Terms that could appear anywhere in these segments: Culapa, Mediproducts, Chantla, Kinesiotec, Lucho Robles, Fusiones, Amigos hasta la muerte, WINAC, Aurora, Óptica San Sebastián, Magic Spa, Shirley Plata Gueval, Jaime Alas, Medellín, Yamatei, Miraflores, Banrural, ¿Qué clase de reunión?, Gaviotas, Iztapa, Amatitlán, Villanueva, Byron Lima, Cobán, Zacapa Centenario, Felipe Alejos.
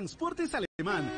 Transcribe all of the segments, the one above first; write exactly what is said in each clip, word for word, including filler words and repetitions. Transportes Alemán.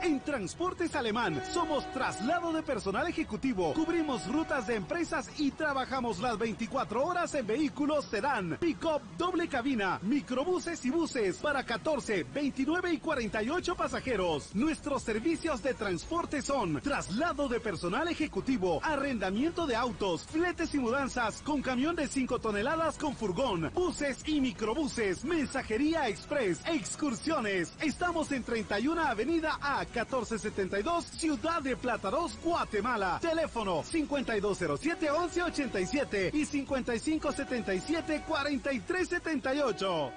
En Transportes Alemán somos traslado de personal ejecutivo, cubrimos rutas de empresas y trabajamos las veinticuatro horas en vehículos sedán, pick-up doble cabina, microbuses y buses para catorce, veintinueve y cuarenta y ocho pasajeros. Nuestros servicios de transporte son traslado de personal ejecutivo, arrendamiento de autos, fletes y mudanzas con camión de cinco toneladas con furgón, buses y microbuses, mensajería express, excursiones. Estamos en treinta y uno Avenida A, catorce setenta y dos, Ciudad de Plátanos, Guatemala. Teléfono cincuenta y dos cero siete, once ochenta y siete y cincuenta y cinco setenta y siete, cuarenta y tres setenta y ocho.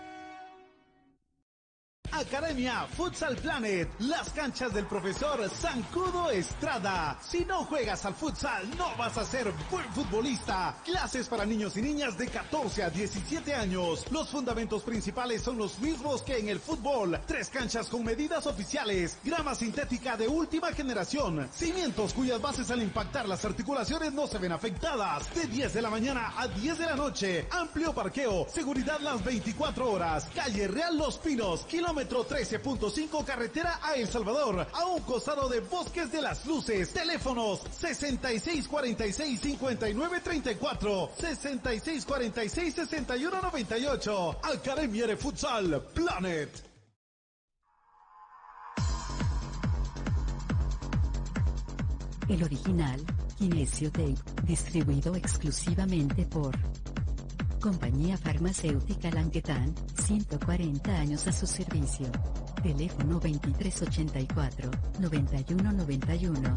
Academia Futsal Planet, las canchas del profesor Zancudo Estrada. Si no juegas al futsal, no vas a ser buen futbolista. Clases para niños y niñas de catorce a diecisiete años. Los fundamentos principales son los mismos que en el fútbol. Tres canchas con medidas oficiales, grama sintética de última generación, cimientos cuyas bases al impactar las articulaciones no se ven afectadas. De diez de la mañana a diez de la noche, amplio parqueo, seguridad las veinticuatro horas. Calle Real Los Pinos, kilómetro trece punto cinco, carretera a El Salvador, a un costado de Bosques de las Luces. Teléfonos sesenta y seis cuarenta y seis, cincuenta y nueve treinta y cuatro, sesenta y seis cuarenta y seis, sesenta y uno noventa y ocho. Academia de Futsal Planet. El original Kinesiotec, distribuido exclusivamente por Compañía Farmacéutica Languetán, ciento cuarenta años a su servicio. Teléfono veintitrés ochenta y cuatro, noventa y uno noventa y uno.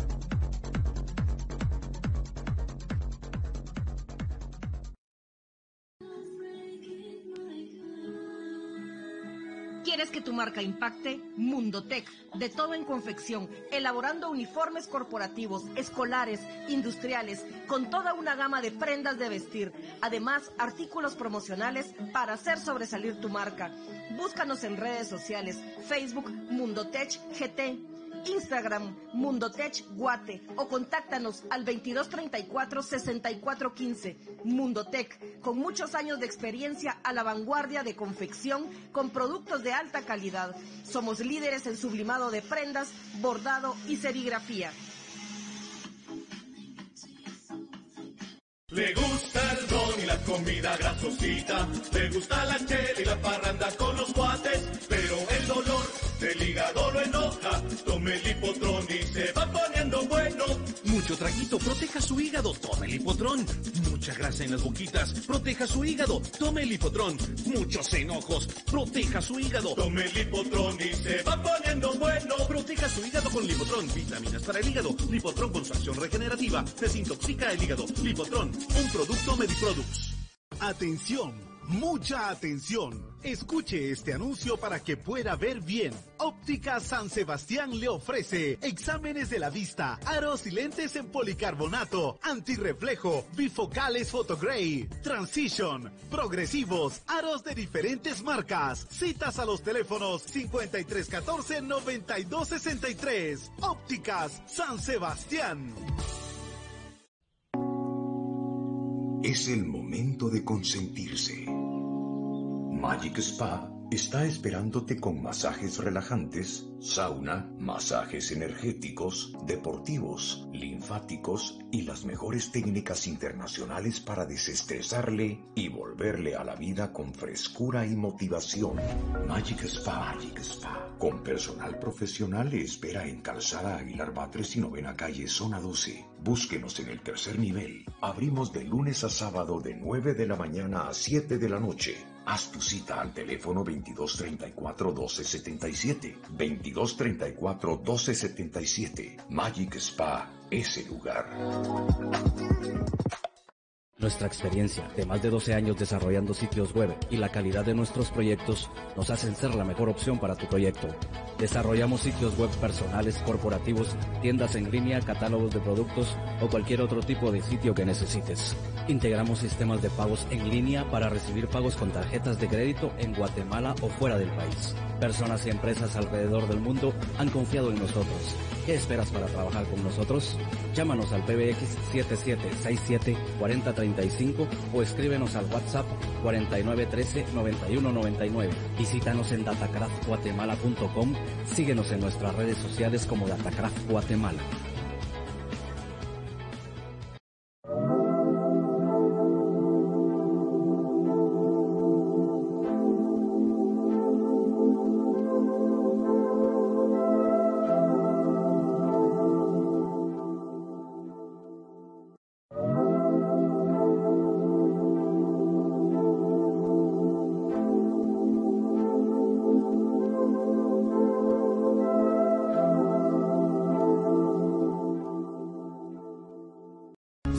¿Quieres que tu marca impacte? Mundotech, de todo en confección, elaborando uniformes corporativos, escolares, industriales, con toda una gama de prendas de vestir. Además, artículos promocionales para hacer sobresalir tu marca. Búscanos en redes sociales, Facebook Mundotech G T, Instagram Mundotech Guate, o contáctanos al veintidós treinta y cuatro, sesenta y cuatro quince. Mundotech, con muchos años de experiencia a la vanguardia de confección con productos de alta calidad. Somos líderes en sublimado de prendas, bordado y serigrafía. Le gusta el ron y la comida grasosita, le gusta la chela y la parranda con los cuates, pero el dolor del hígado lo enoja, tome Lipotrón y se va poniendo bueno. Mucho traguito, proteja su hígado, tome Lipotrón. Mucha grasa en las boquitas, proteja su hígado, tome Lipotrón. Muchos enojos, proteja su hígado, tome Lipotrón y se va poniendo bueno. Proteja su hígado con Lipotrón, vitaminas para el hígado. Lipotrón con su acción regenerativa desintoxica el hígado. Lipotrón, un producto Mediproducts. Atención, mucha atención. Escuche este anuncio para que pueda ver bien. Óptica San Sebastián le ofrece exámenes de la vista, aros y lentes en policarbonato, antirreflejo, bifocales Photogray, Transition, progresivos, aros de diferentes marcas. Citas a los teléfonos cincuenta y tres catorce, noventa y dos sesenta y tres. Ópticas San Sebastián. Es el momento de consentirse. Magic Spa está esperándote con masajes relajantes, sauna, masajes energéticos, deportivos, linfáticos y las mejores técnicas internacionales para desestresarle y volverle a la vida con frescura y motivación. Magic Spa, Magic Spa, con personal profesional, espera en Calzada Aguilar Batres y Novena Calle, Zona doce. Búsquenos en el tercer nivel. Abrimos de lunes a sábado de nueve de la mañana a siete de la noche. Haz tu cita al teléfono veintidós treinta y cuatro, doce setenta y siete. veintidós treinta y cuatro, doce setenta y siete. Magic Spa, ese lugar. Nuestra experiencia de más de doce años desarrollando sitios web y la calidad de nuestros proyectos nos hacen ser la mejor opción para tu proyecto. Desarrollamos sitios web personales, corporativos, tiendas en línea, catálogos de productos o cualquier otro tipo de sitio que necesites. Integramos sistemas de pagos en línea para recibir pagos con tarjetas de crédito en Guatemala o fuera del país. Personas y empresas alrededor del mundo han confiado en nosotros. ¿Qué esperas para trabajar con nosotros? Llámanos al P B X siete siete seis siete cuatro cero tres cinco o escríbenos al WhatsApp cuatro nueve uno tres nueve uno nueve nueve. Visítanos en datacraft guatemala punto com. Síguenos en nuestras redes sociales como Datacraft Guatemala.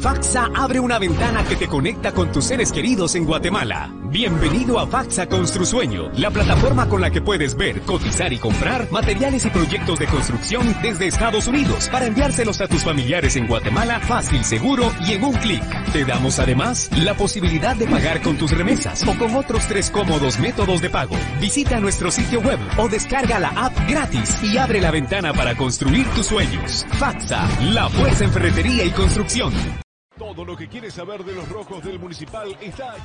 FACSA abre una ventana que te conecta con tus seres queridos en Guatemala. Bienvenido a FACSA Construsueño, la plataforma con la que puedes ver, cotizar y comprar materiales y proyectos de construcción desde Estados Unidos para enviárselos a tus familiares en Guatemala fácil, seguro y en un clic. Te damos además la posibilidad de pagar con tus remesas o con otros tres cómodos métodos de pago. Visita nuestro sitio web o descarga la app gratis y abre la ventana para construir tus sueños. FACSA, la fuerza en ferretería y construcción. Todo lo que quieres saber de los rojos del Municipal está ahí.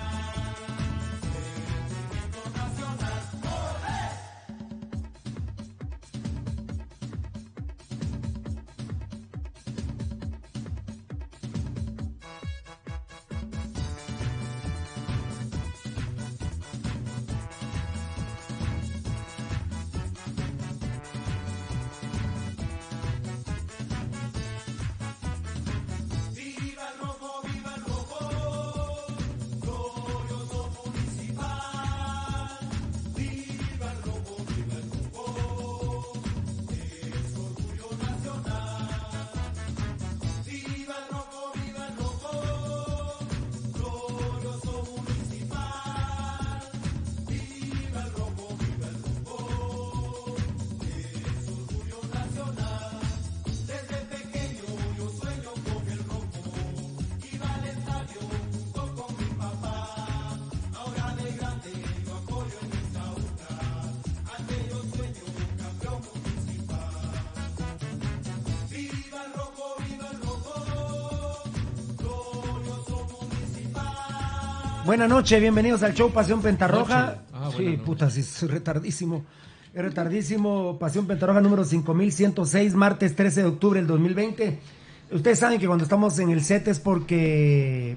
Buenas noches, bienvenidos al show Pasión Pentarroja. Ah, sí, puta, sí, es retardísimo. Es retardísimo. Pasión Pentarroja número cinco mil ciento seis, martes trece de octubre del dos mil veinte. Ustedes saben que cuando estamos en el set es porque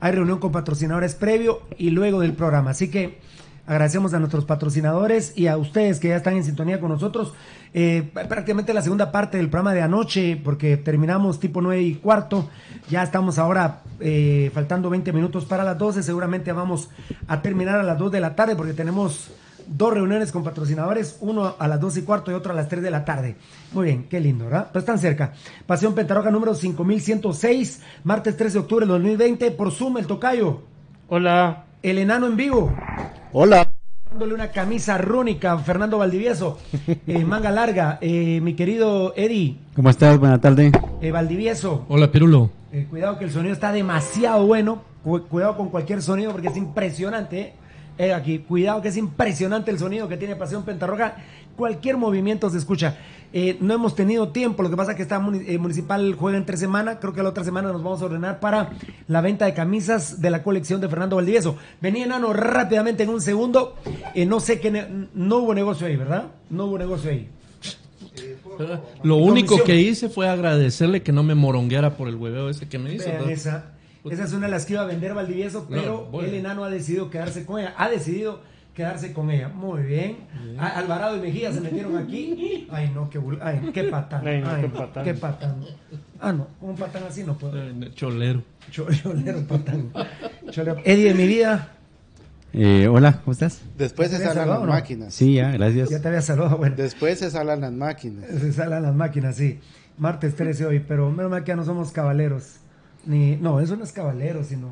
hay reunión con patrocinadores previo y luego del programa. Así que agradecemos a nuestros patrocinadores y a ustedes que ya están en sintonía con nosotros. Eh, prácticamente la segunda parte del programa de anoche, porque terminamos tipo nueve y cuarto. Ya estamos ahora... Eh, faltando veinte minutos para las doce, seguramente vamos a terminar a las dos de la tarde porque tenemos dos reuniones con patrocinadores, uno a las dos y cuarto y otro a las tres de la tarde. Muy bien, qué lindo, ¿verdad? Pues tan cerca. Pasión Pentarroja número cinco mil ciento seis, martes trece de octubre del dos mil veinte, por Zoom, el tocayo. Hola. El enano en vivo. Hola. Dándole una camisa rúnica, Fernando Valdivieso, eh, manga larga, eh, mi querido Eddie. ¿Cómo estás? Buena tarde. Eh, Valdivieso. Hola, Pirulo. Eh, cuidado que el sonido está demasiado bueno, cu cuidado con cualquier sonido porque es impresionante, eh. Eh, aquí, cuidado que es impresionante el sonido que tiene Pasión Pentarroja, cualquier movimiento se escucha, eh, no hemos tenido tiempo, lo que pasa es que esta mun eh, Municipal juega entre semana, creo que la otra semana nos vamos a ordenar para la venta de camisas de la colección de Fernando Valdivieso. Vení, enano, rápidamente en un segundo, eh, no sé qué, no hubo negocio ahí, ¿verdad? No hubo negocio ahí. Pero lo único que hice fue agradecerle que no me morongueara por el hueveo ese que me hizo. Vean, esa, esa es una de las que iba a vender Valdivieso, pero no, el enano ha decidido quedarse con ella. Ha decidido quedarse con ella. Muy bien. bien. A, Alvarado y Mejía se metieron aquí. Ay, no, qué, ay, qué patán. Ay, no, ay, qué, patán. qué patán. Ah, no, un patán así no puedo. Cholero. Cholero, patán. Cholero. Eddie de mi vida. Eh, hola, ¿cómo estás? Después se salan las máquinas. Sí, ya, gracias. Ya te había saludado, bueno. Después se salan las máquinas. Se salan las máquinas, sí. Martes trece hoy, pero menos mal que ya no somos caballeros. Ni, no, eso no es cabalero, sino...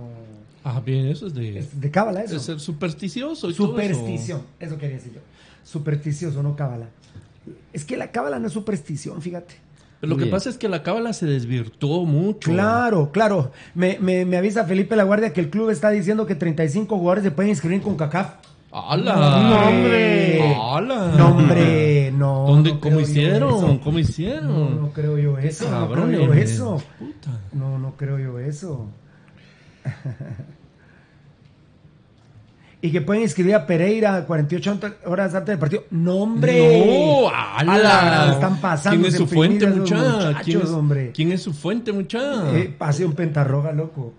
Ah, bien, eso es de... Es de cábala, eso. Es el supersticioso y Superstición, todo eso. eso quería decir yo. Supersticioso, no cábala. Es que la cábala no es superstición, fíjate. Pero lo que pasa es que la cábala se desvirtuó mucho. Claro, claro. Me, me, me avisa Felipe La Guardia que el club está diciendo que treinta y cinco jugadores se pueden inscribir con C A C A F. ¡Hala! ¡No, hombre! ¡Hala! ¡No, hombre! No, ¿Dónde, no ¿Cómo hicieron? ¿Cómo hicieron? No, no creo yo eso. Cabrones. No creo yo eso. Puta. No, no creo yo eso. Y que pueden inscribir a Pereira cuarenta y ocho horas antes del partido. ¡No, hombre! ¡No! ¡Ala! ¡Ala! Están pasando. ¿Quién es su fuente, muchacha? ¿Quién, ¿Quién es su fuente, muchacha? Eh, Pasión Pentarroja, loco.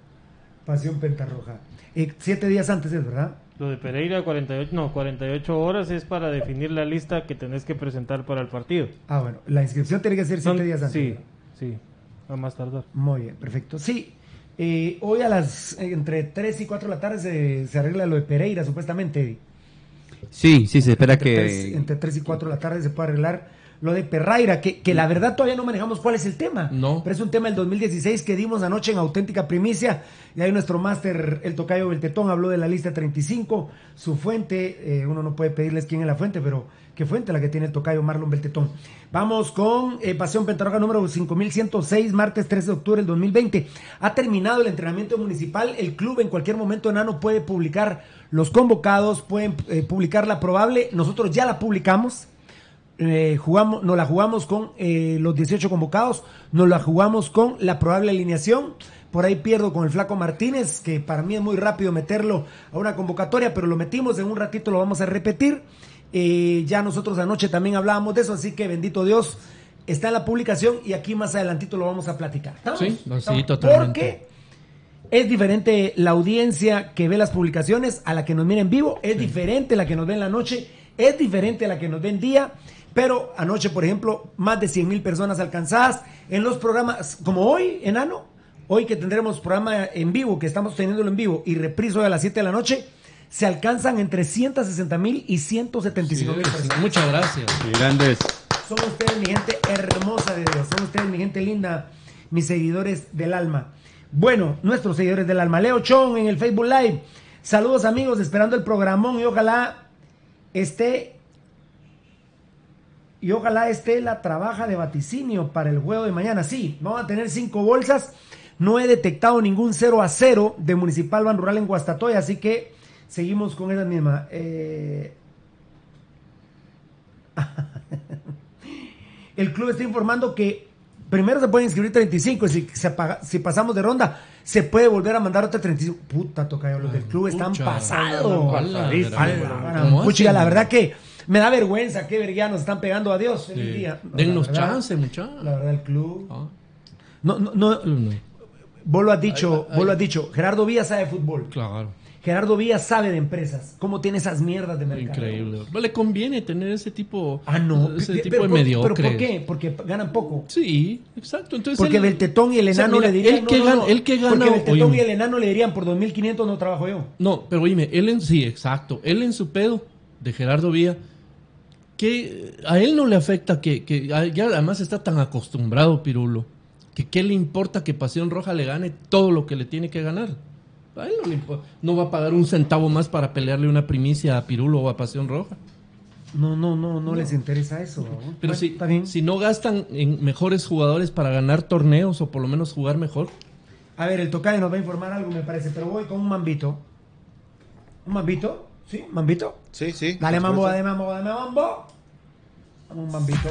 Pasión Pentarroja. Eh, siete días antes es, ¿verdad? Lo de Pereira, cuarenta y ocho horas es para definir la lista que tenés que presentar para el partido. Ah, bueno. La inscripción tiene que ser siete Son, días antes. Sí, sí. A más tardar. Muy bien, perfecto. Sí. Eh, hoy a las eh, entre tres y cuatro de la tarde se, se arregla lo de Pereira, supuestamente. Sí, sí, se espera entre que... tres, entre tres y cuatro de la tarde se puede arreglar lo de Pereira, que, que la verdad todavía no manejamos cuál es el tema. No. Pero es un tema del dos mil dieciséis que dimos anoche en Auténtica Primicia. Y ahí nuestro máster, el tocayo Beltetón, habló de la lista treinta y cinco. Su fuente, eh, uno no puede pedirles quién es la fuente, pero qué fuente la que tiene el tocayo Marlon Beltetón. Vamos con eh, Pasión Pentarroja número cinco mil ciento seis, martes trece de octubre del dos mil veinte. Ha terminado el entrenamiento municipal. El club en cualquier momento, Enano, puede publicar los convocados, pueden eh, publicar la probable. Nosotros ya la publicamos. Eh, jugamos, nos la jugamos con eh, los dieciocho convocados, nos la jugamos con la probable alineación. Por ahí pierdo con el Flaco Martínez, que para mí es muy rápido meterlo a una convocatoria, pero lo metimos, en un ratito lo vamos a repetir. Eh, ya nosotros anoche también hablábamos de eso, así que bendito Dios, está en la publicación y aquí más adelantito lo vamos a platicar. ¿Estamos? Sí, no, sí, ¿Estamos? Totalmente. Porque es diferente la audiencia que ve las publicaciones a la que nos mira en vivo, es sí. diferente la que nos ve en la noche, es diferente a la que nos ve en día, pero anoche, por ejemplo, más de cien mil personas alcanzadas en los programas, como hoy, Enano, hoy que tendremos programa en vivo, que estamos teniéndolo en vivo, y repriso a las siete de la noche, se alcanzan entre ciento sesenta mil y ciento setenta y cinco mil sí, personas. Muchas gracias. Sí, grandes. Son ustedes mi gente hermosa de Dios, son ustedes mi gente linda, mis seguidores del alma. Bueno, nuestros seguidores del alma. Leo Chon en el Facebook Live. Saludos amigos, esperando el programón y ojalá esté... Y ojalá esté la trabaja de vaticinio para el juego de mañana. Sí, vamos a tener cinco bolsas. No he detectado ningún cero a cero de Municipal Banrural en Guastatoya, así que seguimos con esa misma. Eh... El club está informando que primero se pueden inscribir treinta y cinco y si, se apaga, si pasamos de ronda se puede volver a mandar otra treinta y cinco. Puta, tocayo, los del club están pasados. Pucha, la verdad que... Me da vergüenza, qué vergüenza, nos están pegando a Dios. Sí. Día. No, Dennos verdad, chance, muchachos. La verdad, el club. Ah. No, no, no. Vos lo has dicho, ay, ay. Vos lo has dicho. Gerardo Villa sabe de fútbol. Claro. Gerardo Villa sabe de empresas. ¿Cómo tiene esas mierdas de mercado? Increíble. No le conviene tener ese tipo, ah, no. ese tipo pero, de mediocres. ¿Pero por qué? Porque ganan poco. Sí, exacto. Entonces porque él, Beltetón y el Enano, o sea, mira, le dirían... El que no, gana, no, el que gana, porque Beltetón oíme. y el Enano le dirían, por dos mil quinientos no trabajo yo. No, pero oíme, él en... Sí, exacto. Él en su pedo... de Gerardo Villa, que a él no le afecta, que, que ya además está tan acostumbrado, Pirulo, que qué le importa que Pasión Roja le gane todo lo que le tiene que ganar. A él no le importa. No va a pagar un centavo más para pelearle una primicia a Pirulo o a Pasión Roja. No, no, no, no, no. les interesa eso. ¿No? Pero bueno, si, si no gastan en mejores jugadores para ganar torneos o por lo menos jugar mejor. A ver, el tocayo nos va a informar algo, me parece, pero voy con un mambito. ¿Un mambito? ¿Sí? ¿Mambito? Sí, sí. Dale mambo, dale mambo, dale mambo. Vamos, un mambito.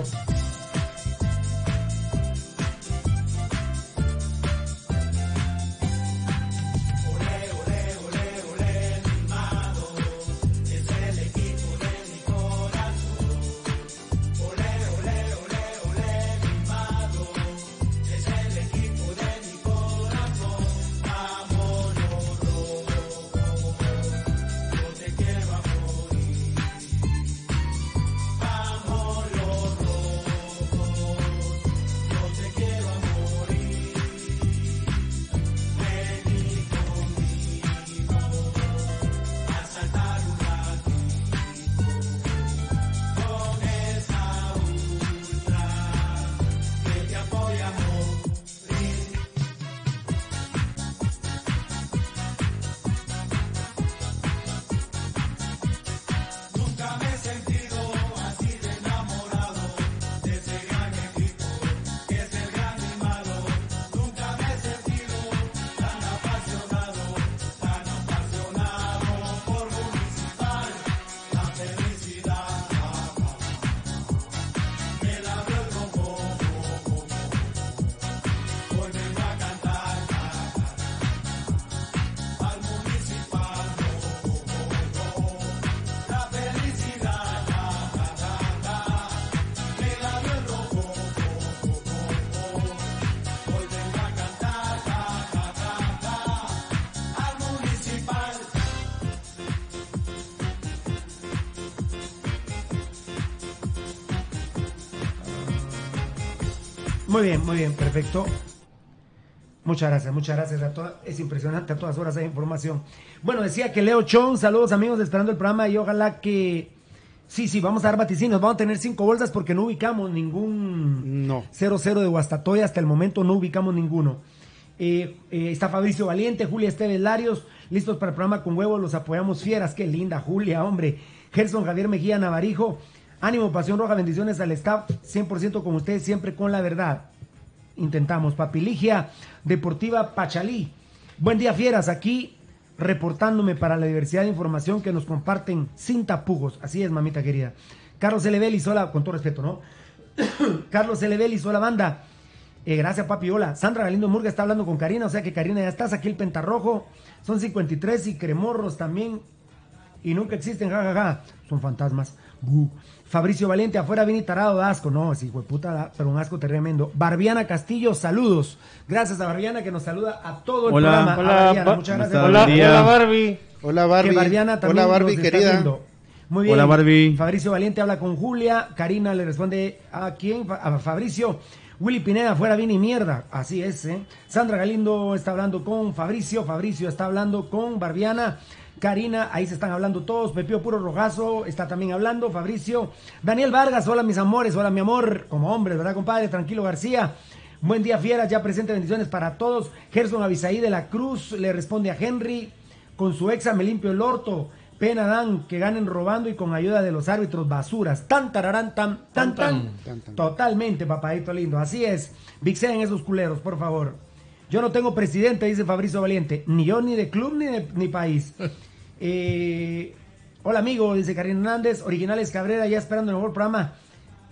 Muy bien, muy bien, perfecto. Muchas gracias, muchas gracias. A toda, es impresionante, a todas horas hay información. Bueno, decía que Leo Chon, saludos amigos, esperando el programa y ojalá que... Sí, sí, vamos a dar vaticinos, vamos a tener cinco bolsas porque no ubicamos ningún... No. cero cero de Guastatoya, hasta el momento no ubicamos ninguno. Eh, eh, está Fabricio Valiente, Julia Esteves Larios, listos para el programa con huevos, los apoyamos fieras. Qué linda, Julia, hombre. Gerson Javier Mejía Navarijo, ánimo, Pasión Roja, bendiciones al staff, cien por ciento como ustedes, siempre con la verdad. Intentamos. Papiligia Deportiva Pachalí, buen día fieras, aquí reportándome para la diversidad de información que nos comparten sin tapujos, así es mamita querida. Carlos L B Lizola, con todo respeto, ¿no? Carlos L B Lizola Banda, eh, gracias papi, hola. Sandra Galindo Murga está hablando con Karina, o sea que Karina ya estás, aquí el Pentarrojo, son cincuenta y tres y Cremorros también, y nunca existen, jajaja, ja, ja. Son fantasmas. Uh. Fabricio Valiente, afuera viene tarado de asco. No, sí, hueputa, pero un asco tremendo. Barbiana Castillo, saludos. Gracias a Barbiana que nos saluda a todo el hola, programa. Hola, a Barbiana, muchas gracias. Hola, hola, Barbie. Hola, Barbie. Que Barbiana también hola, Barbie, nos querida. Está viendo. Muy bien. Hola, Barbie. Fabricio Valiente habla con Julia. Karina le responde a quién, a Fabricio. Willy Pineda, afuera viene mierda. Así es, ¿eh? Sandra Galindo está hablando con Fabricio. Fabricio está hablando con Barbiana. Karina, ahí se están hablando todos. Pepío Puro Rojazo está también hablando. Fabricio. Daniel Vargas, hola mis amores, hola mi amor. Como hombres, ¿verdad, compadre? Tranquilo García. Buen día, fieras, ya presente, bendiciones para todos. Gerson Avisaí de la Cruz le responde a Henry. Con su exa me limpio el orto. Pena dan que ganen robando y con ayuda de los árbitros basuras. Tan, tararán, tan, tan, tan. tan, tan. Totalmente, papadito lindo. Así es. Vixen esos culeros, por favor. Yo no tengo presidente, dice Fabricio Valiente. Ni yo, ni de club, ni de ni país. Eh, hola amigo, dice Karina Hernández. Originales Cabrera, ya esperando el mejor programa.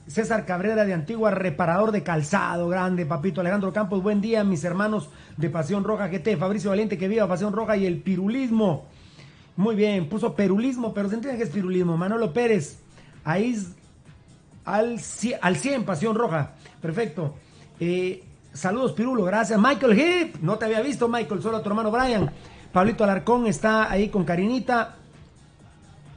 César Cabrera de Antigua, reparador de calzado, grande papito. Alejandro Campos, buen día mis hermanos de Pasión Roja G T. Fabricio Valiente, que viva Pasión Roja y el pirulismo. Muy bien, puso perulismo, pero se entiende que es pirulismo. Manolo Pérez, ahí al, al cien, Pasión Roja. Perfecto. eh, Saludos Pirulo, gracias. Michael Hip, no te había visto Michael, solo a tu hermano Brian. Pablito Alarcón está ahí con Karinita.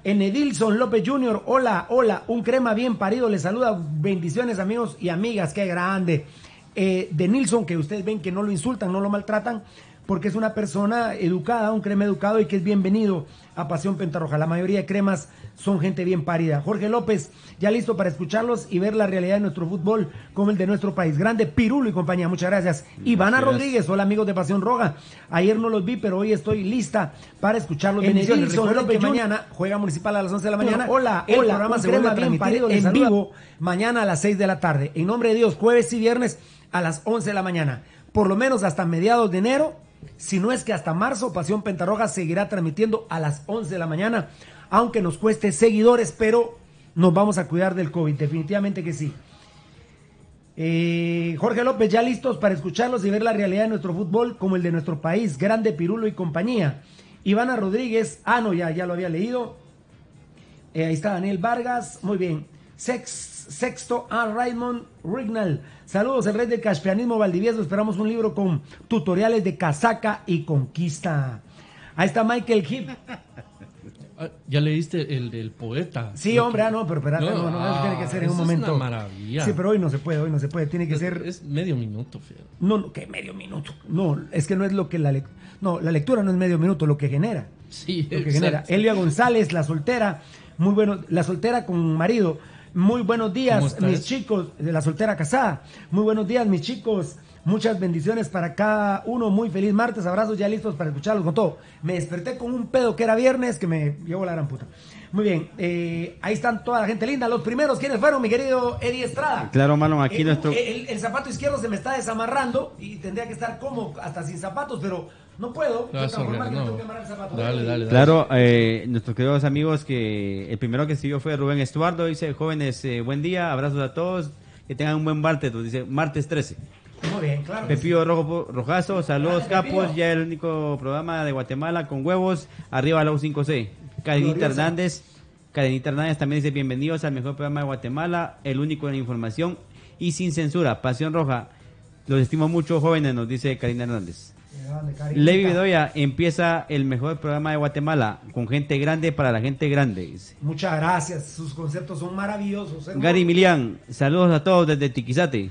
Enedilson López junior, hola, hola, un crema bien parido, les saluda, bendiciones amigos y amigas, qué grande. Eh, de Nilsson, que ustedes ven que no lo insultan, no lo maltratan, porque es una persona educada, un crema educado y que es bienvenido a Pasión Pentarroja. La mayoría de cremas son gente bien parida. Jorge López, ya listo para escucharlos y ver la realidad de nuestro fútbol como el de nuestro país. Grande Pirulo y compañía, muchas gracias. Gracias. Ivana Rodríguez, hola amigos de Pasión Roja. Ayer no los vi, pero hoy estoy lista para escucharlos. Bendiciones. Recuerden que mañana juega Municipal a las once de la mañana. Bueno, hola, el hola, programa se vuelve a transmitir en vivo mañana a las seis de la tarde. En nombre de Dios, jueves y viernes a las once de la mañana. Por lo menos hasta mediados de enero. Si no es que hasta marzo, Pasión Pentarroja seguirá transmitiendo a las once de la mañana, aunque nos cueste seguidores, pero nos vamos a cuidar del COVID, definitivamente que sí. Eh, Jorge López, ya listos para escucharlos y ver la realidad de nuestro fútbol como el de nuestro país, grande Pirulo y compañía. Ivana Rodríguez, ah no, ya, ya lo había leído. Eh, ahí está Daniel Vargas, muy bien. Sex Sexto a Raymond Rignal. Saludos, el rey del caspianismo Valdivieso. Esperamos un libro con tutoriales de casaca y conquista. Ahí está Michael Hip. Ya leíste el del poeta. Sí, lo hombre, que... ah, no, pero espérate, no, no, no ah, tiene que ser en un momento. Es una maravilla. Sí, pero hoy no se puede, hoy no se puede, tiene que es, ser. Es medio minuto, feo. No, no, que medio minuto. No, es que no es lo que la lectura. No, la lectura no es medio minuto, lo que genera. Sí, lo que genera. Elia González, la soltera, muy bueno, la soltera con marido. Muy buenos días, mis chicos, de la soltera casada. Muy buenos días, mis chicos. Muchas bendiciones para cada uno. Muy feliz martes. Abrazos, ya listos para escucharlos con todo. Me desperté con un pedo que era viernes que me llevó la gran puta. Muy bien. Eh, ahí están toda la gente linda. Los primeros, ¿quiénes fueron, mi querido Eddie Estrada? Claro, Marlon, aquí el, nuestro... El, el zapato izquierdo se me está desamarrando y tendría que estar como hasta sin zapatos, pero... No puedo, no, no. Tengo que el zapato. Dale, dale, dale. Claro, eh, nuestros queridos amigos, que el primero que siguió fue Rubén Estuardo. Dice, jóvenes, eh, buen día, abrazos a todos, que tengan un buen martes. Dice, martes trece. Muy bien, claro. Pepío sí. Rojo, Rojazo, saludos, gracias, capos. Pepío. Ya el único programa de Guatemala con huevos. Arriba la U cinco C. Cadenita Hernández, Cadenita Hernández también dice, bienvenidos al mejor programa de Guatemala, el único en información y sin censura. Pasión Roja, los estimo mucho, jóvenes, nos dice Karina Hernández. Levi Bedoya, empieza el mejor programa de Guatemala, con gente grande para la gente grande. Muchas gracias, sus conceptos son maravillosos, hermano. Gary Milian, saludos a todos desde Tiquizate.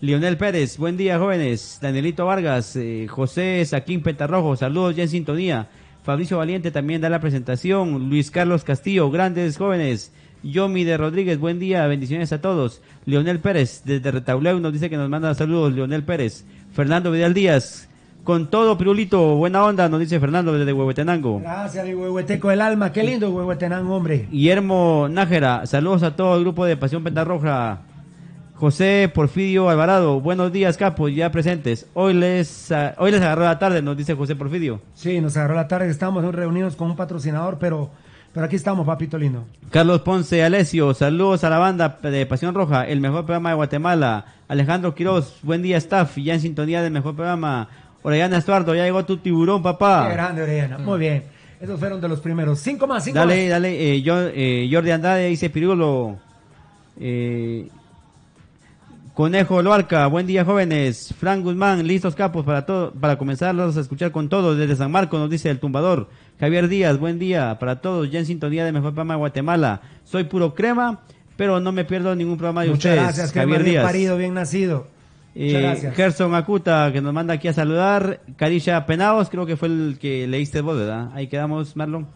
Lionel Pérez, buen día jóvenes. Danielito Vargas, eh, José Saquín Pentarrojo, saludos ya en sintonía. Fabricio Valiente también da la presentación. Luis Carlos Castillo, grandes jóvenes. Yomi de Rodríguez, buen día, bendiciones a todos. Leonel Pérez, desde Retauleu, nos dice que nos manda saludos, Leonel Pérez. Fernando Vidal Díaz, con todo Pirulito, buena onda, nos dice Fernando desde Huehuetenango. Gracias, mi huehueteco del alma, qué lindo Huehuetenango, hombre. Guillermo Nájera, saludos a todo el grupo de Pasión Pentarroja. José Porfirio Alvarado, buenos días capos, ya presentes. Hoy les uh, hoy les agarró la tarde, nos dice José Porfirio. Sí, nos agarró la tarde, estamos reunidos con un patrocinador, pero... Pero aquí estamos, papito lindo. Carlos Ponce Alesio, saludos a la banda de Pasión Roja, el mejor programa de Guatemala. Alejandro Quiroz, buen día, staff, ya en sintonía del mejor programa. Orellana Estuardo, ya llegó tu tiburón, papá. Qué grande, Orellana. Mm. Muy bien. Esos fueron de los primeros. Cinco más, cinco dale, más. Dale, dale. Eh, yo, eh, Jordi Andrade dice Pirulo. Eh, Conejo Loarca, buen día, jóvenes. Frank Guzmán, listos capos para todo, para comenzarlos a escuchar con todo. Desde San Marcos nos dice el tumbador. Javier Díaz, buen día para todos, ya en sintonía de Mejor Programa de Guatemala. Soy puro crema, pero no me pierdo ningún programa de Muchas ustedes. Muchas gracias, Javier Díaz. Bien parido, bien nacido. Muchas eh, gracias. Gerson Acuta, que nos manda aquí a saludar. Carilla Penados, creo que fue el que leíste vos, ¿verdad? Ahí quedamos, Marlon.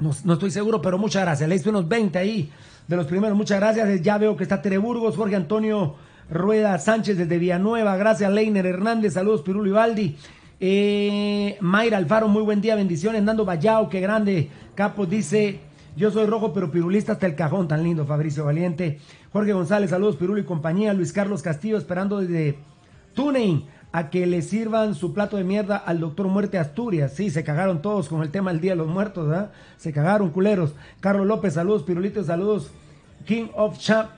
No, no estoy seguro, pero muchas gracias. Leíste unos veinte ahí de los primeros. Muchas gracias. Ya veo que está Tere Burgos, Jorge Antonio Rueda Sánchez desde Villanueva. Gracias, Leiner Hernández. Saludos, Pirulo Ibaldi. Eh, Mayra Alfaro, muy buen día, bendiciones. Nando Vallao, qué grande, capos, dice: yo soy rojo pero pirulista hasta el cajón, tan lindo. Fabricio Valiente, Jorge González, saludos Pirulo y compañía. Luis Carlos Castillo, esperando desde TuneIn a que le sirvan su plato de mierda al doctor Muerte Asturias. Sí, se cagaron todos con el tema del Día de los Muertos, ¿verdad? Se cagaron, culeros. Carlos López, saludos Pirulitos, saludos King of Champ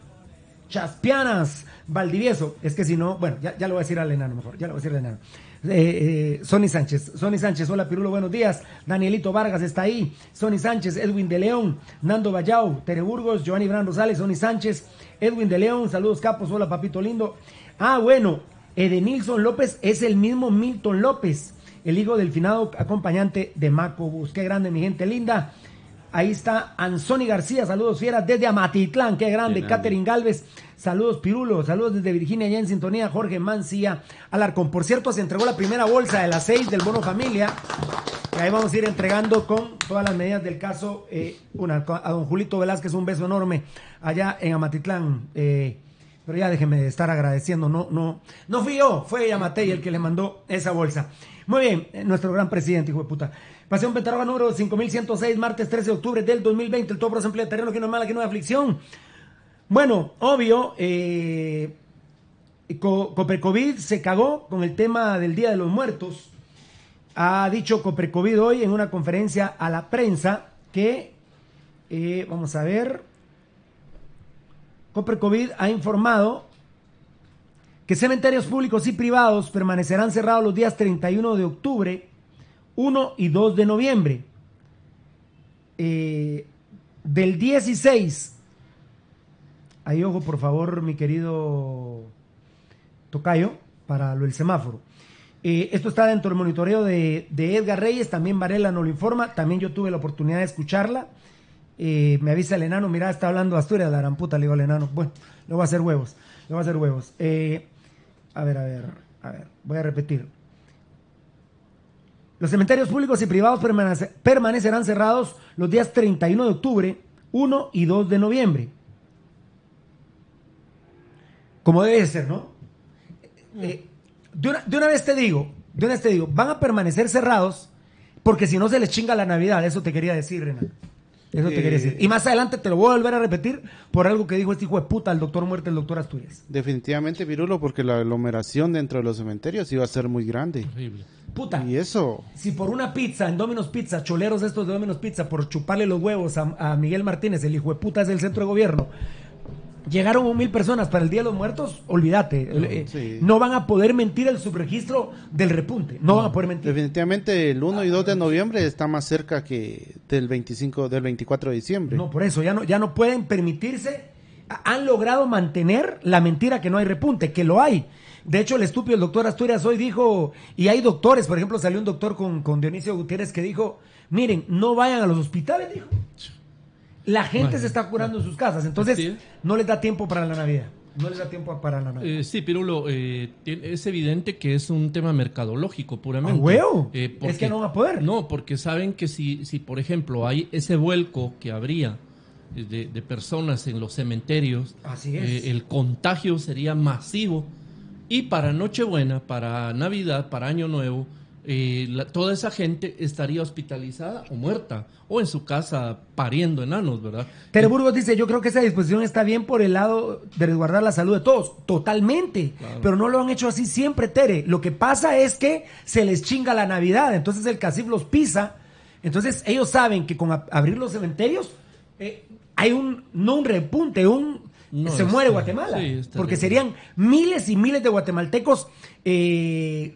Chaspianas, Valdivieso. Es que si no, bueno, ya, ya lo voy a decir al enano mejor, ya lo voy a decir al enano. Eh, eh, Sonny Sánchez, Sonny Sánchez, hola Pirulo, buenos días. Danielito Vargas está ahí, Sonny Sánchez, Edwin de León, Nando Vallao, Tere Burgos, Giovanni Bran Rosales, Sonny Sánchez, Edwin de León, saludos capos, hola papito lindo. Ah, bueno, Edenilson López es el mismo Milton López, el hijo del finado acompañante de Macobus. Qué grande, mi gente linda. Ahí está Anzoni García, saludos fieras desde Amatitlán, qué grande. Catherine Galvez, saludos Pirulo, saludos desde Virginia, ya en sintonía. Jorge Mancía Alarcón, por cierto, se entregó la primera bolsa de las seis del bono familia, que ahí vamos a ir entregando con todas las medidas del caso. Eh, una, a don Julito Velázquez, un beso enorme allá en Amatitlán. Eh, pero ya déjenme de estar agradeciendo, no, no, no fui yo, fue Yamatei el que le mandó esa bolsa. Muy bien, nuestro gran presidente, hijo de puta. Pasión Pentarroja número cinco mil ciento seis, martes trece de octubre del dos mil veinte, el todo por empleo de terreno, que no es mala, que no es aflicción. Bueno, obvio, eh, Co Coprecovid se cagó con el tema del Día de los Muertos. Ha dicho Coprecovid hoy en una conferencia a la prensa que, eh, vamos a ver, Coprecovid ha informado que cementerios públicos y privados permanecerán cerrados los días treinta y uno de octubre, uno y dos de noviembre. Eh, del dieciséis. Ahí, ojo, por favor, mi querido tocayo, para lo del semáforo. Eh, esto está dentro del monitoreo de, de Edgar Reyes. También Varela nos lo informa. También yo tuve la oportunidad de escucharla. Eh, me avisa el enano. Mira, está hablando Asturias, la gran puta, le digo al enano. Bueno, le voy a hacer huevos. Le voy a hacer huevos. Eh, a ver, a ver, a ver. Voy a repetir. Los cementerios públicos y privados permanecerán cerrados los días treinta y uno de octubre, uno y dos de noviembre. Como debe ser, ¿no? Eh, de, una, de una vez te digo, de una vez te digo, van a permanecer cerrados porque si no se les chinga la Navidad. Eso te quería decir, Renan. Eso te eh, quería decir. Y más adelante te lo voy a volver a repetir por algo que dijo este hijo de puta, el doctor Muerte, el doctor Asturias. Definitivamente, Pirulo, porque la aglomeración dentro de los cementerios iba a ser muy grande. Horrible. Puta. Y eso. Si por una pizza, en Domino's Pizza, choleros estos de Domino's Pizza, por chuparle los huevos a, a Miguel Martínez, el hijo de puta es del centro de gobierno, llegaron un mil personas para el Día de los Muertos, olvídate. No, eh, sí. No van a poder mentir el subregistro del repunte. No, no van a poder mentir. Definitivamente el uno ah, y dos de noviembre está más cerca que del veinticinco, del veinticuatro de diciembre. No, por eso, ya no, ya no pueden permitirse. Han logrado mantener la mentira que no hay repunte, que lo hay. De hecho, el estúpido, el doctor Asturias hoy dijo, y hay doctores, por ejemplo, salió un doctor con, con Dionisio Gutiérrez que dijo, miren, no vayan a los hospitales, dijo. La gente, madre, se está curando, madre, en sus casas, entonces no les da tiempo para la Navidad. No les da tiempo para la nada. Eh, sí, Pirulo, eh, es evidente que es un tema mercadológico puramente. ¡Ah, huevo! Eh, porque, es que no va a poder. No, porque saben que si, si por ejemplo, hay ese vuelco que habría de, de personas en los cementerios, así es. Eh, el contagio sería masivo. Y para Nochebuena, para Navidad, para Año Nuevo, eh, la, toda esa gente estaría hospitalizada o muerta, o en su casa pariendo enanos, ¿verdad? Tere Burgos dice, yo creo que esa disposición está bien por el lado de resguardar la salud de todos. Totalmente, claro. Pero no lo han hecho así siempre, Tere. Lo que pasa es que se les chinga la Navidad, entonces el CACIF los pisa. Entonces ellos saben que con abrir los cementerios eh, hay un, no un repunte, un... No, se muere terrible. Guatemala, sí, porque terrible. Serían miles y miles de guatemaltecos. Eh,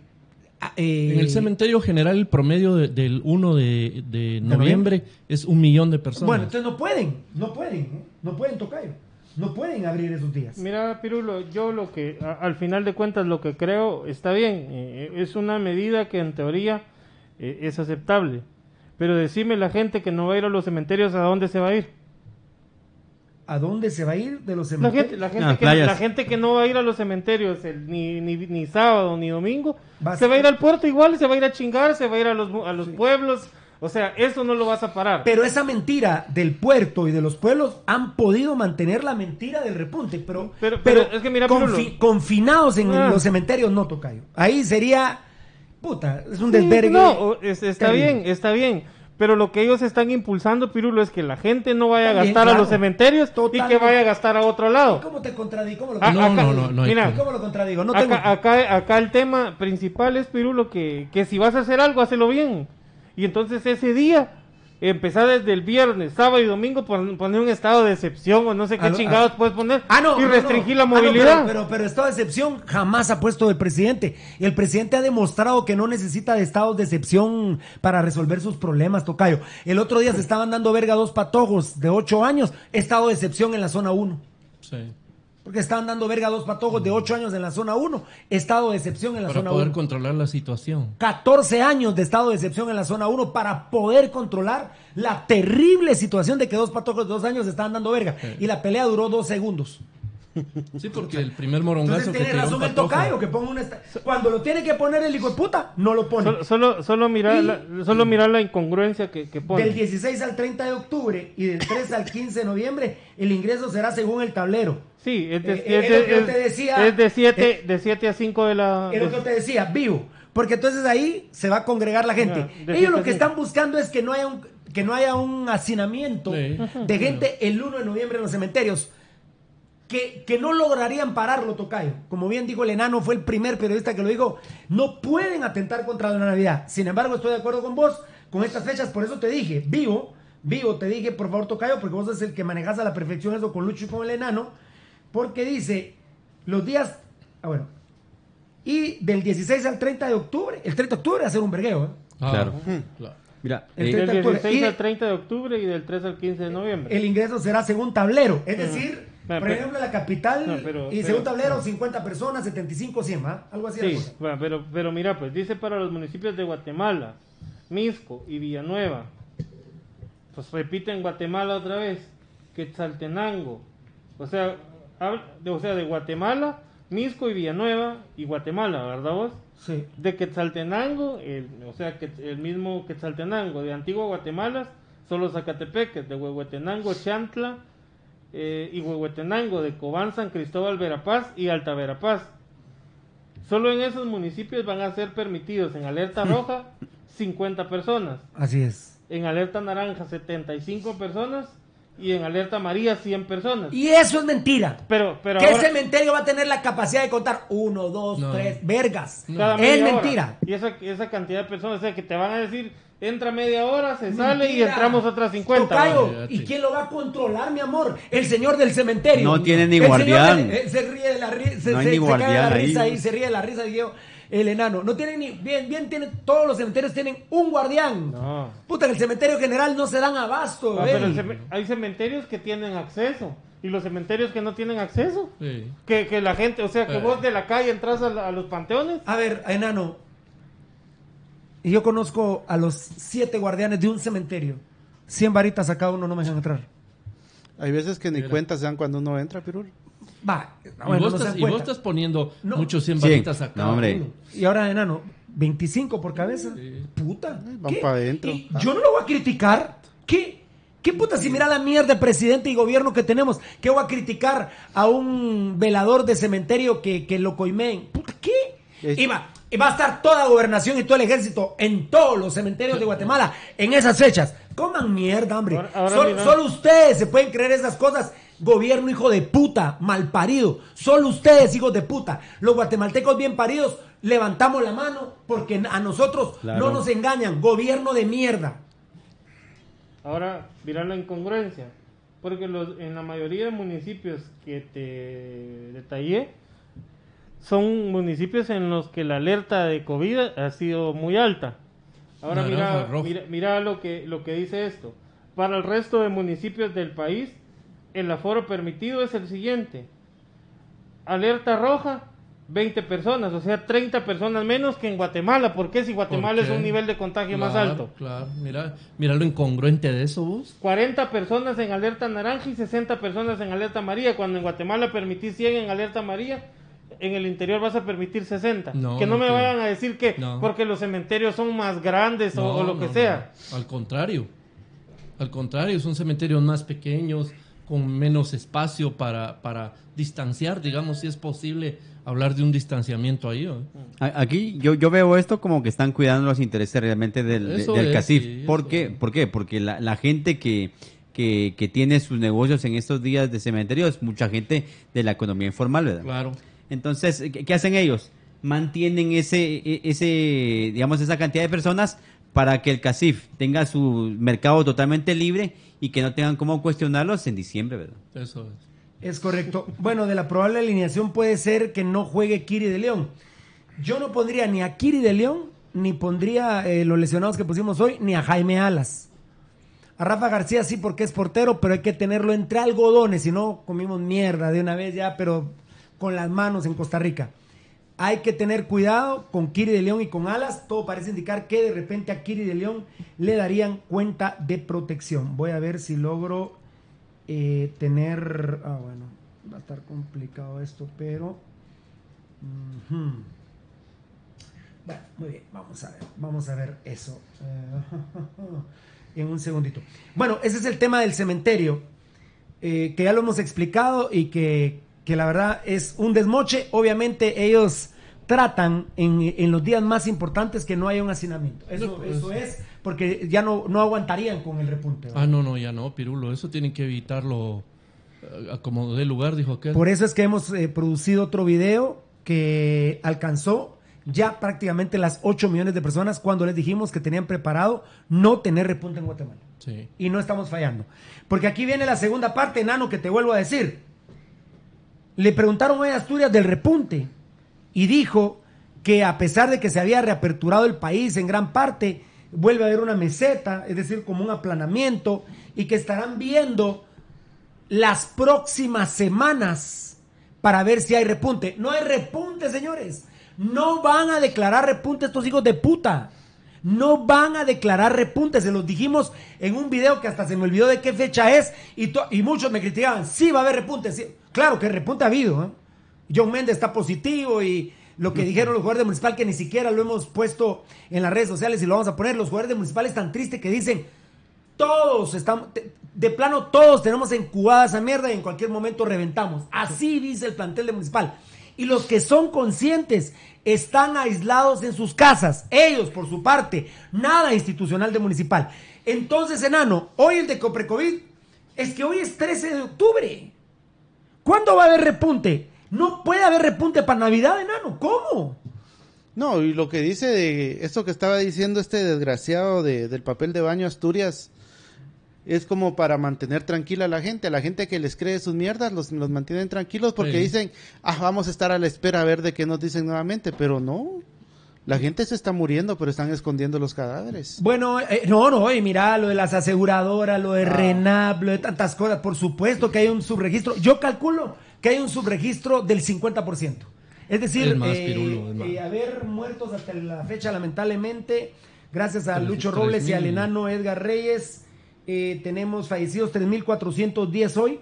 eh, en el cementerio general el promedio de, del primero de noviembre es un millón de personas. Bueno, entonces no pueden, no pueden, ¿eh? no pueden tocayo, no pueden abrir esos días. Mira, Pirulo, yo lo que a, al final de cuentas lo que creo está bien, eh, es una medida que en teoría eh, es aceptable, pero decime la gente que no va a ir a los cementerios, ¿a dónde se va a ir? ¿A dónde se va a ir de los cementerios? La gente, la gente, no, que, la gente que no va a ir a los cementerios el, ni, ni, ni sábado ni domingo, vas se va a ir al puerto igual, se va a ir a chingar, se va a ir a los, a los sí. pueblos. O sea, eso no lo vas a parar. Pero esa mentira del puerto y de los pueblos han podido mantener la mentira del repunte. Pero, pero, pero, pero es que mira, confi confinados en ah. los cementerios, no, tocayo. Ahí sería... Puta, es un sí, desvergue. No, es, está terrible. bien, está bien. Pero lo que ellos están impulsando, Pirulo, es que la gente no vaya También, a gastar claro, a los cementerios totalmente. Y que vaya a gastar a otro lado. ¿Y cómo te contradigo? ¿Cómo lo contradigo? No, acá, no, no, no, mira, ¿cómo lo contradigo? No tengo... acá, acá, acá el tema principal es, Pirulo, que, que si vas a hacer algo, hazlo bien. Y entonces ese día, empezar desde el viernes, sábado y domingo, pon, poner un estado de excepción o no sé qué ah, chingados ah, puedes poner ah, no, y no, restringir no, la movilidad. Ah, no, pero, pero, pero estado de excepción jamás ha puesto el presidente. El presidente ha demostrado que no necesita de estados de excepción para resolver sus problemas, tocayo. El otro día se estaban dando verga dos patojos de ocho años, estado de excepción en la zona uno. Sí. Porque estaban dando verga a dos patojos de ocho años en la zona uno, estado de excepción en la zona uno. Para poder controlar la situación. catorce años de estado de excepción en la zona uno para poder controlar la terrible situación de que dos patojos de dos años estaban dando verga. Sí. Y la pelea duró dos segundos. Sí, porque el primer morongazo. Entonces tiene que razón el tocayo que ponga un est... Cuando lo tiene que poner el hijo de puta, no lo pone. Solo, solo, solo mirar la, solo mirar la incongruencia que, que pone. Del dieciséis al treinta de octubre y del tres al quince de noviembre, el ingreso será según el tablero. Sí, es de, eh, es, es, es, te decía, es de siete, es, de siete a cinco de la. Es lo que te decía, vivo. Porque entonces ahí se va a congregar la gente. Ya, ellos lo que están buscando es que no haya un, que no haya un hacinamiento sí. de gente el primero de noviembre en los cementerios. Que, que no lograrían pararlo, tocayo. Como bien dijo el enano, fue el primer periodista que lo dijo. No pueden atentar contra la Navidad. Sin embargo, estoy de acuerdo con vos, con estas fechas. Por eso te dije, vivo, vivo, te dije, por favor, tocayo, porque vos es el que manejas a la perfección eso con Lucho y con el enano. Porque dice, los días... Ah, bueno. Y del dieciséis al treinta de octubre, el treinta de octubre va a ser un vergueo, ¿eh? Ah, claro, claro. Mira, el treinta del dieciséis al treinta de octubre y del tres al quince de noviembre. El ingreso será según tablero, es decir... Por pero, ejemplo, la capital no, pero, y según tablero, no. cincuenta personas, setenta y cinco, cien, ¿eh? Algo así. Sí, bueno, pero, pero mira, pues dice para los municipios de Guatemala, Mixco y Villanueva. Pues repiten Guatemala otra vez, Quetzaltenango. O sea, hab, de, o sea, de Guatemala, Mixco y Villanueva y Guatemala, ¿verdad vos? Sí. De Quetzaltenango, el, o sea, que, el mismo Quetzaltenango, de Antigua Guatemala, solo Zacatepeques, de Huehuetenango, Chantla. Eh, y Huehuetenango, de Cobán, San Cristóbal, Verapaz y Alta Verapaz. Solo en esos municipios van a ser permitidos en alerta roja cincuenta personas. Así es. En alerta naranja setenta y cinco personas y en alerta amarilla cien personas. Y eso es mentira. Pero, pero ¿qué ahora... cementerio va a tener la capacidad de contar? Uno, dos, no. tres, vergas. No. Es mentira. Hora. Y esa, esa cantidad de personas, o sea, que te van a decir... Entra media hora, se mentira. Sale y entramos otras cincuenta. Tocayo, ¿y quién lo va a controlar, mi amor? El señor del cementerio. No tiene ni el guardián. Señor, se ríe de la risa. Se, no se, se cae de la risa ahí. ahí, se ríe de la risa Diego, el enano. No tiene ni. Bien, bien, tiene, todos los cementerios tienen un guardián. No. Puta, en el cementerio general no se dan abasto. Ah, pero cem hay cementerios que tienen acceso. Y los cementerios que no tienen acceso. Sí. Que, que la gente, o sea, que eh. vos de la calle entras a, la, a los panteones. A ver, enano. Y yo conozco a los siete guardianes de un cementerio. Cien varitas a cada uno no me dejan entrar. Hay veces que ni cuenta se dan cuando uno entra, Pirul. Va. Bueno, y, vos no estás, y vos estás poniendo no. muchos cien barritas acá. No, hombre. Y ahora, enano, veinticinco por cabeza. Sí. Puta. Ay, van para adentro. Ah. Yo no lo voy a criticar. ¿Qué? ¿Qué puta si mira la mierda de presidente y gobierno que tenemos? ¿Qué voy a criticar a un velador de cementerio que, que lo coimeen? ¿Puta qué? Es... Y, va, y va a estar toda gobernación y todo el ejército en todos los cementerios de Guatemala en esas fechas. Coman mierda, hombre. Ahora, ahora solo, solo ustedes se pueden creer esas cosas. Gobierno hijo de puta, mal parido. Solo ustedes, hijos de puta. Los guatemaltecos bien paridos levantamos la mano porque a nosotros claro. no nos engañan. Gobierno de mierda. Ahora, mira la incongruencia. Porque los, en la mayoría de municipios que te detallé, son municipios en los que la alerta de COVID ha sido muy alta. Ahora no, mira, no, mira, mira lo que lo que dice esto. Para el resto de municipios del país, el aforo permitido es el siguiente. Alerta roja, veinte personas, o sea, treinta personas menos que en Guatemala. ¿Por qué si Guatemala qué? es un nivel de contagio claro, más alto? Claro, mira, mira lo incongruente de eso, vos. cuarenta personas en alerta naranja y sesenta personas en alerta amarilla. Cuando en Guatemala permitís cien en alerta amarilla, en el interior vas a permitir sesenta. No, que no me no, vayan a decir que no. porque los cementerios son más grandes no, o, o lo no, que sea. No. Al contrario. Al contrario, son cementerios más pequeños, con menos espacio para, para distanciar, digamos, si es posible hablar de un distanciamiento ahí. ¿O? Aquí yo, yo veo esto como que están cuidando los intereses realmente del, de, del es, CACIF. Sí, ¿Por, qué? ¿Por qué? Porque la, la gente que... Que, que tiene sus negocios en estos días de cementerio es mucha gente de la economía informal, ¿verdad? Claro. Entonces, ¿qué, qué hacen ellos? Mantienen ese, ese, digamos, esa cantidad de personas para que el CACIF tenga su mercado totalmente libre y que no tengan cómo cuestionarlos en diciembre, ¿verdad? Eso es. Es correcto. Bueno, de la probable alineación puede ser que no juegue Kiri de León. Yo no pondría ni a Kiri de León, ni pondría eh, los lesionados que pusimos hoy, ni a Jaime Alas. A Rafa García sí porque es portero, pero hay que tenerlo entre algodones, si no comimos mierda de una vez ya, pero con las manos en Costa Rica. Hay que tener cuidado con Kiri de León y con Alas, todo parece indicar que de repente a Kiri de León le darían cuenta de protección. Voy a ver si logro eh, tener... Ah, bueno, va a estar complicado esto, pero... Uh-huh. Bueno, muy bien, vamos a ver, vamos a ver eso. Uh-huh. En un segundito. Bueno, ese es el tema del cementerio, eh, que ya lo hemos explicado y que, que la verdad es un desmoche. Obviamente ellos tratan en, en los días más importantes que no haya un hacinamiento. Eso, no, eso es, porque ya no, no aguantarían con el repunte, ¿verdad? Ah, no, no, ya no, Pirulo. Eso tienen que evitarlo a como dé lugar, dijo aquel. Por eso es que hemos eh, producido otro video que alcanzó ya prácticamente las ocho millones de personas cuando les dijimos que tenían preparado no tener repunte en Guatemala. Sí. Y no estamos fallando. Porque aquí viene la segunda parte, enano, que te vuelvo a decir. Le preguntaron hoy a Asturias del repunte y dijo que a pesar de que se había reaperturado el país en gran parte, vuelve a haber una meseta, es decir, como un aplanamiento, y que estarán viendo las próximas semanas para ver si hay repunte. No hay repunte, señores. No van a declarar repunte estos hijos de puta. No van a declarar repunte. Se los dijimos en un video que hasta se me olvidó de qué fecha es. Y, to- y muchos me criticaban. Sí, va a haber repunte. Sí. Claro que repunte ha habido, ¿eh? John Méndez está positivo. Y lo que dijeron los jugadores de Municipal, que ni siquiera lo hemos puesto en las redes sociales y lo vamos a poner. Los jugadores de Municipal están tristes que dicen: todos estamos, de, de plano, todos tenemos incubada esa mierda y en cualquier momento reventamos. Así dice el plantel de Municipal. Y los que son conscientes están aislados en sus casas. Ellos, por su parte, nada institucional de Municipal. Entonces, enano, hoy el de Coprecovid es que hoy es trece de octubre. ¿Cuándo va a haber repunte? No puede haber repunte para Navidad, enano. ¿Cómo? No, y lo que dice de esto que estaba diciendo este desgraciado de, del papel de baño Asturias... Es como para mantener tranquila a la gente. A la gente que les cree sus mierdas los, los mantienen tranquilos porque sí. dicen, ah, vamos a estar a la espera a ver de qué nos dicen nuevamente. Pero no, la gente se está muriendo, pero están escondiendo los cadáveres. Bueno, eh, no, no, y mira lo de las aseguradoras, lo de ah. RENAP, lo de tantas cosas. Por supuesto que hay un subregistro. Yo calculo que hay un subregistro del cincuenta por ciento. Es decir, es más, eh, Pirulo, es más. Eh, haber muertos hasta la fecha, lamentablemente, gracias a Lucho Robles mil. Y al enano Edgar Reyes... Eh, tenemos fallecidos tres mil cuatrocientos diez hoy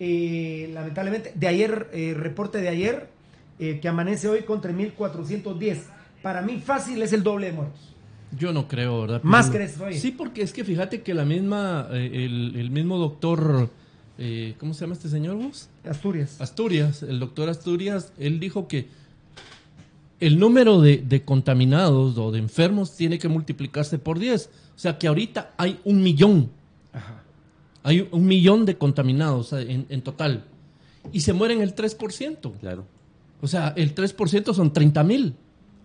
eh, lamentablemente, de ayer, eh, reporte de ayer, eh, que amanece hoy con tres mil cuatrocientos diez. Para mí fácil es el doble de muertos. Yo no creo, ¿verdad? Pero ¿más crees, Roy? Sí, porque es que fíjate que la misma, eh, el, el mismo doctor, eh, ¿cómo se llama este señor vos? Asturias. Asturias, el doctor Asturias, él dijo que el número de, de contaminados o de enfermos tiene que multiplicarse por diez. O sea, que ahorita hay un millón. Ajá. Hay un millón de contaminados en, en total. Y se mueren el tres por ciento. Claro. O sea, el tres por ciento son treinta mil.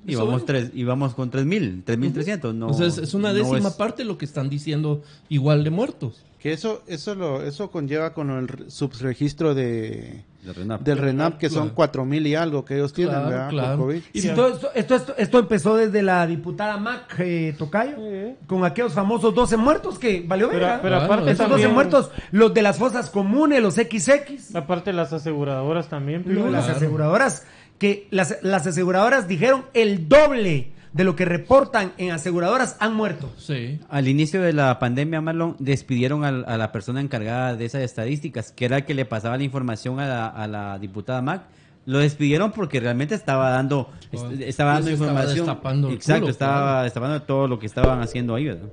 Y vamos, tres, y vamos con tres mil, tres mil trescientos. No, o sea, es, es una décima no es... parte lo que están diciendo igual de muertos. Que eso eso lo eso conlleva con el subregistro de, de RENAP. del RENAP, que claro. son cuatro mil y algo que ellos tienen, claro, ¿verdad? Claro. Por COVID. Y sí. esto, esto, esto, esto empezó desde la diputada Mac eh, Tocayo, sí. con aquellos famosos doce muertos que valió ver. Pero, pero aparte, esos doce también... muertos, los de las fosas comunes, los equis equis. Aparte las aseguradoras también. Pero... No, claro. Las aseguradoras... que las, las aseguradoras dijeron el doble de lo que reportan en aseguradoras han muerto. Sí. Al inicio de la pandemia, Marlon, despidieron a, a la persona encargada de esas estadísticas, que era el que le pasaba la información a la, a la diputada Mac. Lo despidieron porque realmente estaba dando oh, est- estaba dando información. Estaba destapando el Exacto, culo, estaba claro. destapando todo lo que estaban haciendo ahí, ¿verdad?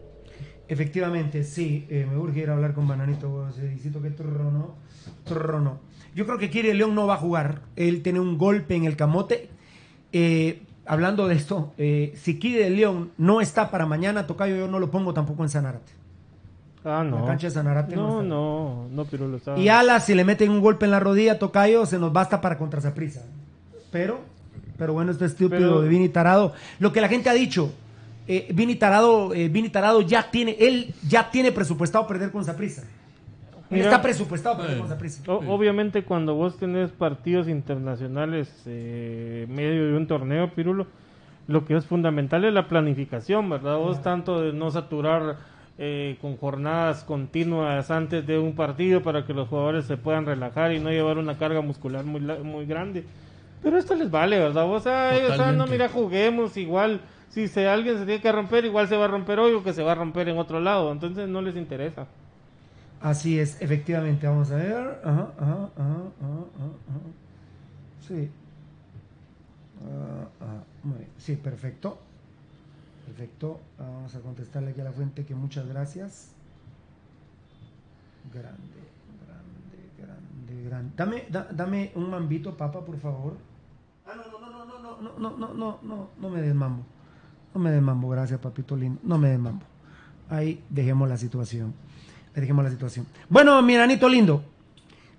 Efectivamente, sí. Eh, me urge ir a hablar con Bananito. Se dice que trono, trono. Yo creo que Kyrie León no va a jugar. Él tiene un golpe en el camote. Eh, hablando de esto, eh, si Kyrie León no está para mañana, Tocayo, yo no lo pongo tampoco en Sanarate. Ah, no. En la cancha de Sanarate no. No, no, no, pero lo está. Y Alas, si le meten un golpe en la rodilla, Tocayo, se nos basta para contra Saprissa. Pero, pero bueno, este estúpido pero... de Vini Tarado. Lo que la gente ha dicho, eh, Vini Tarado, eh, Vini Tarado ya tiene, él ya tiene presupuestado perder con Saprissa. Mira, está presupuestado para eh, prisa. O, obviamente cuando vos tenés partidos internacionales eh, medio de un torneo, Pirulo, lo que es fundamental es la planificación, ¿verdad? Vos claro. tanto de no saturar eh, con jornadas continuas antes de un partido para que los jugadores se puedan relajar y no llevar una carga muscular muy muy grande. Pero esto les vale, ¿verdad? Vos, ay, o sea, no, mira, juguemos igual. Si se, alguien se tiene que romper, igual se va a romper hoy o que se va a romper en otro lado. Entonces no les interesa. Así es, efectivamente, vamos a ver. Ajá, ajá, ajá, ajá, ajá. Sí. Ah, ah, muy bien. Sí, perfecto. Perfecto. Vamos a contestarle aquí a la fuente que muchas gracias. Grande, grande, grande, grande. Dame, da, dame un mambito, papa, por favor. Ah, no, no, no, no, no, no, no, no, no, no, no me des mambo. No me des mambo, gracias, papito lindo. No me des mambo. Ahí dejemos la situación. Dejemos la situación. Bueno, mi enanito lindo,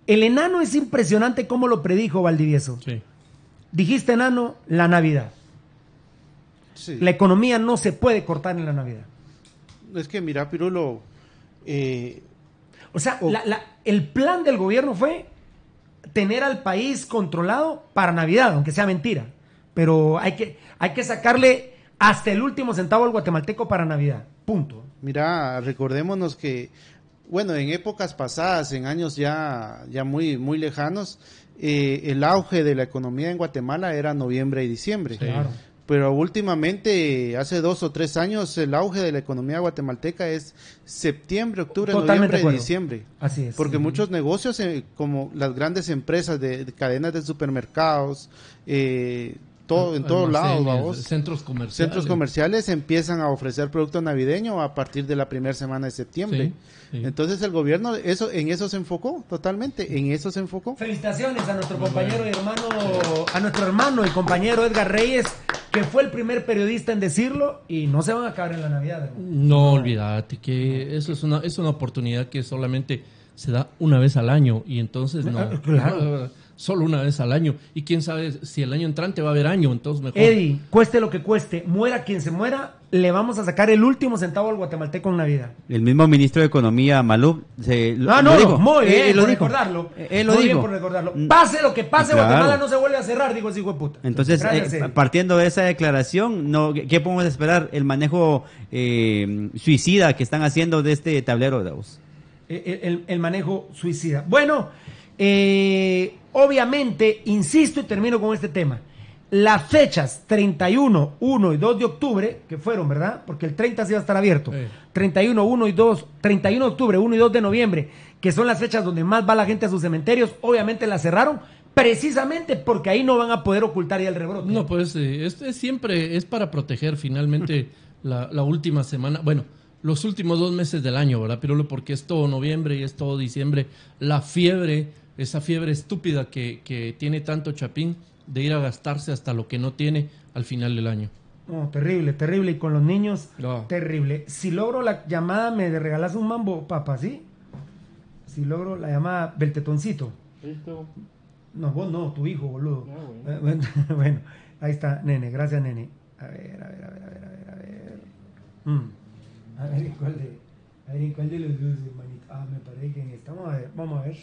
el enano es impresionante como lo predijo Valdivieso. Sí. Dijiste, enano, la Navidad. Sí. La economía no se puede cortar en la Navidad. Es que mira, Pirulo... Eh, o sea, o... La, la, el plan del gobierno fue tener al país controlado para Navidad, aunque sea mentira. Pero hay que, hay que sacarle hasta el último centavo al guatemalteco para Navidad. Punto. Mira, recordémonos que... Bueno, en épocas pasadas, en años ya, ya muy, muy lejanos, eh, el auge de la economía en Guatemala era noviembre y diciembre. Sí. Claro. Pero últimamente, hace dos o tres años, el auge de la economía guatemalteca es septiembre, octubre, Totalmente noviembre y diciembre. Así es. Porque sí. muchos negocios, eh, como las grandes empresas de, de cadenas de supermercados, eh, todo, en todos lados, vamos. Centros comerciales. Centros comerciales empiezan a ofrecer producto navideño a partir de la primera semana de septiembre. Sí, sí. Entonces el gobierno eso en eso se enfocó totalmente, en eso se enfocó. Felicitaciones a nuestro compañero y hermano, a nuestro hermano y compañero Edgar Reyes, que fue el primer periodista en decirlo, y no se van a acabar en la Navidad. No, no olvídate que eso es una es una oportunidad que solamente se da una vez al año y entonces no. Claro. Solo una vez al año. Y quién sabe si el año entrante va a haber año, entonces mejor. Eddie, cueste lo que cueste, muera quien se muera, le vamos a sacar el último centavo al guatemalteco en Navidad. El mismo ministro de Economía, Maluf, se lo, ah, no, lo dijo. Muy bien, eh, lo por dijo. recordarlo. Eh, lo muy dijo. bien por recordarlo. Pase lo que pase, claro. Guatemala no se vuelve a cerrar, digo ese hijo de puta. Entonces, Gracias, eh, partiendo de esa declaración, no, ¿qué podemos esperar? El manejo eh, suicida que están haciendo de este tablero de Davos. El, el, el manejo suicida. Bueno, eh... obviamente, insisto y termino con este tema, Las fechas treinta y uno, uno y dos de octubre, que fueron, ¿verdad? Porque el treinta sí va a estar abierto. Sí. treinta y uno, uno y dos, treinta y uno de octubre, uno y dos de noviembre, que son las fechas donde más va la gente a sus cementerios, obviamente las cerraron precisamente porque ahí no van a poder ocultar ya el rebrote. No, pues eh, es, es siempre es para proteger finalmente la, la última semana, bueno, los últimos dos meses del año, ¿verdad, Pirulo? Porque es todo noviembre y es todo diciembre, la fiebre, esa fiebre estúpida que, que tiene tanto Chapín, de ir a gastarse hasta lo que no tiene al final del año. No, terrible, terrible. Y con los niños, no. terrible. Si logro la llamada, ¿me regalas un mambo, papá? ¿Sí? Si logro la llamada del tetoncito. ¿Listo? No, vos no, tu hijo, boludo. No, bueno. Bueno, ahí está, nene. Gracias, nene. A ver, a ver, a ver, a ver, a ver. Mm. A ver, ¿cuál de, a ver, ¿cuál de los dos, hermanito? Ah, me parece que en esta. Vamos a ver, vamos a ver.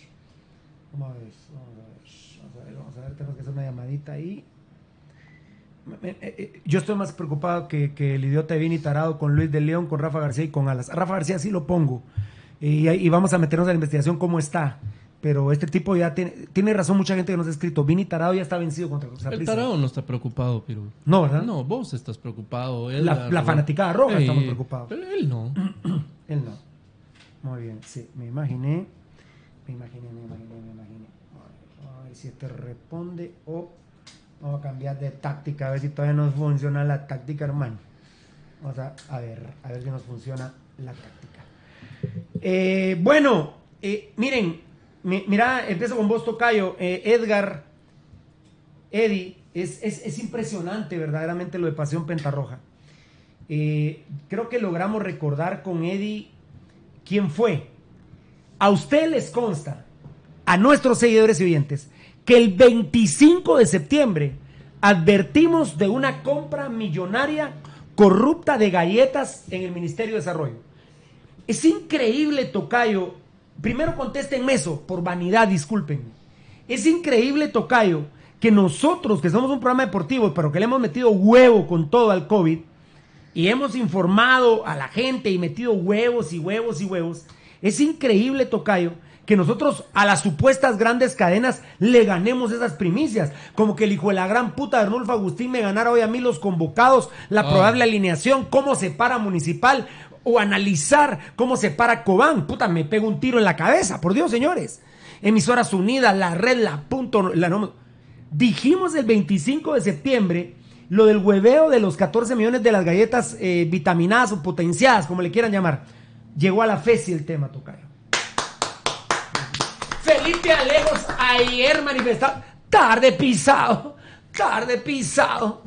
Vamos a ver, vamos a ver. Vamos a ver, vamos a ver, tenemos que hacer una llamadita ahí. Yo estoy más preocupado que, que el idiota de Vini tarado con Luis de León, con Rafa García y con Alas. A Rafa García sí lo pongo. Y, y vamos a meternos a la investigación cómo está. Pero este tipo ya tiene, tiene razón mucha gente que nos ha escrito. Vini tarado ya está vencido contra Saprissa. El tarado no está preocupado, Pirulo. No, ¿verdad? No, vos estás preocupado. Él, la, la fanaticada roja eh, estamos preocupados. Pero él no. Él no. Muy bien, sí, me imaginé. Me imaginé, me imaginé, me imaginé. Si este responde o oh, vamos a cambiar de táctica, a ver si todavía nos funciona la táctica, hermano. Vamos a, a ver, a ver si nos funciona la táctica. Eh, bueno, eh, miren, mi, mira, empiezo con vos, tocayo. Eh, Edgar, Eddie, es, es, es impresionante verdaderamente lo de Pasión Pentarroja. Eh, creo que logramos recordar con Eddie quién fue. A usted les consta, a nuestros seguidores y oyentes, que el veinticinco de septiembre advertimos de una compra millonaria corrupta de galletas en el Ministerio de Desarrollo. Es increíble, tocayo. Primero contéstenme eso, por vanidad, discúlpenme. Es increíble, tocayo, que nosotros, que somos un programa deportivo, pero que le hemos metido huevo con todo al COVID, y hemos informado a la gente y metido huevos y huevos y huevos, es increíble, tocayo, que nosotros a las supuestas grandes cadenas le ganemos esas primicias. Como que el hijo de la gran puta de Arnulfo Agustín me ganara hoy a mí los convocados, la oh. probable alineación, cómo se para Municipal, o analizar cómo se para Cobán. Puta, me pego un tiro en la cabeza, por Dios, señores. Emisoras Unidas, la red, la punto... La no... Dijimos el veinticinco de septiembre lo del hueveo de los catorce millones de las galletas eh, vitaminadas o potenciadas, como le quieran llamar. Llegó a la FESI el tema, tocayo. Felipe Alejos ayer manifestado, tarde pisado, tarde pisado,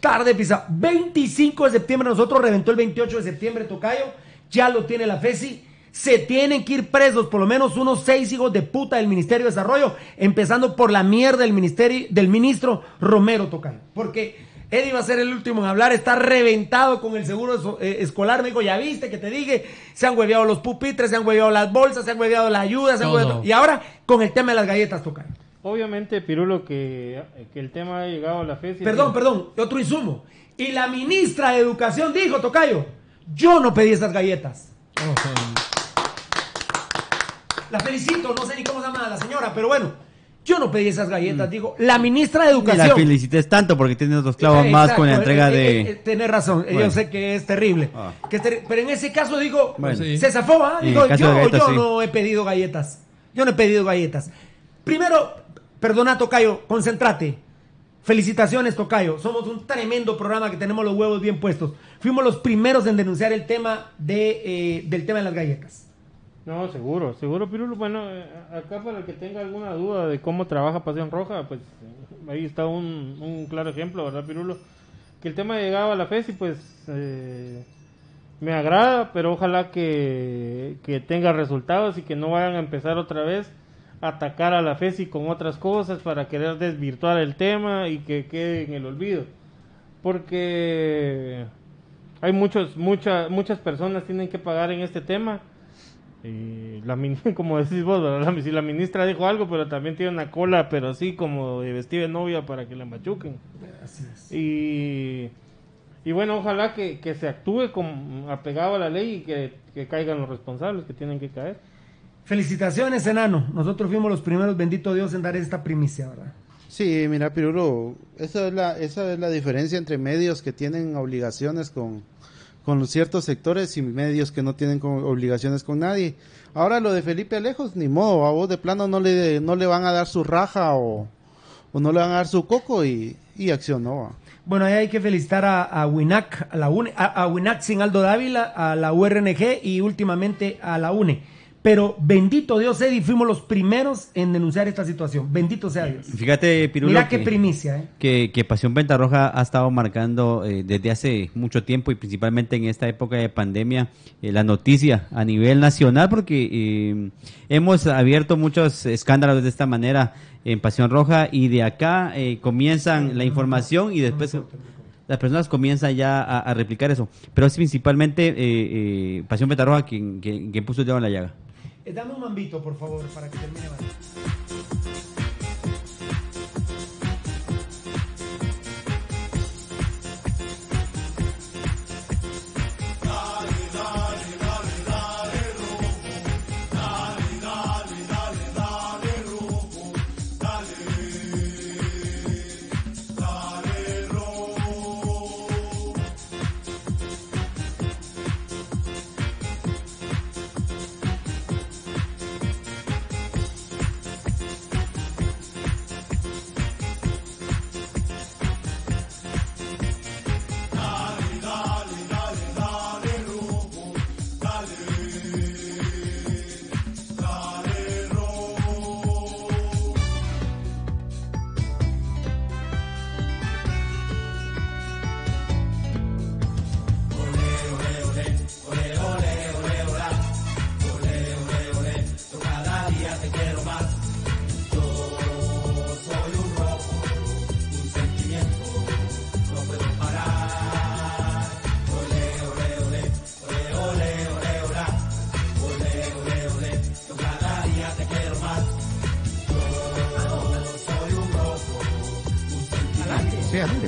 tarde pisado. veinticinco de septiembre, nosotros reventó el veintiocho de septiembre, tocayo, ya lo tiene la FESI. Se tienen que ir presos por lo menos unos seis hijos de puta del Ministerio de Desarrollo, empezando por la mierda del ministerio, del ministro Romero, tocayo. Porque Eddie va a ser el último en hablar, está reventado con el seguro escolar. Me dijo, ya viste que te dije, se han hueveado los pupitres, se han hueveado las bolsas, se han hueveado las ayudas, se han hueveado... Y ahora con el tema de las galletas, tocayo. Obviamente, Pirulo, que, que el tema ha llegado a la FESI. Perdón, perdón, otro insumo. Y la ministra de Educación dijo, tocayo, yo no pedí esas galletas. La felicito, no sé ni cómo se llama la señora, pero bueno. Yo no pedí esas galletas, mm. digo, la ministra de Educación. La felicites tanto porque tiene otros clavos eh, más exacto, con la entrega eh, de... Eh, eh, tenés razón, bueno. Yo sé que es terrible. Ah. Que es terri... Pero en ese caso, digo, bueno, se sí. zafó, ¿ah? Digo, yo, galletas, yo sí. no he pedido galletas. Yo no he pedido galletas. Primero, perdona, tocayo, concéntrate. Felicitaciones, tocayo. Somos un tremendo programa que tenemos los huevos bien puestos. Fuimos los primeros en denunciar el tema de, eh, del tema de las galletas. No, seguro, seguro, Pirulo. Bueno, acá para el que tenga alguna duda de cómo trabaja Pasión Roja, pues ahí está un, un claro ejemplo, ¿verdad, Pirulo? Que el tema llegaba a la FESI, pues eh, me agrada, pero ojalá que, que tenga resultados y que no vayan a empezar otra vez a atacar a la FESI con otras cosas para querer desvirtuar el tema y que quede en el olvido. Porque hay muchos, muchas, muchas personas tienen que pagar en este tema. Y la, como decís vos, ¿verdad? Si la ministra dijo algo, pero también tiene una cola, pero así como de vestir de novia para que la machuquen. Así es. Y, y bueno, ojalá que, que se actúe como apegado a la ley y que, que caigan los responsables que tienen que caer. Felicitaciones, enano. Nosotros fuimos los primeros, bendito Dios, en dar esta primicia, ¿verdad? Sí, mira, Pirulo, esa es la, esa es la diferencia entre medios que tienen obligaciones con, con ciertos sectores y medios que no tienen con, obligaciones con nadie. Ahora lo de Felipe Alejos, ni modo, a vos de plano no le, no le van a dar su raja o, o no le van a dar su coco y, y accionó. Bueno, ahí hay que felicitar a, a WINAC, a la UNE, a, a WINAC sin Aldo Dávila, a la U R N G y últimamente a la UNE. Pero bendito Dios, Eddie, fuimos los primeros en denunciar esta situación. Bendito sea Dios. Fíjate, Pirulo. Mira qué primicia, ¿eh? Que, que Pasión Pentarroja ha estado marcando eh, desde hace mucho tiempo y principalmente en esta época de pandemia eh, la noticia a nivel nacional, porque eh, hemos abierto muchos escándalos de esta manera en Pasión Roja y de acá eh, comienzan la información y después las personas comienzan ya a, a replicar eso. Pero es principalmente eh, eh, Pasión Pentarroja quien, quien, quien puso el dedo en la llaga. Dame un mambito, por favor, para que termine mal.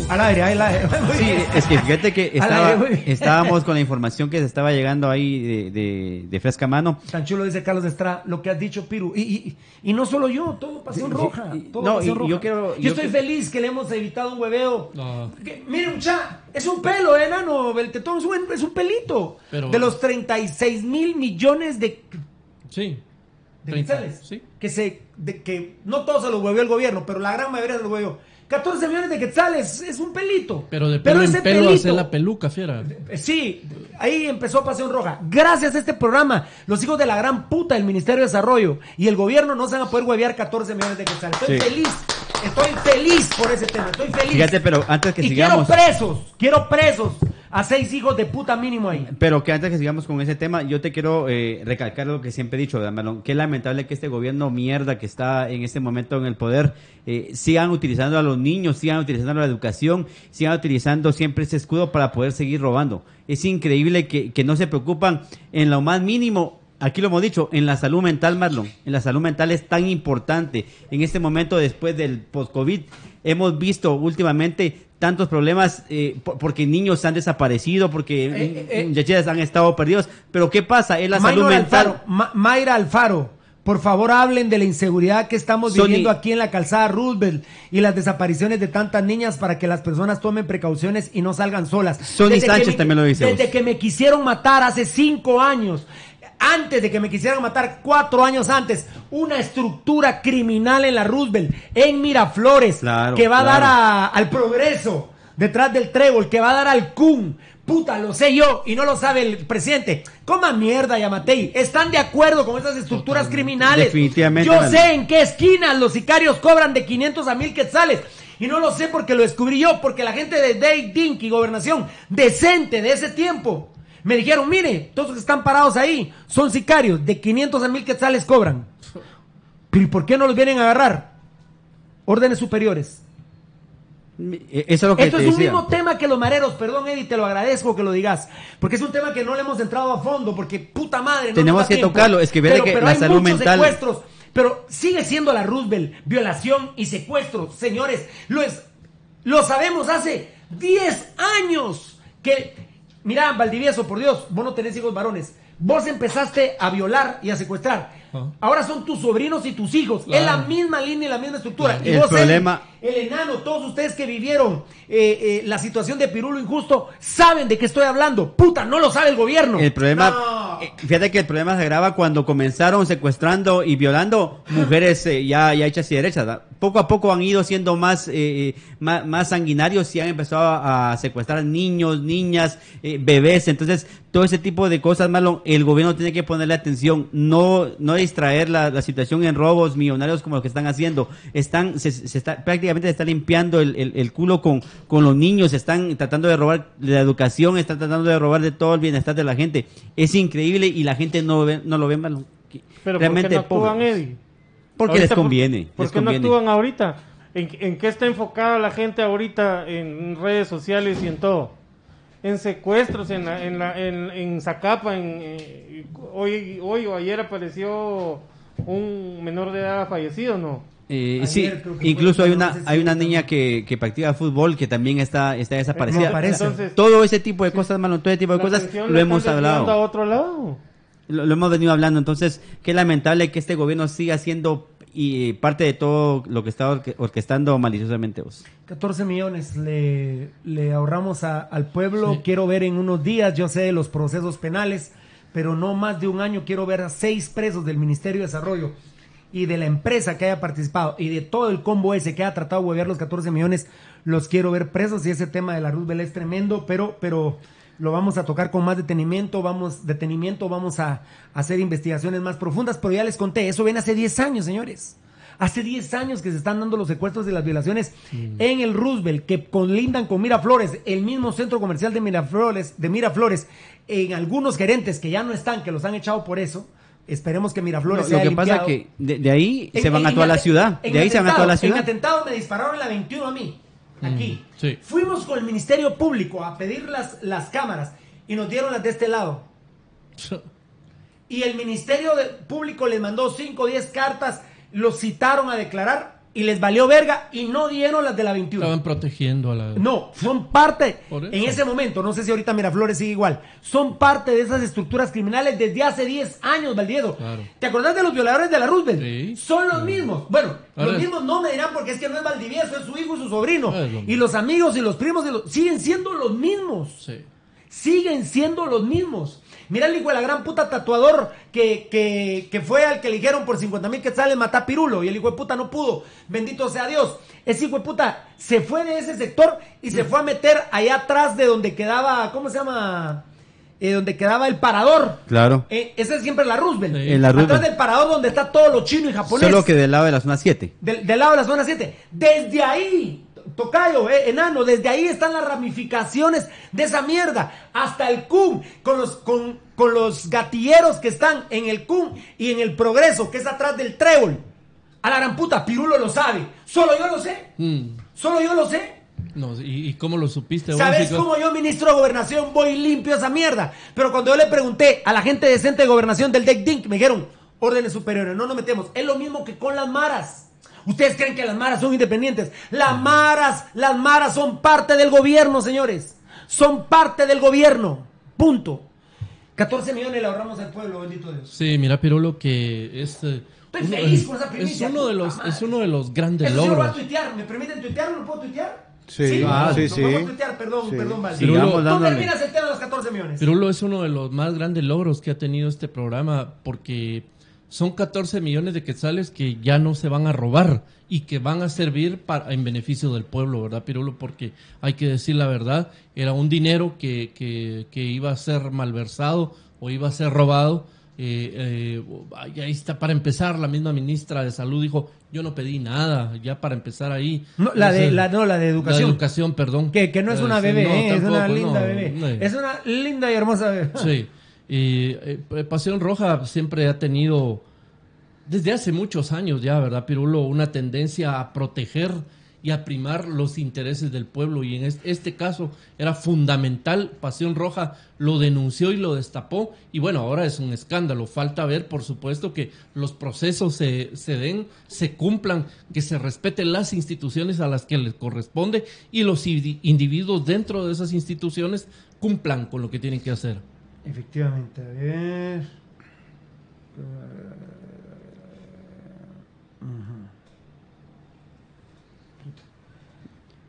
Al aire, al aire. Sí, es que fíjate que estaba, aire, estábamos con la información que se estaba llegando ahí de, de, de fresca mano. Tan chulo dice Carlos Estrada, lo que has dicho, Piru. Y, y, y no solo yo, todo Pasión Roja. Todo no, Pasión Roja. Yo, quiero, yo, yo estoy que... feliz que le hemos evitado un hueveo. No. Que, miren, ya, es un pelo, eh, enano, el tetón es un, es un pelito. Pero, de los treinta y seis mil millones de... Sí. De quetzales. Sí. Que, se, de, que no todos se los hueveó el gobierno, pero la gran mayoría se los hueveó. catorce millones de quetzales, es un pelito. Pero de pelo, pero ese en pelo pelito, hace la peluca, fiera. Sí, ahí empezó Pasión Roja. Gracias a este programa, los hijos de la gran puta del Ministerio de Desarrollo y el gobierno no se van a poder huevear catorce millones de quetzales. Estoy sí. feliz, estoy feliz por ese tema, estoy feliz. Fíjate, pero antes que y sigamos... quiero presos, quiero presos a seis hijos de puta mínimo ahí. Pero que antes que sigamos con ese tema, yo te quiero eh, recalcar lo que siempre he dicho, Damalón. Qué lamentable que este gobierno mierda que está en este momento en el poder eh, sigan utilizando a los niños, sigan utilizando la educación, sigan utilizando siempre ese escudo para poder seguir robando. Es increíble que, que no se preocupan en lo más mínimo. Aquí lo hemos dicho, en la salud mental, Marlon, en la salud mental es tan importante. En este momento, después del post-COVID, hemos visto últimamente tantos problemas eh, porque niños han desaparecido, porque eh, eh, muchachas han estado perdidos. Pero ¿qué pasa? Es la Mayra salud mental. Alfaro, Ma Mayra Alfaro, por favor hablen de la inseguridad que estamos Sony. viviendo aquí en la calzada Roosevelt y las desapariciones de tantas niñas para que las personas tomen precauciones y no salgan solas. Sony Sánchez me, también lo dice. Desde vos. que me quisieron matar hace cinco años... Antes de que me quisieran matar, cuatro años antes, una estructura criminal en la Roosevelt, en Miraflores, claro, que va claro. a dar a, al Progreso, detrás del Trébol, que va a dar al C U M. Puta, lo sé yo y no lo sabe el presidente. Coma mierda, Yamatei. Están de acuerdo con esas estructuras criminales. Definitivamente. Yo vale. sé en qué esquinas los sicarios cobran de quinientos a mil quetzales. Y no lo sé porque lo descubrí yo, porque la gente de Dave Dink y Gobernación, decente de ese tiempo, me dijeron, mire, todos los que están parados ahí son sicarios, de quinientos a mil quetzales cobran. ¿Pero y por qué no los vienen a agarrar? Órdenes superiores. Eso es lo que Esto es un decía. mismo tema que los mareros, perdón, Eddie, te lo agradezco que lo digas, porque es un tema que no le hemos entrado a fondo, porque puta madre. No Tenemos que tiempo. tocarlo, es que pero, que pero la hay salud muchos mental... secuestros, pero sigue siendo la Roosevelt, violación y secuestro, señores. Lo, es, lo sabemos hace diez años que... Mira, Valdivieso, por Dios, vos no tenés hijos varones, Vos empezaste a violar y a secuestrar. Uh-huh. Ahora son tus sobrinos y tus hijos. Claro. Es la misma línea y la misma estructura. Claro. Y el vos, problema... el, el enano, todos ustedes que vivieron eh, eh, la situación de Pirulo Injusto, saben de qué estoy hablando. Puta, no lo sabe el gobierno. El problema... No. Eh, fíjate que el problema se agrava cuando comenzaron secuestrando y violando mujeres eh, ya, ya hechas y derechas. ¿Verdad? Poco a poco han ido siendo más, eh, más, más sanguinarios y han empezado a, a secuestrar niños, niñas, eh, bebés. Entonces, todo ese tipo de cosas, Marlon, el gobierno tiene que ponerle atención, no no distraer la, la situación en robos millonarios como lo que están haciendo. Están se, se está prácticamente se está limpiando el, el, el culo con, con los niños, están tratando de robar de la educación, están tratando de robar de todo el bienestar de la gente. Es increíble y la gente no, ve, no lo ve, Marlon. Pero realmente ¿por qué no actúan, Eddie? Porque ahorita les conviene. ¿Por, ¿por qué no actúan ahorita? ¿En, ¿En qué está enfocada la gente ahorita en redes sociales y en todo? En secuestros, en la, en, la, en, en Zacapa, en, eh, hoy, hoy o ayer apareció un menor de edad fallecido, ¿no? Eh, sí, incluso hay una hay una niña que, que practica fútbol que también está está desaparecida. No, entonces, todo ese tipo de cosas, Marlon, todo ese tipo de cosas lo hemos hablado. A otro lado. Lo, lo hemos venido hablando. Entonces, qué lamentable que este gobierno siga siendo y parte de todo lo que está orquestando maliciosamente vos. catorce millones le, le ahorramos a, al pueblo, sí. Quiero ver en unos días, yo sé de los procesos penales, pero no más de un año quiero ver a seis presos del Ministerio de Desarrollo y de la empresa que haya participado y de todo el combo ese que ha tratado de huevear los catorce millones, los quiero ver presos. Y ese tema de la Roosevelt es tremendo, pero... pero lo vamos a tocar con más detenimiento, vamos detenimiento, vamos a, a hacer investigaciones más profundas, pero ya les conté, eso viene hace diez años, señores. Hace diez años que se están dando los secuestros y las violaciones, sí, en el Roosevelt, que conlindan con Miraflores, el mismo centro comercial de Miraflores, de Miraflores, en algunos gerentes que ya no están, que los han echado por eso. Esperemos que Miraflores no, sea lo que limpiado. Pasa que de, de ahí en, se van en, a toda la ciudad. De ahí atentado, se van a toda la ciudad. En atentado me dispararon en la veintiuno a mí. Aquí. Sí. Fuimos con el Ministerio Público a pedir las, las cámaras y nos dieron las de este lado. Y el Ministerio Público les mandó cinco o diez cartas, los citaron a declarar y les valió verga y no dieron las de la veintiuno. Estaban protegiendo a la... No, son parte, en ese momento, no sé si ahorita Miraflores sigue igual, son parte de esas estructuras criminales desde hace diez años, Valdiedo. Claro. ¿Te acordás de los violadores de la Roosevelt? Sí. Son los mismos. Bueno... Los mismos no me dirán porque es que no es Valdivieso, es su hijo y su sobrino. Y los amigos y los primos y los... siguen siendo los mismos. Sí. Siguen siendo los mismos. Mira el hijo de la gran puta tatuador que, que, que fue al que le dijeron por cincuenta mil quetzales matar a Pirulo. Y el hijo de puta no pudo. Bendito sea Dios. Ese hijo de puta se fue de ese sector y se fue a meter allá atrás de donde quedaba, ¿cómo se llama? Eh, donde quedaba el parador. Claro. Eh, esa es siempre la Roosevelt. Sí, la Roosevelt. Atrás del parador donde está todo lo chino y japonés. Solo que del lado de la zona siete. Del, del lado de la zona siete. Desde ahí, tocayo, eh, enano, desde ahí están las ramificaciones de esa mierda. Hasta el C U M, con los, con, con los gatilleros que están en el C U M y en el Progreso, que es atrás del Trébol. A la gran puta, Pirulo lo sabe. Solo yo lo sé. Mm. Solo yo lo sé. No, ¿y, ¿y cómo lo supiste? ¿Sabes cómo yo, ministro de Gobernación, voy limpio a esa mierda? Pero cuando yo le pregunté a la gente decente de Gobernación del D E C D I N C, me dijeron, órdenes superiores, no nos metemos. Es lo mismo que con las maras. ¿Ustedes creen que las maras son independientes? Las maras, las maras son parte del gobierno, señores. Son parte del gobierno. Punto. catorce millones le ahorramos al pueblo, bendito Dios. Sí, mira, Pirulo, que es... Eh... Estoy feliz con esa primicia. Es uno de los, es uno de los grandes Eso logros. Yo lo voy a tuitear. ¿Me permiten tuitearlo? ¿Lo puedo tuitear? Sí, sí, ah, sí, sí. Vamos a tuitear, perdón, sí. perdón, Valdir. Pirulo, tú terminas el tema de los catorce millones. Pirulo es uno de los más grandes logros que ha tenido este programa porque son catorce millones de quetzales que ya no se van a robar y que van a servir para, en beneficio del pueblo, ¿verdad, Pirulo? Porque hay que decir la verdad, era un dinero que, que, que iba a ser malversado o iba a ser robado. Eh, eh, ahí está, para empezar, la misma ministra de Salud dijo, yo no pedí nada, ya para empezar ahí. No, la, de, la, no, la de educación. La de educación, perdón. Que, que no es una bebé, no, eh, tampoco, es una linda no, bebé. No, es una linda y hermosa bebé. Sí, y eh, Pasión Roja siempre ha tenido, desde hace muchos años ya, ¿verdad, Pirulo? Una tendencia a proteger y a primar los intereses del pueblo. Y en este caso era fundamental. Pasión Roja lo denunció y lo destapó. Y bueno, ahora es un escándalo. Falta ver, por supuesto, que los procesos se, se den, se cumplan, que se respeten las instituciones a las que les corresponde y los individuos dentro de esas instituciones cumplan con lo que tienen que hacer. Efectivamente, a ver. Uh-huh.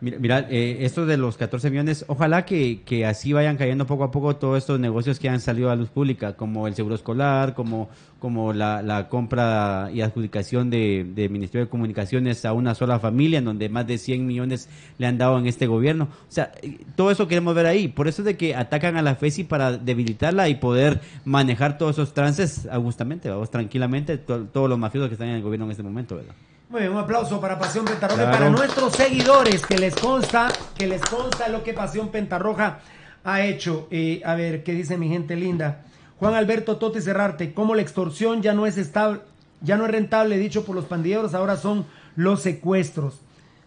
Mira, mira eh, esto de los catorce millones, ojalá que, que así vayan cayendo poco a poco todos estos negocios que han salido a luz pública, como el seguro escolar, como, como la, la compra y adjudicación de, de Ministerio de Comunicaciones a una sola familia, en donde más de cien millones le han dado en este gobierno. O sea, todo eso queremos ver ahí. Por eso es de que atacan a la FESI para debilitarla y poder manejar todos esos trances justamente, vamos, tranquilamente, to, todos los mafiosos que están en el gobierno en este momento, ¿verdad? Muy bien, un aplauso para Pasión Pentarroja, claro. Para nuestros seguidores, que les consta, que les consta lo que Pasión Pentarroja ha hecho. Eh, a ver, ¿qué dice mi gente linda? Juan Alberto Tote Cerrarte, ¿cómo la extorsión ya no es estable, ya no es rentable, dicho por los pandilleros, ahora son los secuestros?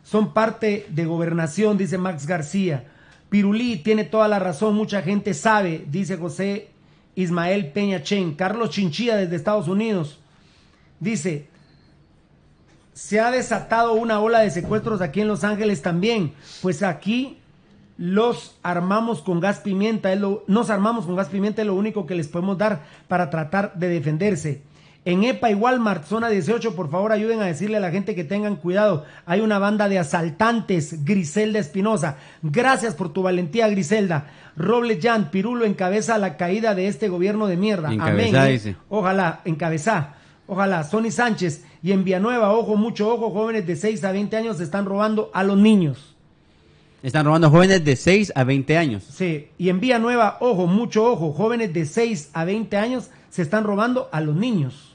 Son parte de gobernación, dice Max García. Pirulí tiene toda la razón, mucha gente sabe, dice José Ismael Peña Chen. Carlos Chinchilla desde Estados Unidos dice... Se ha desatado una ola de secuestros aquí en Los Ángeles también, pues aquí los armamos con gas pimienta, es lo, nos armamos con gas pimienta, es lo único que les podemos dar para tratar de defenderse. En EPA y Walmart, zona dieciocho, por favor ayuden a decirle a la gente que tengan cuidado, hay una banda de asaltantes. Griselda Espinosa, gracias por tu valentía, Griselda. Robles Jan, Pirulo encabeza la caída de este gobierno de mierda. Encabezá, amén, dice. Ojalá, encabezá. Ojalá. Sonny Sánchez, y en Villanueva, ojo, mucho ojo, jóvenes de seis a veinte años se están robando a los niños. Están robando jóvenes de seis a veinte años. Sí, y en Villanueva, ojo, mucho ojo, jóvenes de seis a veinte años se están robando a los niños.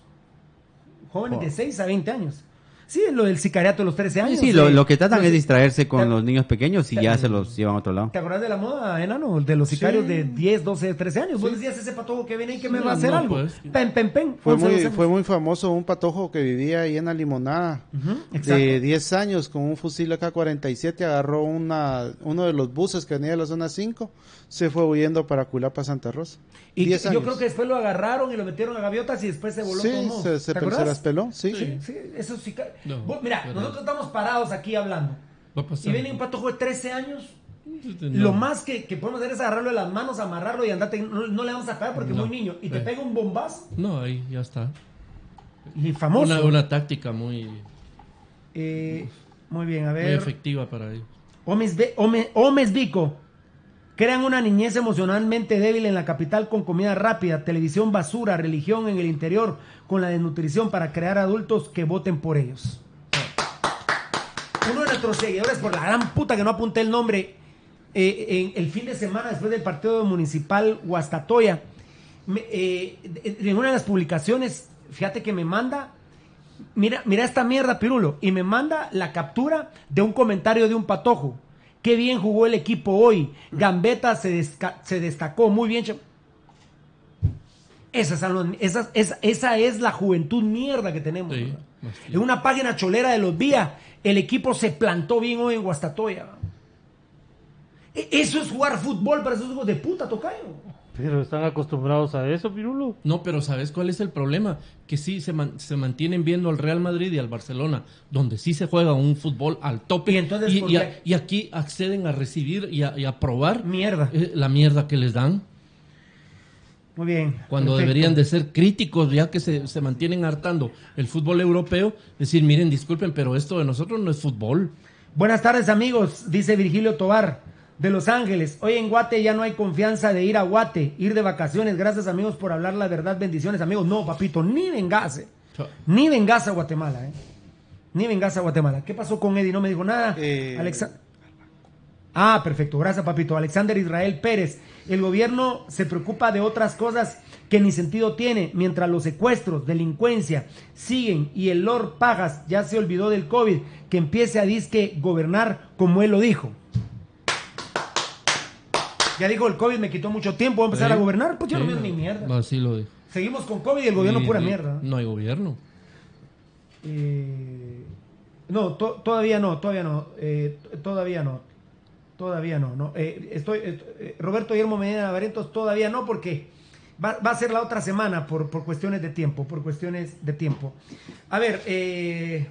Jóvenes oh. de seis a veinte años. Sí, lo del sicariato de los trece años. Sí, sí, eh. lo, lo que tratan no, es distraerse con te, los niños pequeños y te, ya te, se los llevan a otro lado. ¿Te acordás de la moda, enano? De los sicarios sí. de diez, doce, trece años. Sí. Vos decías ese patojo que viene y que sí, me va a hacer no, algo. Pues, pen, pen, pen. Fue, muy, fue muy famoso un patojo que vivía ahí en la Limonada. Uh-huh, de diez años con un fusil A K cuarenta y siete, agarró una, uno de los buses que venía de la zona cinco, se fue huyendo para Culapa, Santa Rosa. Y diez yo años. Creo que después lo agarraron y lo metieron a gaviotas y después se voló. Sí, todo se, se, se las peló. Sí, sí, sí esos sicarios. No, vos, mira, pero... nosotros estamos parados aquí hablando y viene un patojo de trece años. No. Lo más que, que podemos hacer es agarrarlo de las manos, amarrarlo y andarte. No, no le vamos a pagar porque no. es muy niño. Y eh. te pega un bombazo. No, ahí ya está. Y famoso. Una, una táctica muy eh, muy bien, a ver. Muy efectiva para ellos. Omes, Ome, Omes Vico. Crean una niñez emocionalmente débil en la capital con comida rápida, televisión basura, religión en el interior, con la desnutrición para crear adultos que voten por ellos. Uno de nuestros seguidores, por la gran puta que no apunté el nombre, eh, en el fin de semana después del partido municipal Guastatoya, eh, en una de las publicaciones, fíjate que me manda, mira, mira esta mierda, Pirulo, y me manda la captura de un comentario de un patojo. Qué bien jugó el equipo hoy. Gambetta se, se destacó muy bien. Esas son los, esas, esa, esa es la juventud mierda que tenemos. Sí, en una página cholera de los días, el equipo se plantó bien hoy en Guastatoya. Eso es jugar fútbol para esos hijos de puta, tocayo. Pero están acostumbrados a eso, Pirulo. No, pero ¿sabes cuál es el problema? Que sí se, man, se mantienen viendo al Real Madrid y al Barcelona, donde sí se juega un fútbol al tope. Y, entonces, y, y, a, y aquí acceden a recibir y a, y a probar mierda. Eh, la mierda que les dan. Muy bien. Cuando perfecto. Deberían de ser críticos, ya que se, se mantienen hartando el fútbol europeo, decir, miren, disculpen, pero esto de nosotros no es fútbol. Buenas tardes, amigos, dice Virgilio Tobar. De Los Ángeles, hoy en Guate ya no hay confianza de ir a Guate, ir de vacaciones. Gracias, amigos, por hablar la verdad. Bendiciones, amigos. No, papito, ni vengase. Ni vengase a Guatemala, ¿eh? Ni vengase a Guatemala. ¿Qué pasó con Eddie? No me dijo nada. Eh... Alexa... Ah, perfecto. Gracias, papito. Alexander Israel Pérez. El gobierno se preocupa de otras cosas que ni sentido tiene, mientras los secuestros, delincuencia, siguen y el Lord Pagas ya se olvidó del COVID, que empiece a disque gobernar como él lo dijo. Ya digo, el COVID me quitó mucho tiempo, voy a empezar eh, a gobernar, pues yo eh, no veo ni mierda. Así lo digo. Seguimos con COVID y el gobierno y, pura y, mierda. No hay gobierno. Eh, no, to, todavía no, todavía no, eh, todavía no, todavía no. no eh, estoy, eh, Roberto Guillermo Medina Barrientos, todavía no, porque va, va a ser la otra semana por, por cuestiones de tiempo, por cuestiones de tiempo. A ver, eh,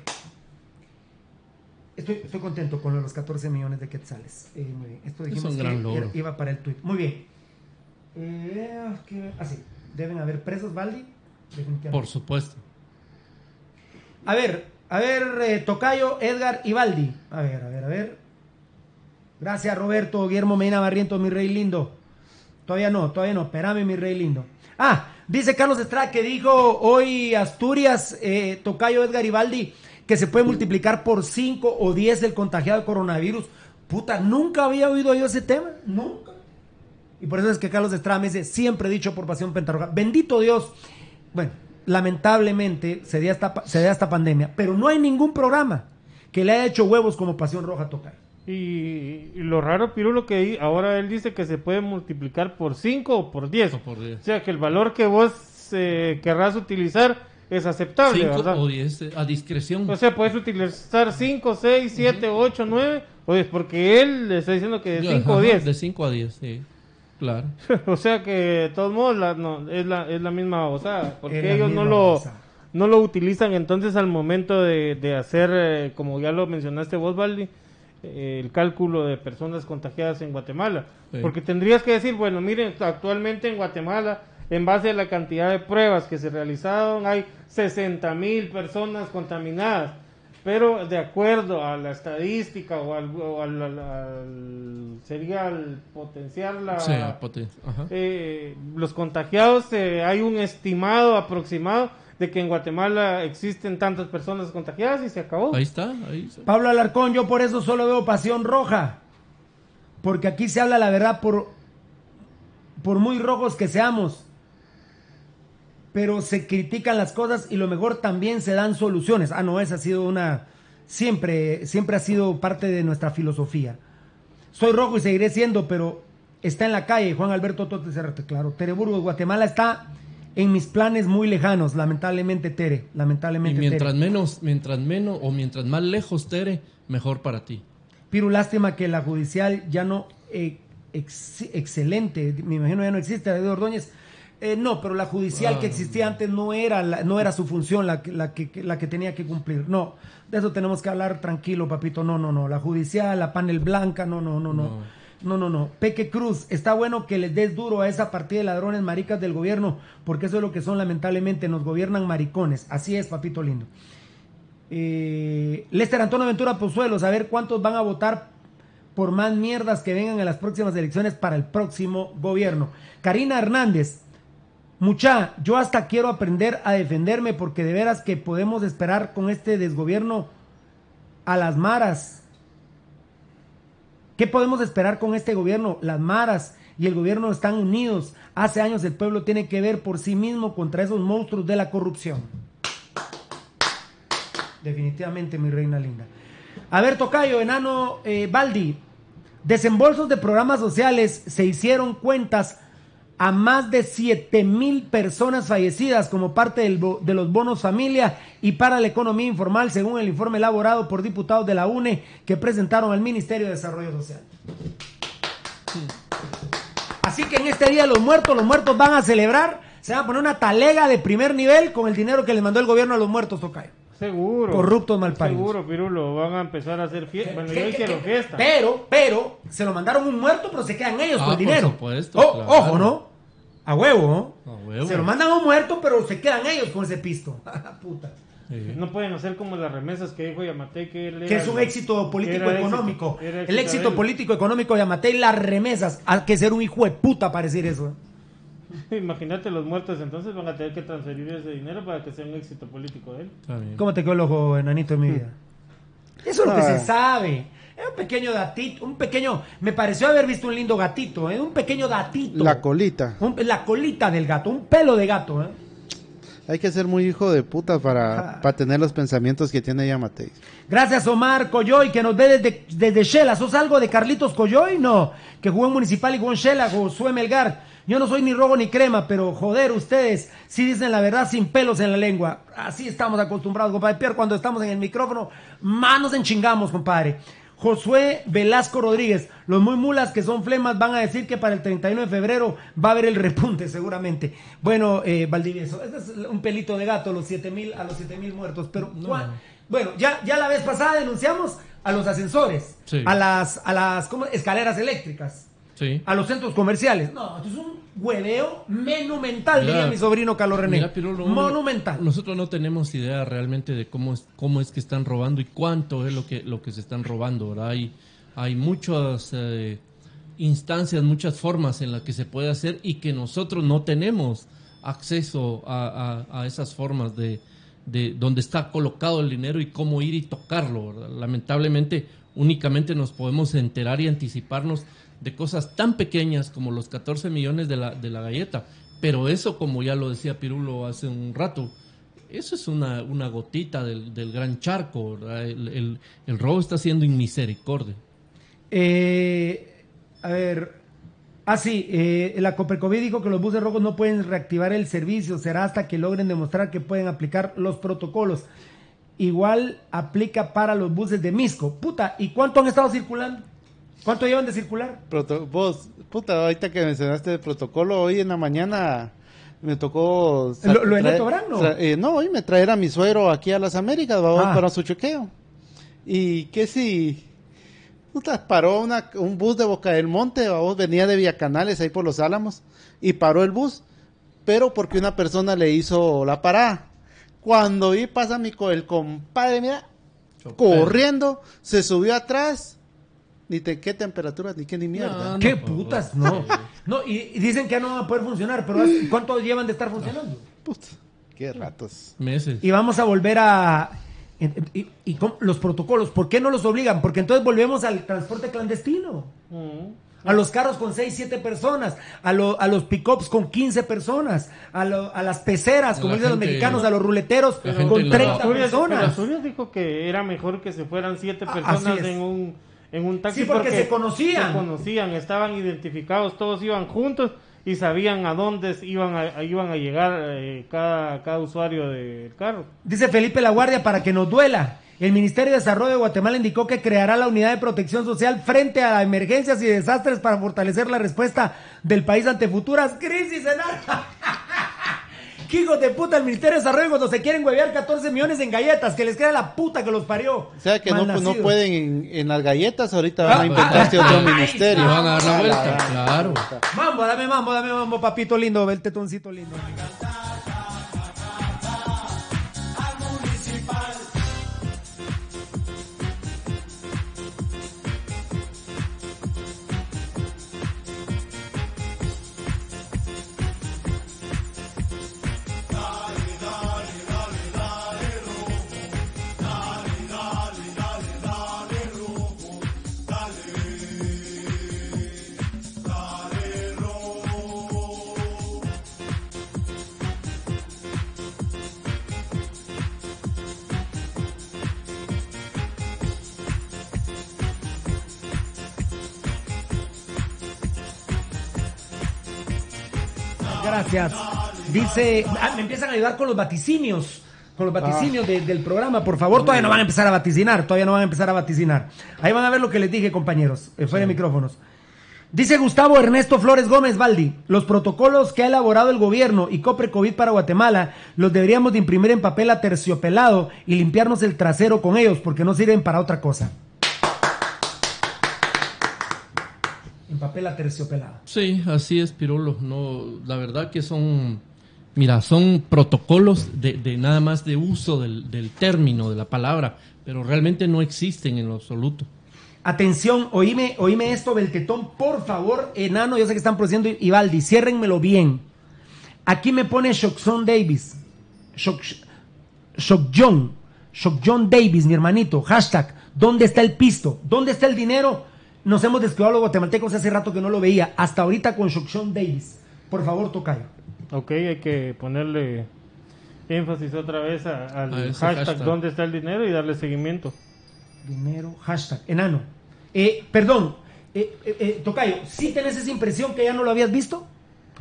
Estoy, estoy contento con los catorce millones de quetzales. Eh, muy bien. Esto dijimos es un gran que logro. Iba para el tuit. Muy bien. Eh, okay. Ah, sí. Deben haber presos, Valdi. Por supuesto. A ver, a ver, eh, Tocayo, Edgar y Valdi. A ver, a ver, a ver. Gracias, Roberto, Guillermo Medina Barrientos, mi rey lindo. Todavía no, todavía no. Espérame, mi rey lindo. Ah, dice Carlos Estrada que dijo hoy Asturias, eh, Tocayo, Edgar y Valdi, que se puede multiplicar por cinco o diez el contagiado de coronavirus. Puta, nunca había oído yo ese tema, nunca. Y por eso es que Carlos Estrada me dice, siempre dicho por Pasión Pentarroja, bendito Dios. Bueno, lamentablemente se dio esta, se dio esta pandemia, pero no hay ningún programa que le haya hecho huevos como Pasión Roja Tocar. Y, y lo raro, Pirulo, que ahora él dice que se puede multiplicar por cinco o por diez. O, o sea, que el valor que vos eh, querrás utilizar es aceptable, cinco, ¿verdad? cinco o diez, a discreción. O sea, puedes utilizar cinco, seis, siete, ocho, nueve, o diez, porque él le está diciendo que de cinco o diez. De cinco a diez, sí. Claro. O sea que de todos modos la, no, es, la, es la misma babosada, porque ellos no lo, no lo utilizan entonces al momento de, de hacer, eh, como ya lo mencionaste vos, Valdi, eh, el cálculo de personas contagiadas en Guatemala. Sí. Porque tendrías que decir, bueno, miren, actualmente en Guatemala, en base a la cantidad de pruebas que se realizaron, hay sesenta mil personas contaminadas, pero de acuerdo a la estadística o al, o al, al, al sería al potenciar la, sí, poten- ajá. Eh, los contagiados, eh, hay un estimado aproximado de que en Guatemala existen tantas personas contagiadas y se acabó. Ahí está, ahí está. Pablo Alarcón, yo por eso solo veo Pasión Roja, porque aquí se habla la verdad por, por muy rojos que seamos, pero se critican las cosas y lo mejor también se dan soluciones. Ah, no, esa ha sido una... Siempre, siempre ha sido parte de nuestra filosofía. Soy rojo y seguiré siendo, pero está en la calle. Juan Alberto Tote Cerrate, claro. Tere Burgos, Guatemala está en mis planes muy lejanos, lamentablemente, Tere. Lamentablemente, y mientras Tere. menos, mientras menos o mientras más lejos, Tere, mejor para ti. Piru, lástima que la judicial ya no... Eh, ex, excelente, me imagino ya no existe, la de Ordóñez. Eh, no, pero la judicial ah, que existía antes no era, la, no era su función la, la, que, la que tenía que cumplir. No, de eso tenemos que hablar tranquilo, papito. No, no, no. La judicial, la panel blanca, no, no, no, no. No, no, no. no. Peque Cruz, está bueno que les des duro a esa partida de ladrones maricas del gobierno, porque eso es lo que son, lamentablemente. Nos gobiernan maricones. Así es, papito lindo. Eh, Lester Antonio Ventura Pozuelos, a ver cuántos van a votar por más mierdas que vengan en las próximas elecciones para el próximo gobierno. Karina Hernández. Mucha, yo hasta quiero aprender a defenderme porque de veras que podemos esperar con este desgobierno a las maras. ¿Qué podemos esperar con este gobierno? Las maras y el gobierno están unidos. Hace años el pueblo tiene que ver por sí mismo contra esos monstruos de la corrupción. Definitivamente, mi reina linda. A ver, Tocayo, enano, eh, Valdi. Desembolsos de programas sociales, se hicieron cuentas a más de siete mil personas fallecidas como parte del bo- de los bonos familia y para la economía informal, según el informe elaborado por diputados de la U N E que presentaron al Ministerio de Desarrollo Social. Sí. Así que en este día los muertos, los muertos van a celebrar, se van a poner una talega de primer nivel con el dinero que les mandó el gobierno a los muertos, Tocayo. Seguro. Corruptos malparidos. Seguro, Pirulo, van a empezar a hacer fiesta. Bueno, yo hicieron fiesta. Pero, pero, se lo mandaron un muerto, pero se quedan ellos ah, con el dinero. Por supuesto, oh, claro. Ojo, ¿no? A huevo, ¿no? A huevo. Se lo mandan a un muerto, pero se quedan ellos con ese pisto. Puta. Sí. No pueden hacer como las remesas que dijo Yamatei. Que, que es un éxito político-económico. El éxito político-económico de Yamatei, las remesas. Hay que ser un hijo de puta para decir eso. Imagínate, los muertos entonces van a tener que transferir ese dinero para que sea un éxito político de él. ¿Cómo te quedó el ojo, enanito, en mi vida? Eso es ah. lo que se sabe. Es un pequeño datito, un pequeño... Me pareció haber visto un lindo gatito, ¿eh? Un pequeño datito. La colita. Un, la colita del gato, un pelo de gato, ¿eh? Hay que ser muy hijo de puta para, ah. para tener los pensamientos que tiene Yamatei. Gracias, Omar Coyoy, que nos ve desde, desde Shela. ¿Sos algo de Carlitos Coyoy? No, que jugó en Municipal y jugó en Shela, Josué Melgar. Yo no soy ni rojo ni crema, pero joder, ustedes sí dicen la verdad sin pelos en la lengua. Así estamos acostumbrados, compadre Pierre. Cuando estamos en el micrófono, más nos enchingamos, compadre. Josué Velasco Rodríguez, los muy mulas que son flemas van a decir que para el treinta y uno de febrero va a haber el repunte seguramente. Bueno, eh, Valdivieso, este es un pelito de gato, los siete mil, a los siete mil muertos, pero no. Juan, bueno, ya, ya la vez pasada denunciamos a los ascensores, sí. a las, a las ¿cómo? escaleras eléctricas. sí. a los centros comerciales. No, esto es un hueveo monumental, diría mi sobrino Carlos René. Mira, Pirulo, monumental. Nosotros no tenemos idea realmente de cómo es, cómo es que están robando y cuánto es lo que, lo que se están robando, ¿verdad? Hay, hay muchas eh, instancias, muchas formas en las que se puede hacer y que nosotros no tenemos acceso a, a, a esas formas de, de donde está colocado el dinero y cómo ir y tocarlo, ¿verdad? Lamentablemente, únicamente nos podemos enterar y anticiparnos de cosas tan pequeñas como los catorce millones de la, de la galleta, pero eso, como ya lo decía Pirulo hace un rato, eso es una, una gotita del, del gran charco, ¿verdad? El, el, el robo está siendo inmisericordia. Eh, a ver, ah sí, eh, la Coprecovid dijo que los buses rojos no pueden reactivar el servicio, será hasta que logren demostrar que pueden aplicar los protocolos. Igual aplica para los buses de Misco. Puta, ¿y cuánto han estado circulando? ¿Cuánto llevan de circular? Proto- vos, puta, ahorita que mencionaste el protocolo, hoy en la mañana me tocó... Sa- ¿Lo, lo traer, en Tobrán, no? Tra- eh, no, hoy me traer a mi suegro aquí a las Américas, vamos ah. para su chequeo. Y que si... Puta, paró una, un bus de Boca del Monte, vamos, venía de Villacanales, ahí por Los Álamos, y paró el bus, pero porque una persona le hizo la parada. Cuando vi pasa mi co- el compadre, mira, Chopé. corriendo, se subió atrás... Ni te, qué temperaturas, ni qué ni mierda. No, ¿Qué no, putas? No. no y, y dicen que ya no van a poder funcionar, pero ¿cuánto llevan de estar funcionando? Puta, qué ratos. Meses. Y vamos a volver a... Y, y, y con los protocolos, ¿por qué no los obligan? Porque entonces volvemos al transporte clandestino. Uh-huh. A los carros con seis, siete personas, a, lo, a los pick-ups con quince personas, a, lo, a las peceras, como la dicen gente, los mexicanos, a los ruleteros con treinta Asturias, personas. Pero Asturias dijo que era mejor que se fueran siete personas en un... en un taxi, sí, porque, porque se conocían, se conocían, estaban identificados, todos iban juntos y sabían a dónde iban a, a, iban a llegar eh, cada, cada usuario del carro. Dice Felipe La Guardia, para que nos duela, el Ministerio de Desarrollo de Guatemala indicó que creará la Unidad de Protección Social frente a emergencias y desastres para fortalecer la respuesta del país ante futuras crisis en alta. ¡Qué hijos de puta! El Ministerio de Desarrollo, cuando se quieren huevear catorce millones en galletas, que les queda la puta que los parió. O sea que no, no pueden en, en las galletas, ahorita van a inventarse otro ministerio. Van a dar la vuelta, claro. Mambo, dame mambo, dame mambo, papito lindo, ve el tetoncito lindo. Gracias. Dice, ah, me empiezan a ayudar con los vaticinios, con los vaticinios ah. de, del programa, por favor. Todavía no van a empezar a vaticinar, todavía no van a empezar a vaticinar. Ahí van a ver lo que les dije, compañeros, eh, fuera sí. de micrófonos. Dice Gustavo Ernesto Flores Gómez Valdi, los protocolos que ha elaborado el gobierno y Coprecovid para Guatemala los deberíamos de imprimir en papel aterciopelado y limpiarnos el trasero con ellos porque no sirven para otra cosa. En papel aterciopelado. Sí, así es, Pirulo. No, la verdad que son, mira, son protocolos de, de nada más de uso del, del término, de la palabra, pero realmente no existen en lo absoluto. Atención, oíme, oíme esto, Beltetón, por favor, enano, yo sé que están produciendo Ivaldi, ciérrenmelo bien. Aquí me pone Shockson Davis, Shock, Shock John, Shock John Davis, mi hermanito, hashtag, ¿dónde está el pisto? ¿Dónde está el dinero? Nos hemos descuidado los guatemaltecos, hace rato que no lo veía. Hasta ahorita con Shockson Davis. Por favor, tocayo. Ok, hay que ponerle énfasis otra vez a, al a hashtag, hashtag ¿dónde está el dinero? Y darle seguimiento. Dinero, hashtag, enano. Eh, perdón, eh, eh, tocayo, ¿sí tenés esa impresión que ya no lo habías visto?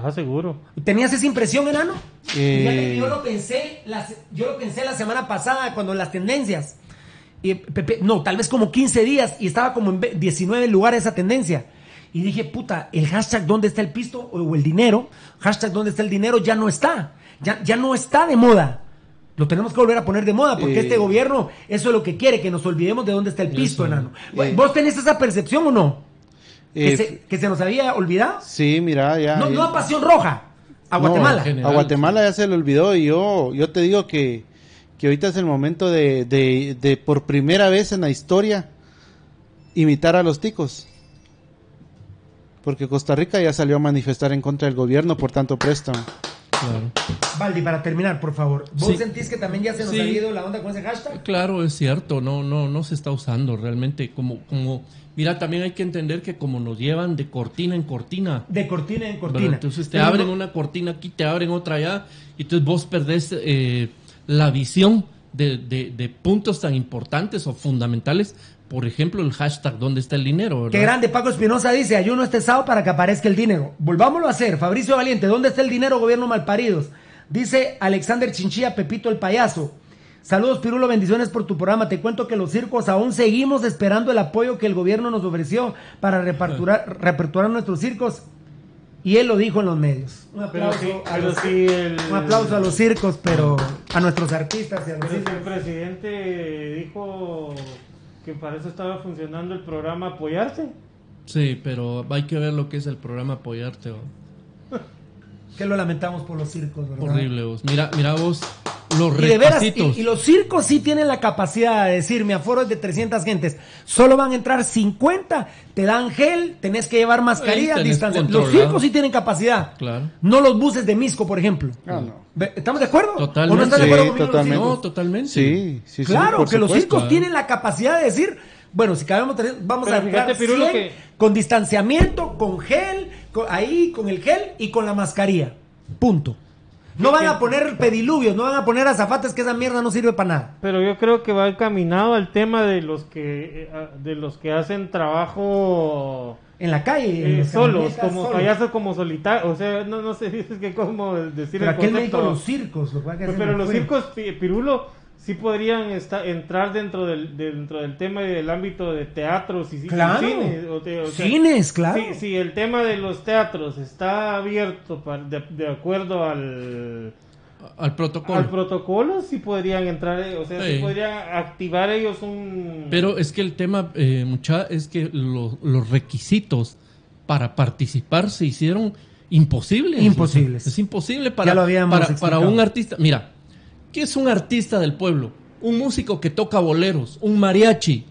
Ah, seguro. ¿Tenías esa impresión, enano? Eh... Yo, lo pensé, las, yo lo pensé la semana pasada cuando las tendencias... Y Pepe, no, tal vez como quince días y estaba como en diecinueve lugares esa tendencia y dije, puta, el hashtag ¿dónde está el pisto? O el dinero, hashtag ¿dónde está el dinero? Ya no está, ya, ya no está de moda, lo tenemos que volver a poner de moda porque eh, este gobierno, eso es lo que quiere, que nos olvidemos de dónde está el pisto, eso, enano. Eh, ¿Vos tenés esa percepción o no? Eh, ¿Que, se, ¿Que se nos había olvidado? Sí, mira, ya. No, ya. No a Pasión Roja, a Guatemala. No, a Guatemala ya se le olvidó y yo, yo te digo que, que ahorita es el momento de, de, de, por primera vez en la historia, imitar a los ticos. Porque Costa Rica ya salió a manifestar en contra del gobierno por tanto préstamo. Claro. Valdi, para terminar, por favor, ¿vos sí. sentís que también ya se nos sí. ha ido la onda con ese hashtag? Claro, es cierto, no, no, no se está usando realmente como, como, mira, también hay que entender que como nos llevan de cortina en cortina. De cortina en cortina. Bueno, entonces te abren una cortina aquí, te abren otra allá, y entonces vos perdés eh, la visión de, de, de puntos tan importantes o fundamentales. Por ejemplo, el hashtag, ¿dónde está el dinero? ¿Verdad? Qué grande, Paco Espinosa dice, ayuno este sábado para que aparezca el dinero. Volvámoslo a hacer. Fabricio Valiente, ¿dónde está el dinero, gobierno malparidos? Dice Alexander Chinchilla, Pepito el payaso. Saludos, Pirulo, bendiciones por tu programa. Te cuento que los circos aún seguimos esperando el apoyo que el gobierno nos ofreció para reperturar, reperturar nuestros circos. Y él lo dijo en los medios. Un aplauso, pero sí, pero a, los, sí el... un aplauso a los circos, pero a nuestros artistas. Y a los pero si el presidente dijo... que para eso estaba funcionando el programa Apoyarte. Sí, pero hay que ver lo que es el programa Apoyarte. ¿O? Que lo lamentamos por los circos, ¿verdad? Horrible vos. Mira, mira vos, los requisitos. Y de veras, y, y los circos sí tienen la capacidad de decir, mi aforo es de trescientas gentes, solo van a entrar cincuenta, te dan gel, tenés que llevar mascarilla, distancia. Los circos sí tienen capacidad. Claro. No los buses de Misco, por ejemplo. Ah, no. ¿Estamos de acuerdo? Totalmente. ¿O no están de acuerdo conmigo? Sí, totalmente. No, totalmente. Sí, sí, sí, claro, que los circos claro. tienen la capacidad de decir, bueno, si cabemos, vamos pero a fíjate, Pirulo, cien, que... con distanciamiento, con gel, con, ahí con el gel y con la mascarilla. Punto. No van a poner pediluvios, no van a poner azafates, que esa mierda no sirve para nada. Pero yo creo que va encaminado al tema de los que de los que hacen trabajo en la calle, eh, solos, como solos. Payasos, como solitarios, o sea, no no sé es que cómo decir pero el concepto. Pero los circos, lo cual que pues, pero los fue. Circos, Pirulo, sí podrían estar, entrar dentro del dentro del tema y del ámbito de teatros y claro. cines. O te, o sea, cines, claro. Si, si el tema de los teatros está abierto para, de, de acuerdo al... Al protocolo. Al protocolo sí podrían entrar, o sea, sí, sí podrían activar ellos un... Pero es que el tema, eh, mucha, es que lo, los requisitos para participar se hicieron imposibles. Imposibles. O sea, es imposible para, para, para un artista. Mira, ¿qué es un artista del pueblo? Un músico que toca boleros, un mariachi.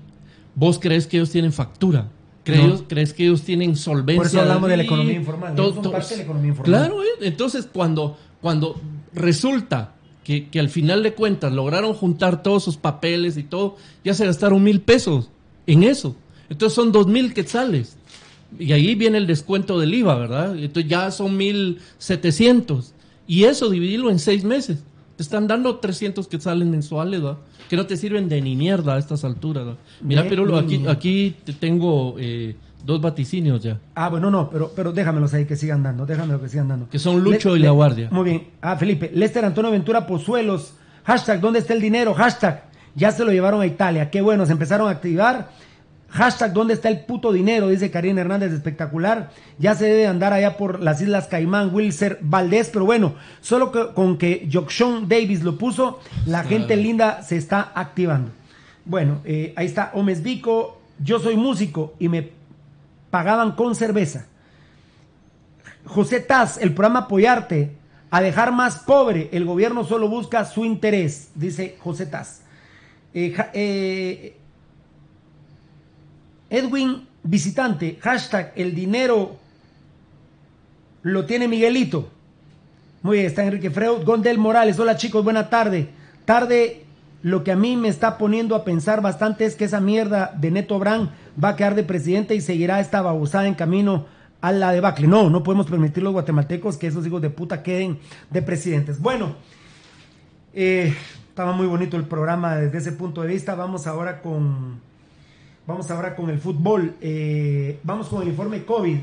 ¿Vos crees que ellos tienen factura? ¿Crees, no. ¿crees que ellos tienen solvencia? Por eso hablamos de la economía informal. Todo, son parte de la economía informal. Claro, entonces cuando... cuando resulta que, que al final de cuentas lograron juntar todos sus papeles y todo, ya se gastaron mil pesos en eso. Entonces son dos mil quetzales. Y ahí viene el descuento del I V A, ¿verdad? Entonces ya son mil setecientos. Y eso dividirlo en seis meses. Te están dando trescientos quetzales mensuales, ¿verdad? Que no te sirven de ni mierda a estas alturas, ¿verdad? Mira, Pirulo, aquí, aquí te tengo... Eh, Dos vaticinios ya. Ah, bueno, no, pero, pero déjamelos ahí que sigan dando, déjamelos que sigan dando. Que son Lucho Le- y La Guardia. Muy bien. Ah, Felipe, Lester Antonio Ventura Pozuelos, hashtag, ¿dónde está el dinero? Hashtag, ya se lo llevaron a Italia, qué bueno, se empezaron a activar. Hashtag, ¿dónde está el puto dinero? Dice Karina Hernández, espectacular. Ya se debe andar allá por las Islas Caimán, Wilser Valdés, pero bueno, solo que, con que Jockson Davis lo puso, la claro. gente linda se está activando. Bueno, eh, ahí está Omes Vico, yo soy músico y me... pagaban con cerveza. José Taz, el programa Apoyarte, a dejar más pobre, el gobierno solo busca su interés, dice José Taz. Eh, eh, Edwin Visitante, hashtag, el dinero lo tiene Miguelito. Muy bien, está Enrique Freud. Gondel Morales, hola chicos, buena tarde. Tarde, lo que a mí me está poniendo a pensar bastante es que esa mierda de Neto Brand va a quedar de presidente y seguirá esta babosada en camino a la debacle. No, no podemos permitir los guatemaltecos que esos hijos de puta queden de presidentes. Bueno, eh, estaba muy bonito el programa desde ese punto de vista. Vamos ahora con, vamos ahora con el fútbol. Eh, vamos con el informe COVID.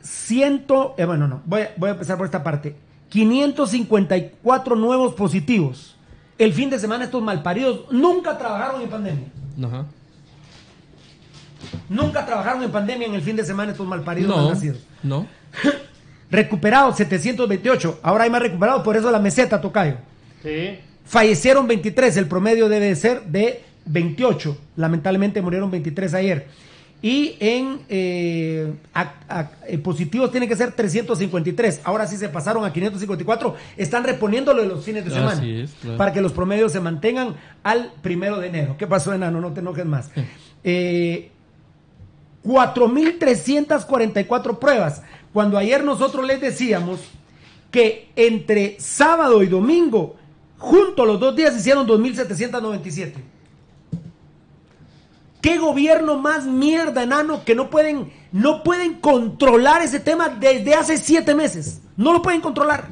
Ciento, eh, bueno, no, voy, voy a empezar por esta parte. quinientos cincuenta y cuatro nuevos positivos. El fin de semana estos malparidos nunca trabajaron en pandemia. Ajá. Nunca trabajaron en pandemia en el fin de semana estos malparidos no, nacidos. No. Recuperados setecientos veintiocho. Ahora hay más recuperados, por eso la meseta, tocayo. Sí. Fallecieron veintitrés, el promedio debe de ser de veintiocho. Lamentablemente murieron veintitrés ayer. Y en eh, a, a, eh, positivos tienen que ser trescientos cincuenta y tres. Ahora sí se pasaron a quinientos cincuenta y cuatro. Están reponiendo lo de los fines de semana. Así es, claro. Para que los promedios se mantengan al primero de enero. ¿Qué pasó, enano? No te enojes más. Eh, cuatro mil trescientas cuarenta y cuatro pruebas. Cuando ayer nosotros les decíamos que entre sábado y domingo, juntos los dos días, hicieron dos mil setecientos noventa y siete. ¿Qué gobierno más mierda, enano, que no pueden, no pueden controlar ese tema desde hace siete meses? No lo pueden controlar.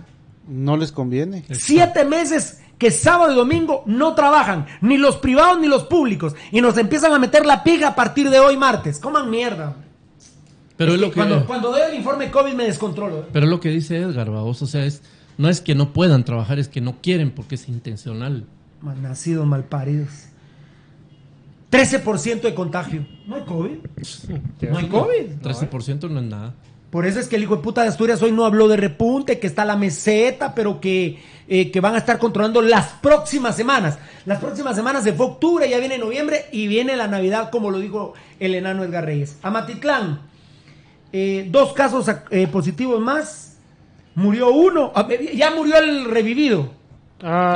No les conviene. Siete meses que sábado y domingo no trabajan, ni los privados ni los públicos, y nos empiezan a meter la pija a partir de hoy martes. Coman mierda. Pero es que lo que... Cuando, cuando doy el informe COVID me descontrolo. Pero es lo que dice Edgar, babos, o sea, es, no es que no puedan trabajar, es que no quieren porque es intencional. Malnacidos, malparidos. trece por ciento de contagio. No hay COVID. No hay COVID. trece por ciento no es nada. Por eso es que el hijo de puta de Asturias hoy no habló de repunte, que está la meseta, pero que, eh, que van a estar controlando las próximas semanas. Las próximas semanas se fue octubre, ya viene noviembre y viene la Navidad, como lo dijo el enano Edgar Reyes. Amatitlán, eh, dos casos eh, positivos más. Murió uno. Ya murió el revivido. Ah,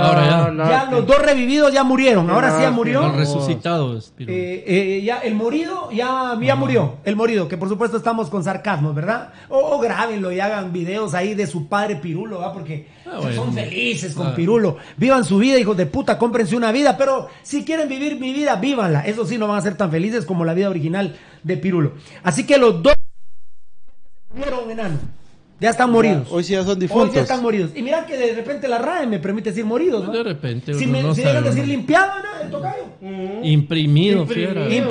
ahora ya, ya los dos revividos ya murieron. Ahora sí ya murió. Los resucitados. Eh, eh, ya el morido ya, ya ah. murió. El morido, que por supuesto estamos con sarcasmo, ¿verdad? O, o grábenlo y hagan videos ahí de su padre Pirulo, ¿verdad? Porque ah, bueno. son felices con ah. Pirulo. Vivan su vida, hijos de puta, cómprense una vida. Pero si quieren vivir mi vida, vívanla. Eso sí, no van a ser tan felices como la vida original de Pirulo. Así que los dos murieron, enano. Ya están moridos. Hoy sí ya son difuntos. Hoy ya están moridos. Y mira que de repente la R A E me permite decir moridos, ¿no? De repente. Si me, no si dejan decir limpiado, ¿no? El tocayo. Uh-huh. Imprimido, fiera. Imprimido,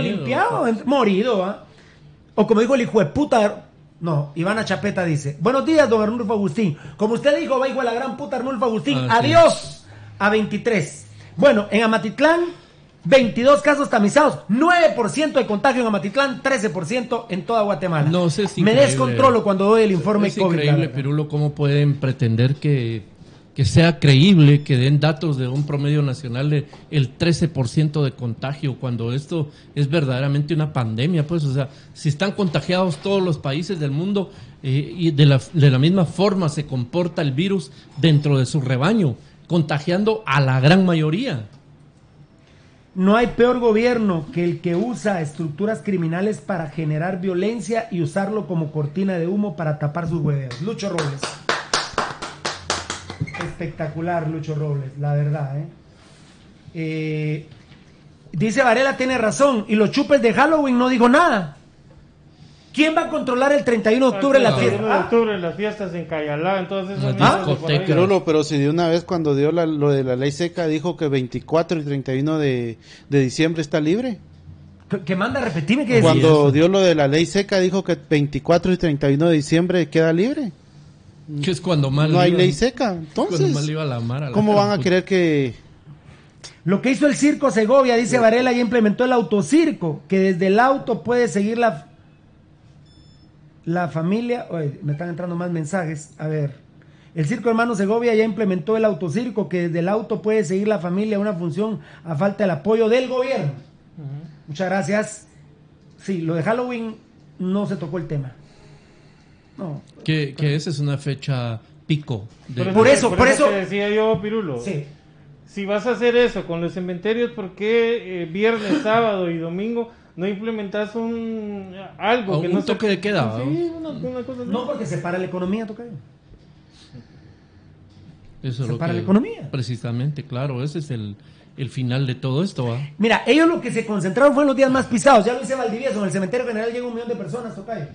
imprimido, limpiado, no. morido, ¿ah? ¿eh? O como dijo el hijo de puta. No, Ivana Chapeta dice: buenos días, don Arnulfo Agustín. Como usted dijo, va hijo a la gran puta Arnulfo Agustín. Ah, adiós. Sí. A veintitrés. Bueno, en Amatitlán, veintidós casos tamizados, nueve por ciento de contagio en Amatitlán, trece por ciento en toda Guatemala. No sé si me descontrolo cuando doy el informe es COVID. Es increíble, Pirulo, cómo pueden pretender que, que sea creíble que den datos de un promedio nacional del de trece por ciento de contagio cuando esto es verdaderamente una pandemia, pues, o sea, si están contagiados todos los países del mundo eh, y de la, de la misma forma se comporta el virus dentro de su rebaño, contagiando a la gran mayoría. No hay peor gobierno que el que usa estructuras criminales para generar violencia y usarlo como cortina de humo para tapar sus hueveos. Lucho Robles. Espectacular, Lucho Robles, la verdad, ¿eh? Eh, dice Varela, tiene razón, y los chupes de Halloween no dijo nada. ¿Quién va a controlar el treinta y uno de octubre las fiestas? El treinta y uno de octubre en las fiestas en Cayalá, entonces... ¿Ah? Pero, pero si de una vez cuando dio la, lo de la ley seca dijo que veinticuatro y treinta y uno de, de diciembre está libre. ¿Qué manda? Repetime qué decía. Cuando dio lo de la ley seca dijo que veinticuatro y treinta y uno de diciembre queda libre. Que es cuando mal No hay iba, ley seca, entonces... Mal iba la mar a la ¿cómo van a querer que...? Lo que hizo el Circo Segovia, dice Varela, y implementó el autocirco, que desde el auto puede seguir la... La familia, oye, me están entrando más mensajes, a ver, el Circo Hermano Segovia ya implementó el autocirco, que desde el auto puede seguir la familia una función a falta del apoyo del gobierno. Uh-huh. Muchas gracias. Sí, lo de Halloween no se tocó el tema. No. Que, que esa es una fecha pico. De... Por eso, por, por eso. Por eso te decía yo, Pirulo. Sí. Si vas a hacer eso con los inventarios, ¿por qué eh, viernes, sábado y domingo no implementas un algo que un no toque se... de queda? Sí, una, una cosa no, así. Porque se para la economía, toca. Eso es lo para que la economía. Precisamente, claro, ese es el, el final de todo esto. ¿eh? Mira, ellos lo que se concentraron fue en los días más pisados. Ya lo dice Valdivieso, en el cementerio general llega un millón de personas, toca.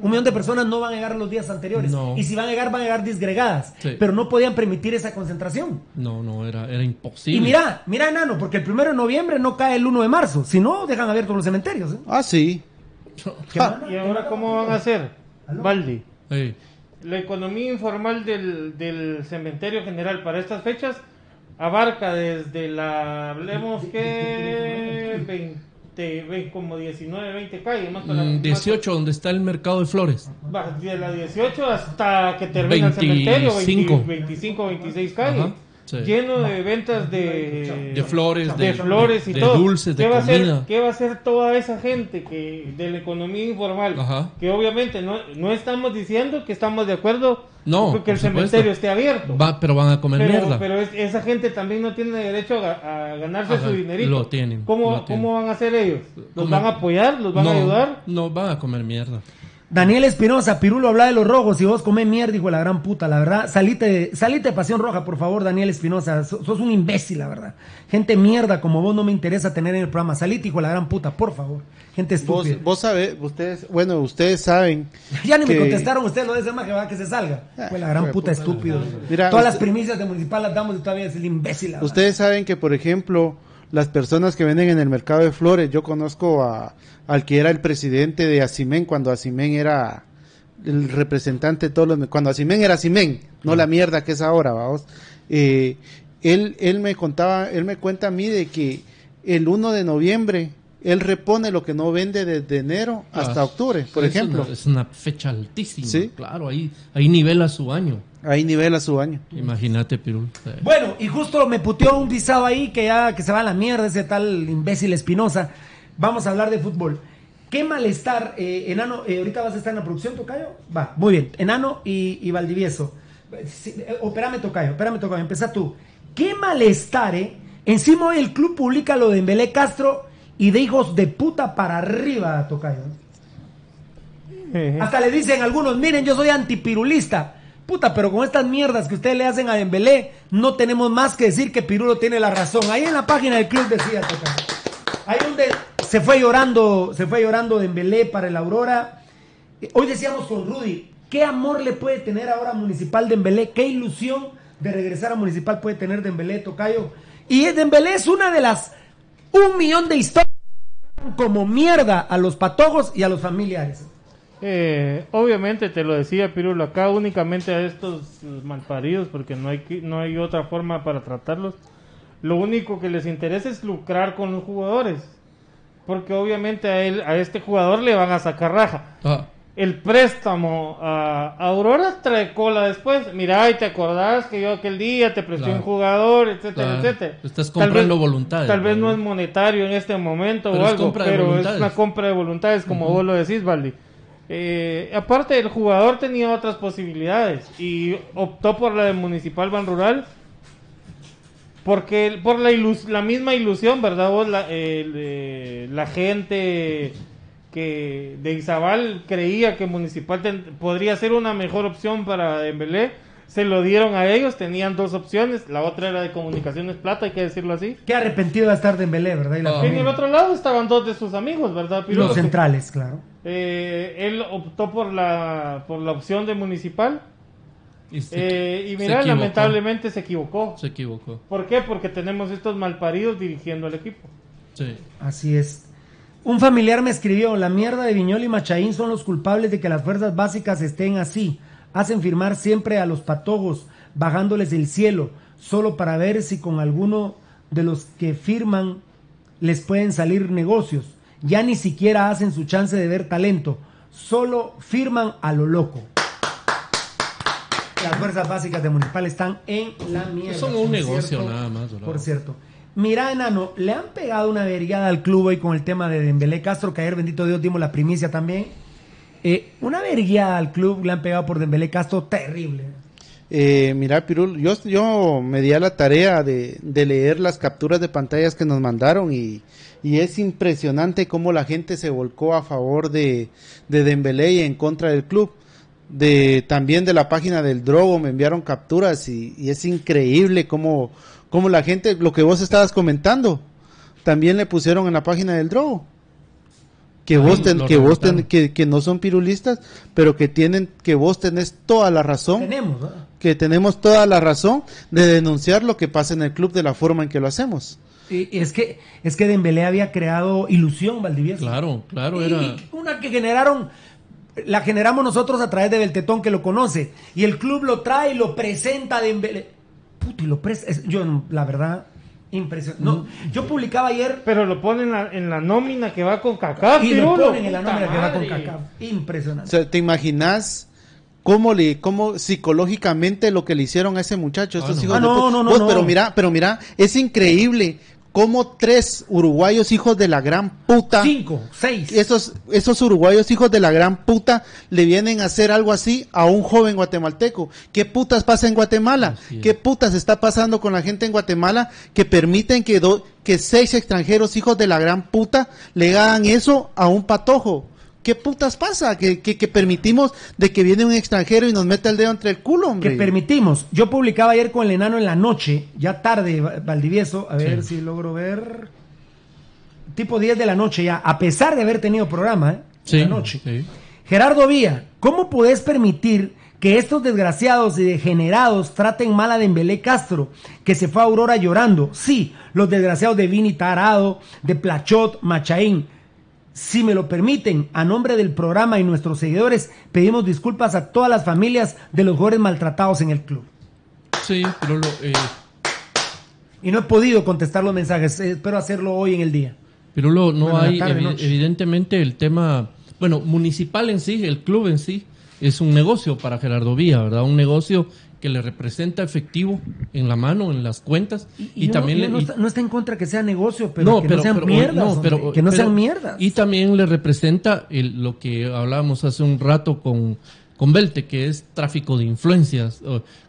Un millón de personas no van a llegar los días anteriores. No. Y si van a llegar, van a llegar disgregadas. Sí. Pero no podían permitir esa concentración. No, no, era, era imposible. Y mira, mira, enano, porque el primero de noviembre no cae el uno de marzo. Si no, dejan abiertos los cementerios. ¿eh? Ah, sí. Ah. ¿Y ahora cómo van a hacer, Valdi? Sí. La economía informal del, del cementerio general para estas fechas abarca desde la... Hablemos que... veinte, veinte, como diecinueve, veinte calles. Más para, dieciocho, más para... donde está el mercado de flores. Va, de la dieciocho hasta que termina veinticinco. El cementerio, veinte, veinticinco, veintiséis calles. Ajá. sí. lleno de ventas de, de flores, de, de flores y de, de todo. Dulces, ¿Qué de va comida? Hacer, ¿Qué va a hacer toda esa gente que de la economía informal? Ajá. Que obviamente no, no estamos diciendo que estamos de acuerdo no, porque el supuesto. cementerio esté abierto. Va, pero van a comer pero, mierda. Pero es, esa gente también no tiene derecho a, a ganarse Ajá, su dinerito. Lo tienen. ¿Cómo, lo tienen. ¿Cómo van a hacer ellos? ¿Los ¿Cómo? van a apoyar? ¿Los van no, a ayudar? No, van a comer mierda. Daniel Espinosa, Pirulo, habla de los rojos y vos comés mierda, hijo de la gran puta, la verdad. Salite, salite de Pasión Roja, por favor, Daniel Espinosa. So, sos un imbécil, la verdad. Gente mierda como vos no me interesa tener en el programa. Salite, hijo de la gran puta, por favor. Gente estúpida. Vos, vos sabés, ustedes, bueno, ustedes saben. ya ni que... me contestaron ustedes, no dicen más que va que se salga. Hijo de la gran puta, estúpido. Mira, Todas usted... las primicias de Municipal las damos y todavía es el imbécil. Ustedes saben que, por ejemplo, las personas que venden en el mercado de flores, yo conozco a al que era el presidente de Asimén, cuando Asimén era el representante de todos los... Cuando Asimén era Asimén, no la mierda que es ahora, vamos. Eh, él, él me contaba, él me cuenta a mí de que el primero de noviembre, él repone lo que no vende desde enero hasta octubre, por es ejemplo. Una, es una fecha altísima, ¿sí? Claro, ahí, ahí nivela su año. Ahí nivela su año. Imagínate, Pirul. Bueno, y justo me puteó un visado ahí que ya que se va a la mierda ese tal imbécil Espinosa. Vamos a hablar de fútbol. Qué malestar, eh, Enano, eh, ahorita vas a estar en la producción, Tocayo. Va, muy bien, Enano y, y Valdivieso. Sí, eh, operame, Tocayo, operame, Tocayo, empezá tú. Qué malestar, eh. Encima hoy el club publica lo de Embelé Castro y de hijos de puta para arriba, Tocayo. Hasta le dicen algunos, miren, yo soy antipirulista. Puta, pero con estas mierdas que ustedes le hacen a Dembélé, no tenemos más que decir que Pirulo tiene la razón. Ahí en la página del club decía, Tocayo. Ahí donde se fue llorando, se fue llorando Dembélé para el Aurora. Hoy decíamos con Rudy, ¿qué amor le puede tener ahora Municipal Dembélé? ¿Qué ilusión de regresar a Municipal puede tener Dembélé, Tocayo? Y Dembélé es una de las un millón de historias como mierda a los patojos y a los familiares. Eh, obviamente te lo decía Pirulo, acá únicamente a estos malparidos, porque no hay, no hay otra forma para tratarlos. Lo único que les interesa es lucrar con los jugadores, porque obviamente a él, a este jugador le van a sacar raja. Ah. El préstamo a, a Aurora trae cola después. Mira, y te acordás que yo aquel día te presté claro. un jugador, etcétera, claro. etcétera. Estás comprando voluntades. Tal vez no es monetario en este momento pero o algo, pero es una compra de voluntades, como uh-huh. vos lo decís, Valdi. Eh, aparte, el jugador tenía otras posibilidades y optó por la de Municipal Banrural. Porque por la, ilus- la misma ilusión, ¿verdad? Vos, la, el, eh, la gente que de Izabal creía que Municipal ten- podría ser una mejor opción para Dembélé, se lo dieron a ellos, tenían dos opciones, la otra era de Comunicaciones Plata, hay que decirlo así. Qué arrepentido va a estar Dembélé, ¿verdad? Y la ah, en el otro lado estaban dos de sus amigos, ¿verdad? Pirulo, los centrales, que, claro. Eh, él optó por la, por la opción de Municipal. Y, eh, y mira, se lamentablemente se equivocó. Se equivocó. ¿Por qué? Porque tenemos estos malparidos dirigiendo al equipo. Sí. Así es. Un familiar me escribió, la mierda de Viñol y Machaín son los culpables de que las fuerzas básicas estén así. Hacen firmar siempre a los patojos, bajándoles el cielo, solo para ver si con alguno de los que firman les pueden salir negocios. Ya ni siquiera hacen su chance de ver talento, solo firman a lo loco. Las fuerzas básicas de Municipal están en la mierda. Son un negocio nada más. Por cierto. Mira, Enano, le han pegado una vergada al club hoy con el tema de Dembélé Castro, que ayer, bendito Dios, dimos la primicia también. Eh, una vergada al club le han pegado por Dembélé Castro terrible. Eh, mira, Pirul, yo, yo me di a la tarea de, de leer las capturas de pantallas que nos mandaron y, y es impresionante cómo la gente se volcó a favor de, de Dembélé y en contra del club. De también de la página del Drogo me enviaron capturas y, y es increíble cómo, cómo la gente, lo que vos estabas comentando, también le pusieron en la página del Drogo. Que Ay, vos ten, que vos ten, que, que no son pirulistas, pero que tienen, que vos tenés toda la razón. Tenemos, ¿eh? Que tenemos toda la razón de denunciar lo que pasa en el club de la forma en que lo hacemos. Y es que es que Dembélé había creado ilusión, Valdivieso. Claro, claro, era y una que generaron la generamos nosotros a través de Beltetón, que lo conoce, y el club lo trae y lo presenta de Dembélé. Puto, y lo presenta. Yo, la verdad, impresionante. No, yo publicaba ayer. Pero lo ponen en, en la nómina que va con C A C A F. Y lo ponen en la nómina que va con C A C A F. Impresionante. O sea, ¿te imaginas cómo le, cómo psicológicamente lo que le hicieron a ese muchacho. Estos ah, no. hijos ah, no, de... no, no, Vos, no. Pero mira, pero mira, es increíble cómo tres uruguayos hijos de la gran puta. Cinco, seis. Esos, esos uruguayos hijos de la gran puta le vienen a hacer algo así a un joven guatemalteco. ¿Qué putas pasa en Guatemala? Sí. ¿Qué putas está pasando con la gente en Guatemala que permiten que, do, que seis extranjeros hijos de la gran puta le hagan eso a un patojo? ¿Qué putas pasa? Que, que, que permitimos de que viene un extranjero y nos meta el dedo entre el culo, hombre. Que permitimos. Yo publicaba ayer con el enano en la noche, ya tarde, Valdivieso, a ver sí. si logro ver. Tipo diez de la noche ya, a pesar de haber tenido programa, ¿eh? Sí, en la noche. Sí. Gerardo Vía, ¿cómo podés permitir que estos desgraciados y degenerados traten mal a Dembélé Castro, que se fue a Aurora llorando? Sí, los desgraciados de Vini Tarado, de Plachot, Machaín. Si me lo permiten, a nombre del programa y nuestros seguidores, pedimos disculpas a todas las familias de los jugadores maltratados en el club. Sí, pero lo... Eh... Y no he podido contestar los mensajes, espero hacerlo hoy en el día. Pero lo, no bueno, hay, tarde, evi- evidentemente, el tema... Bueno, Municipal en sí, el club en sí, es un negocio para Gerardo Vía, ¿verdad? Un negocio que le representa efectivo en la mano, en las cuentas. Y, y, y también no, le, no, está, no está en contra que sea negocio, pero no, que, pero, no sean pero, mierdas, no, pero, hombre, que no pero, sean mierdas. Y también le representa el, lo que hablábamos hace un rato con, con Belte, que es tráfico de influencias.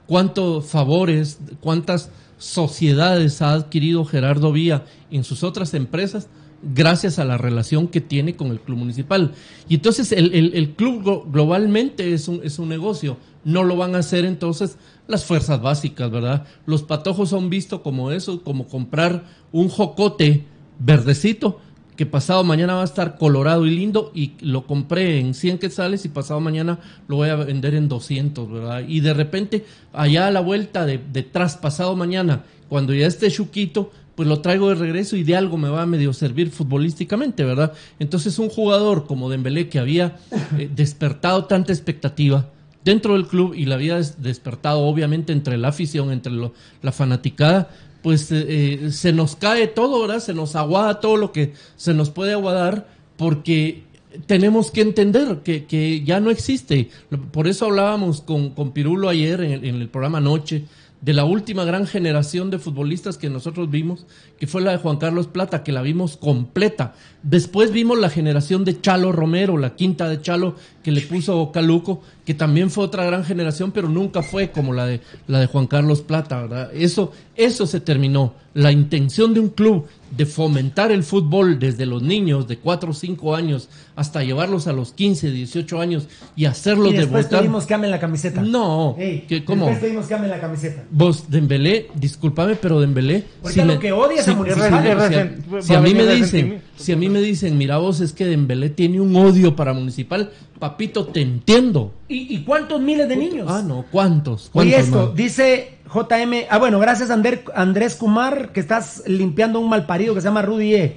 Cuántos favores, cuántas sociedades ha adquirido Gerardo Vía en sus otras empresas gracias a la relación que tiene con el club municipal. Y entonces el, el, el club globalmente es un, es un negocio. No lo van a hacer entonces las fuerzas básicas, ¿verdad? Los patojos son vistos como eso, como comprar un jocote verdecito que pasado mañana va a estar colorado y lindo, y lo compré en cien quetzales y pasado mañana lo voy a vender en doscientos, ¿verdad? Y de repente allá a la vuelta de, de tras pasado mañana, cuando ya esté chuquito, pues lo traigo de regreso y de algo me va a medio servir futbolísticamente, ¿verdad? Entonces un jugador como Dembélé, que había eh, despertado tanta expectativa dentro del club y la había des- despertado obviamente entre la afición, entre lo- la fanaticada, pues eh, se nos cae todo, ¿verdad? Se nos aguada todo lo que se nos puede aguadar, porque tenemos que entender que, que ya no existe. Por eso hablábamos con, con Pirulo ayer en el, en el programa Noche, de la última gran generación de futbolistas que nosotros vimos, que fue la de Juan Carlos Plata, que la vimos completa. Después vimos la generación de Chalo Romero, la quinta de Chalo, que le puso Caluco, que también fue otra gran generación, pero nunca fue como la de, la de Juan Carlos Plata, ¿verdad? Eso, eso se terminó. La intención de un club de fomentar el fútbol desde los niños de cuatro o cinco años hasta llevarlos a los quince, dieciocho años y hacerlos debutar. Y después debutar. Pedimos que amen la camiseta. No. Ey, que, ¿cómo? Después pedimos que amen la camiseta. Vos, Dembélé, discúlpame, pero Dembélé... Porque si lo me, que odias si, a Municipal... Si, resent, si, si a mí me dicen, si a mí me dicen, mira vos, es que Dembélé tiene un odio para Municipal, papito, te entiendo. ¿Y, y cuántos miles de niños? Ah, no, ¿cuántos? ¿Cuántos? Y esto, más? Dice... J M, ah bueno, gracias Ander, Andrés Kumar, que estás limpiando un malparido que se llama Rudy E.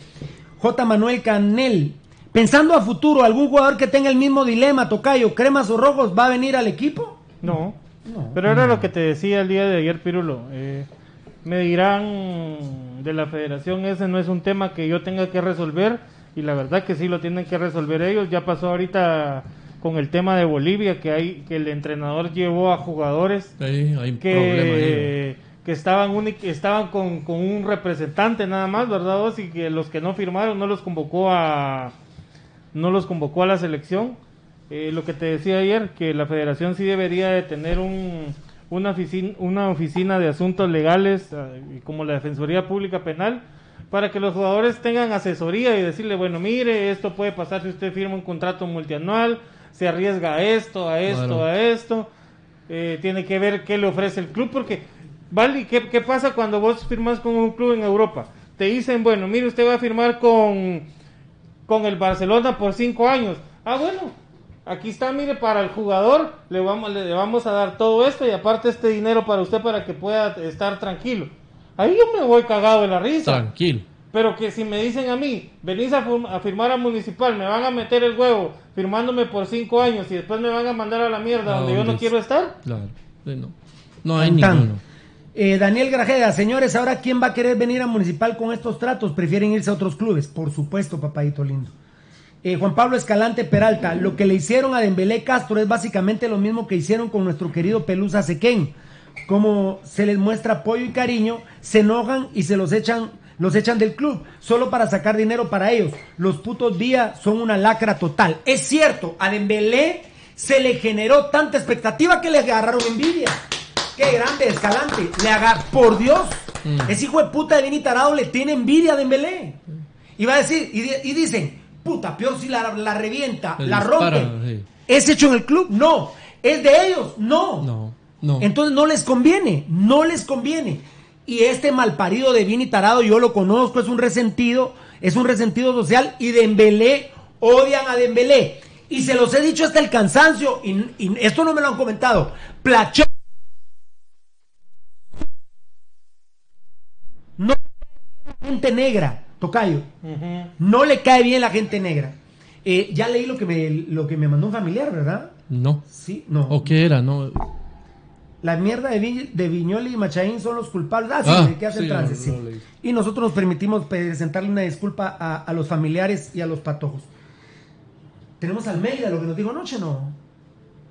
J. Manuel Canel, pensando a futuro, ¿algún jugador que tenga el mismo dilema, Tocayo, cremas o rojos, va a venir al equipo? No, no pero era no. lo que te decía el día de ayer, Pirulo, eh, me dirán de la federación, ese no es un tema que yo tenga que resolver, y la verdad que sí lo tienen que resolver ellos. Ya pasó ahorita... con el tema de Bolivia, que hay que el entrenador llevó a jugadores sí, hay que, que estaban un, estaban con, con un representante nada más, ¿verdad? Y que los que no firmaron no los convocó a no los convocó a la selección. Eh, lo que te decía ayer, que la federación sí debería de tener un una oficina, una oficina de asuntos legales como la Defensoría Pública Penal, para que los jugadores tengan asesoría y decirle, bueno, mire, esto puede pasar si usted firma un contrato multianual, se arriesga a esto, a esto, bueno. a esto, eh, tiene que ver qué le ofrece el club, porque, ¿vale? ¿Qué, qué pasa cuando vos firmas con un club en Europa? Te dicen, bueno, mire, usted va a firmar con, con el Barcelona por cinco años. Ah, bueno, aquí está, mire, para el jugador le vamos, le vamos a dar todo esto y aparte este dinero para usted para que pueda estar tranquilo. Ahí yo me voy cagado de la risa. Tranquilo. Pero que si me dicen a mí, venís a, firm- a firmar a Municipal, me van a meter el huevo firmándome por cinco años y después me van a mandar a la mierda, ah, donde yo no es... quiero estar. Claro, no, no hay Entonces, ninguno. Eh, Daniel Grajeda, señores, ¿ahora quién va a querer venir a Municipal con estos tratos? Prefieren irse a otros clubes. Por supuesto, papadito lindo. Eh, Juan Pablo Escalante Peralta, lo que le hicieron a Dembélé Castro es básicamente lo mismo que hicieron con nuestro querido Pelusa Sequén. Como se les muestra apoyo y cariño, se enojan y se los echan, los echan del club, solo para sacar dinero para ellos. Los putos días son una lacra total. Es cierto, a Dembélé se le generó tanta expectativa que le agarraron envidia. Qué grande Escalante, le agarró, por Dios, mm. ese hijo de puta de Vini Tarado le tiene envidia a Dembélé. Y va a decir, y, y dicen, puta, peor si la, la revienta, les la rompe. Sí. ¿Es hecho en el club? No. ¿Es de ellos? No. No, no. Entonces no les conviene, no les conviene. Y este malparido de Vini Tarado, yo lo conozco, es un resentido, es un resentido social, y Dembélé, odian a Dembélé. Y se los he dicho hasta el cansancio, y, y esto no me lo han comentado. Plachón. No gente negra. Tocayo, uh-huh. no le cae bien la gente negra. Eh, ya leí lo que me lo que me mandó un familiar, ¿verdad? No. Sí, no. ¿O qué era? No. La mierda de, Vi, de Viñoli y Machaín son los culpables. Ah, sí, ah, el que hace sí, el trance, no, no, sí. No, y nosotros nos permitimos presentarle una disculpa a, a los familiares y a los patojos. Tenemos a Almeida, lo que nos dijo anoche, ¿no?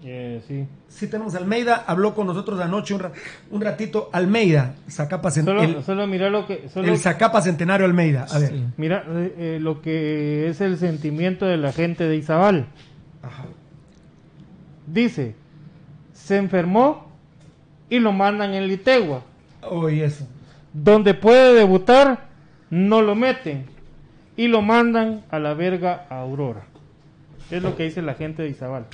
Eh, sí. Sí, tenemos a Almeida, habló con nosotros anoche un, ra un ratito. Almeida, Zacapa Centenario. Solo, solo mira lo que. Solo... El Zacapa Centenario Almeida. A ver. Sí. Mira eh, lo que es el sentimiento de la gente de Izabal. Ajá. Dice: se enfermó y lo mandan en Litegua. Oye, oh, eso. Donde puede debutar, no lo meten y lo mandan a la verga a Aurora. Es lo que dice la gente de Izabal.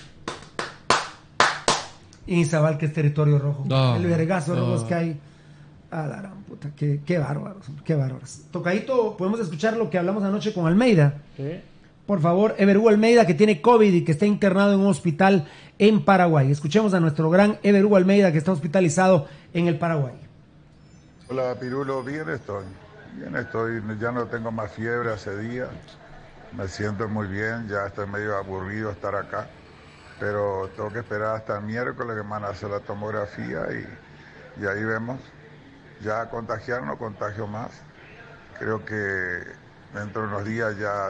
Izabal, que es territorio rojo. No, el vergazo no. rojo que hay. A la gran puta. Qué, qué bárbaros. Qué bárbaros. Tocadito, ¿podemos escuchar lo que hablamos anoche con Almeida? ¿Qué? Por favor, Everú Almeida, que tiene COVID y que está internado en un hospital en Paraguay. Escuchemos a nuestro gran Everú Almeida, que está hospitalizado en el Paraguay. Hola, Pirulo. Bien estoy. Bien estoy. Ya no tengo más fiebre hace días. Me siento muy bien. Ya estoy medio aburrido estar acá. Pero tengo que esperar hasta el miércoles que me van a hacer la tomografía y, y ahí vemos. Ya contagiar no contagio más. Creo que dentro de unos días ya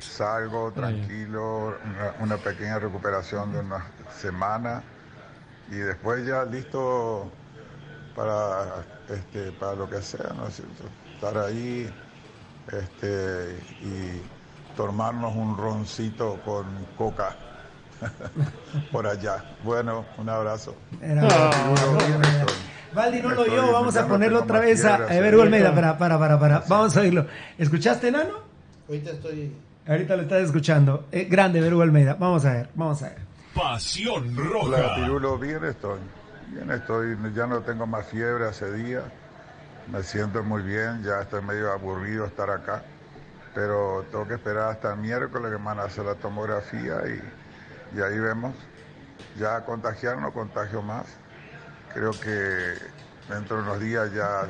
salgo tranquilo, una, una pequeña recuperación de una semana y después ya listo para, este, para lo que sea, ¿no? Estar ahí este, y tomarnos un roncito con coca. Por allá. Bueno, un abrazo. Era, ah, no, no, no, no. Valdi no lo oyó, vamos a ponerlo otra vez a, a Everú Almeida, para, para, para, para. Sí. Vamos a oírlo. ¿Escuchaste, Nano? Ahorita estoy. Ahorita lo estás escuchando. Eh, grande Everú Almeida. Vamos a ver, vamos a ver. Pasión Roja. Hola, Pirulo, bien estoy. Bien estoy. Ya no tengo más fiebre hace días. Me siento muy bien. Ya estoy medio aburrido estar acá. Pero tengo que esperar hasta el miércoles que me van a hacer la tomografía y. Y ahí vemos, ya contagiar no contagio más. Creo que dentro de unos días ya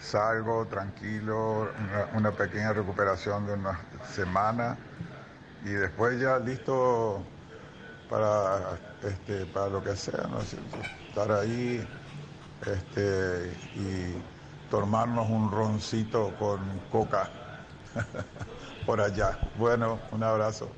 salgo tranquilo, una, una pequeña recuperación de una semana y después ya listo para, este, para lo que sea, ¿no? Estar ahí este, y tomarnos un roncito con coca por allá. Bueno, un abrazo.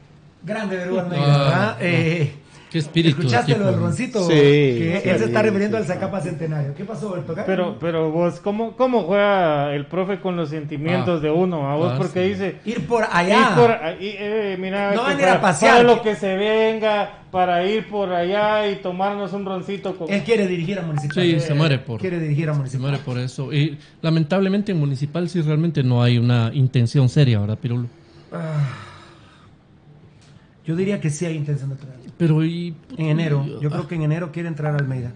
Grande Everú Almeida, ah, eh, qué espíritu. ¿Escuchaste lo del roncito? Sí, que sí, él se está refiriendo sí, al Zacapa Centenario. ¿Qué pasó, Alberto? Pero, pero vos, ¿cómo, ¿cómo juega el profe con los sentimientos ah, de uno? A vos, ah, porque sí. dice... Ir por allá. Ir por, y, eh, mira, no van a ir a pasear. Para lo que se venga, para ir por allá y tomarnos un roncito. Con... Él quiere dirigir a Municipal. Sí, eh, se muere por... Quiere dirigir a Municipal. Se muere por eso. Y lamentablemente en Municipal sí realmente no hay una intención seria, ¿verdad, Pirulo? Ah... Yo diría que sí hay intención de traerlo. Pero y, en enero, yo creo que en enero quiere entrar Almeida.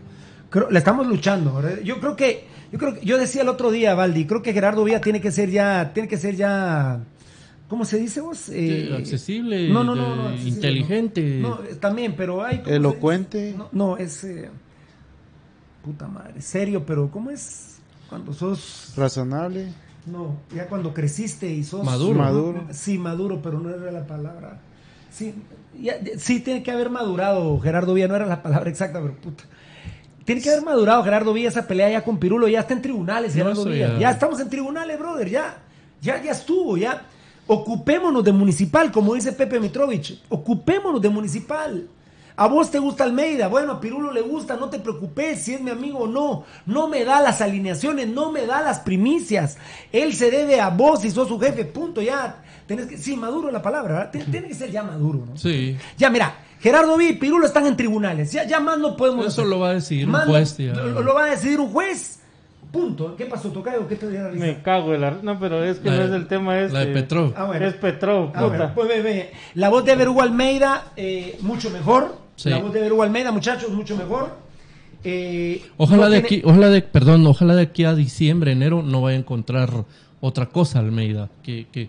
Creo, la estamos luchando, ¿verdad? Yo creo que, yo creo que, yo decía el otro día, Valdi, creo que Gerardo Villa tiene que ser ya, tiene que ser ya, ¿cómo se dice vos? Eh, accesible, no, no, no, no, accesible, inteligente, no, no, también, pero hay elocuente, es, no, no es eh, puta madre, serio, pero ¿cómo es cuando sos razonable? No, ya cuando creciste y sos maduro, maduro. Sí, maduro, pero no era la palabra. Sí, ya, sí, tiene que haber madurado Gerardo Villa, no era la palabra exacta, pero puta. Tiene que haber madurado Gerardo Villa esa pelea ya con Pirulo, ya está en tribunales, no, Gerardo Villa. Ya. ya estamos en tribunales, brother, ya, ya, ya estuvo, ya. Ocupémonos de Municipal, como dice Pepe Mitrovich, ocupémonos de Municipal. A vos te gusta Almeida, bueno, a Pirulo le gusta, no te preocupes si es mi amigo o no, no me da las alineaciones, no me da las primicias, él se debe a vos y sos su jefe, punto, ya, tenés que, sí, Maduro la palabra, ¿verdad? T- tiene que ser ya Maduro, ¿no? Sí. Ya, mira, Gerardo Ví y Pirulo están en tribunales, ya, ya más no podemos... Eso hacer. Lo va a decidir más un juez, tío. Lo, lo va a decidir un juez. Punto. ¿Qué pasó, Tocayo? ¿Qué te dio la risa? Me cago en la... No, pero es que la, no es el tema este. La de Petrov. Ah, bueno. Es Petrov, puta. Ah, bueno. Pues ve, ve. La voz de Verú Almeida, eh, mucho mejor. Sí. La voz de Verú Almeida, muchachos, mucho mejor. Eh, ojalá no de tiene... aquí, ojalá de, perdón, ojalá de aquí a diciembre, enero, no vaya a encontrar otra cosa, Almeida, que... que... que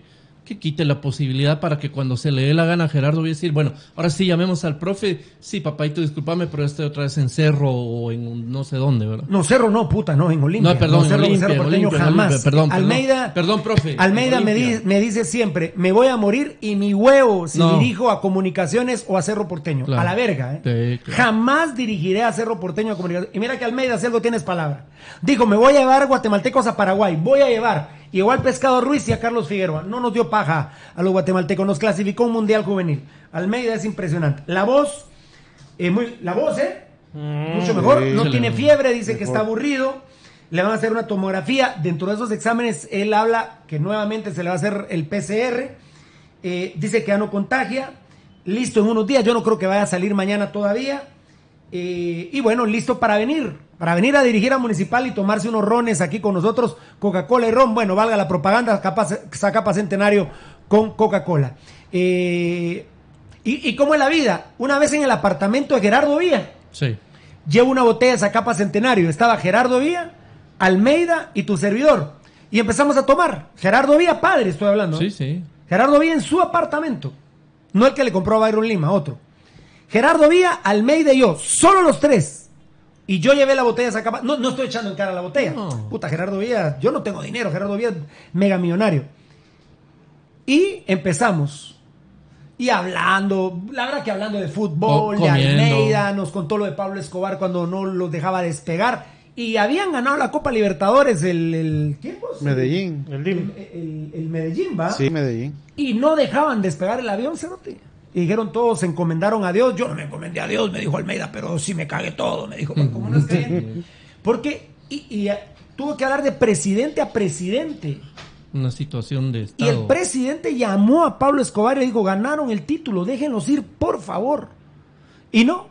quite la posibilidad para que cuando se le dé la gana a Gerardo voy a decir, bueno, ahora sí llamemos al profe, sí, papaito, discúlpame, pero estoy otra vez en Cerro o en no sé dónde, ¿verdad? No, Cerro no, puta, no, en Olimpia. No, perdón, no, Cerro, Olimpia, Cerro Porteño, Olimpia, jamás. Olimpia, perdón, perdón, Almeida, perdón, profe. Almeida me, di, me dice siempre, me voy a morir y mi huevo si no. dirijo a Comunicaciones o a Cerro Porteño, claro. A la verga, ¿eh? Sí, claro. Jamás dirigiré a Cerro Porteño o a Comunicaciones. Y mira que Almeida, si algo tienes palabra. Dijo, me voy a llevar guatemaltecos a Paraguay, voy a llevar... Llegó al Pescado Ruiz y a Carlos Figueroa. No nos dio paja a los guatemaltecos. Nos clasificó un mundial juvenil. Almeida es impresionante. La voz, eh, muy, la voz, ¿eh? Mm, mucho mejor. Sí, no sí, tiene fiebre, dice mejor. Que está aburrido. Le van a hacer una tomografía. Dentro de esos exámenes, él habla que nuevamente se le va a hacer el P C R. Eh, dice que ya no contagia. Listo en unos días. Yo no creo que vaya a salir mañana todavía. Eh, y bueno, listo para venir. Para venir a dirigir a Municipal y tomarse unos rones aquí con nosotros, Coca-Cola y ron, bueno, valga la propaganda, Zacapa Centenario con Coca-Cola. Eh, y, ¿Y cómo es la vida? Una vez en el apartamento de Gerardo Vía, sí. Llevo una botella de Zacapa Centenario, estaba Gerardo Vía, Almeida y tu servidor, y empezamos a tomar. Gerardo Vía, padre, estoy hablando. Sí, sí. Gerardo Vía en su apartamento, no el que le compró a Byron Lima, otro. Gerardo Vía, Almeida y yo, solo los tres. Y yo llevé la botella de Zacapa. No, no estoy echando en cara la botella. No. Puta, Gerardo Vía, yo no tengo dinero. Gerardo Vía, mega millonario. Y empezamos. Y hablando, la verdad que hablando de fútbol, de Almeida, nos contó lo de Pablo Escobar cuando no los dejaba despegar. Y habían ganado la Copa Libertadores el... el ¿Quién fue? Medellín. El, el, el, el Medellín, ¿va? Sí, Medellín. Y no dejaban despegar el avión, cerote. Y dijeron todos, se encomendaron a Dios. Yo no me encomendé a Dios, me dijo Almeida, pero sí me cagué todo. Me dijo, ¿cómo no es creyente? Porque y, y, tuvo que hablar de presidente a presidente. Una situación de estado. Y el presidente llamó a Pablo Escobar y le dijo, ganaron el título, déjenlos ir, por favor. Y no,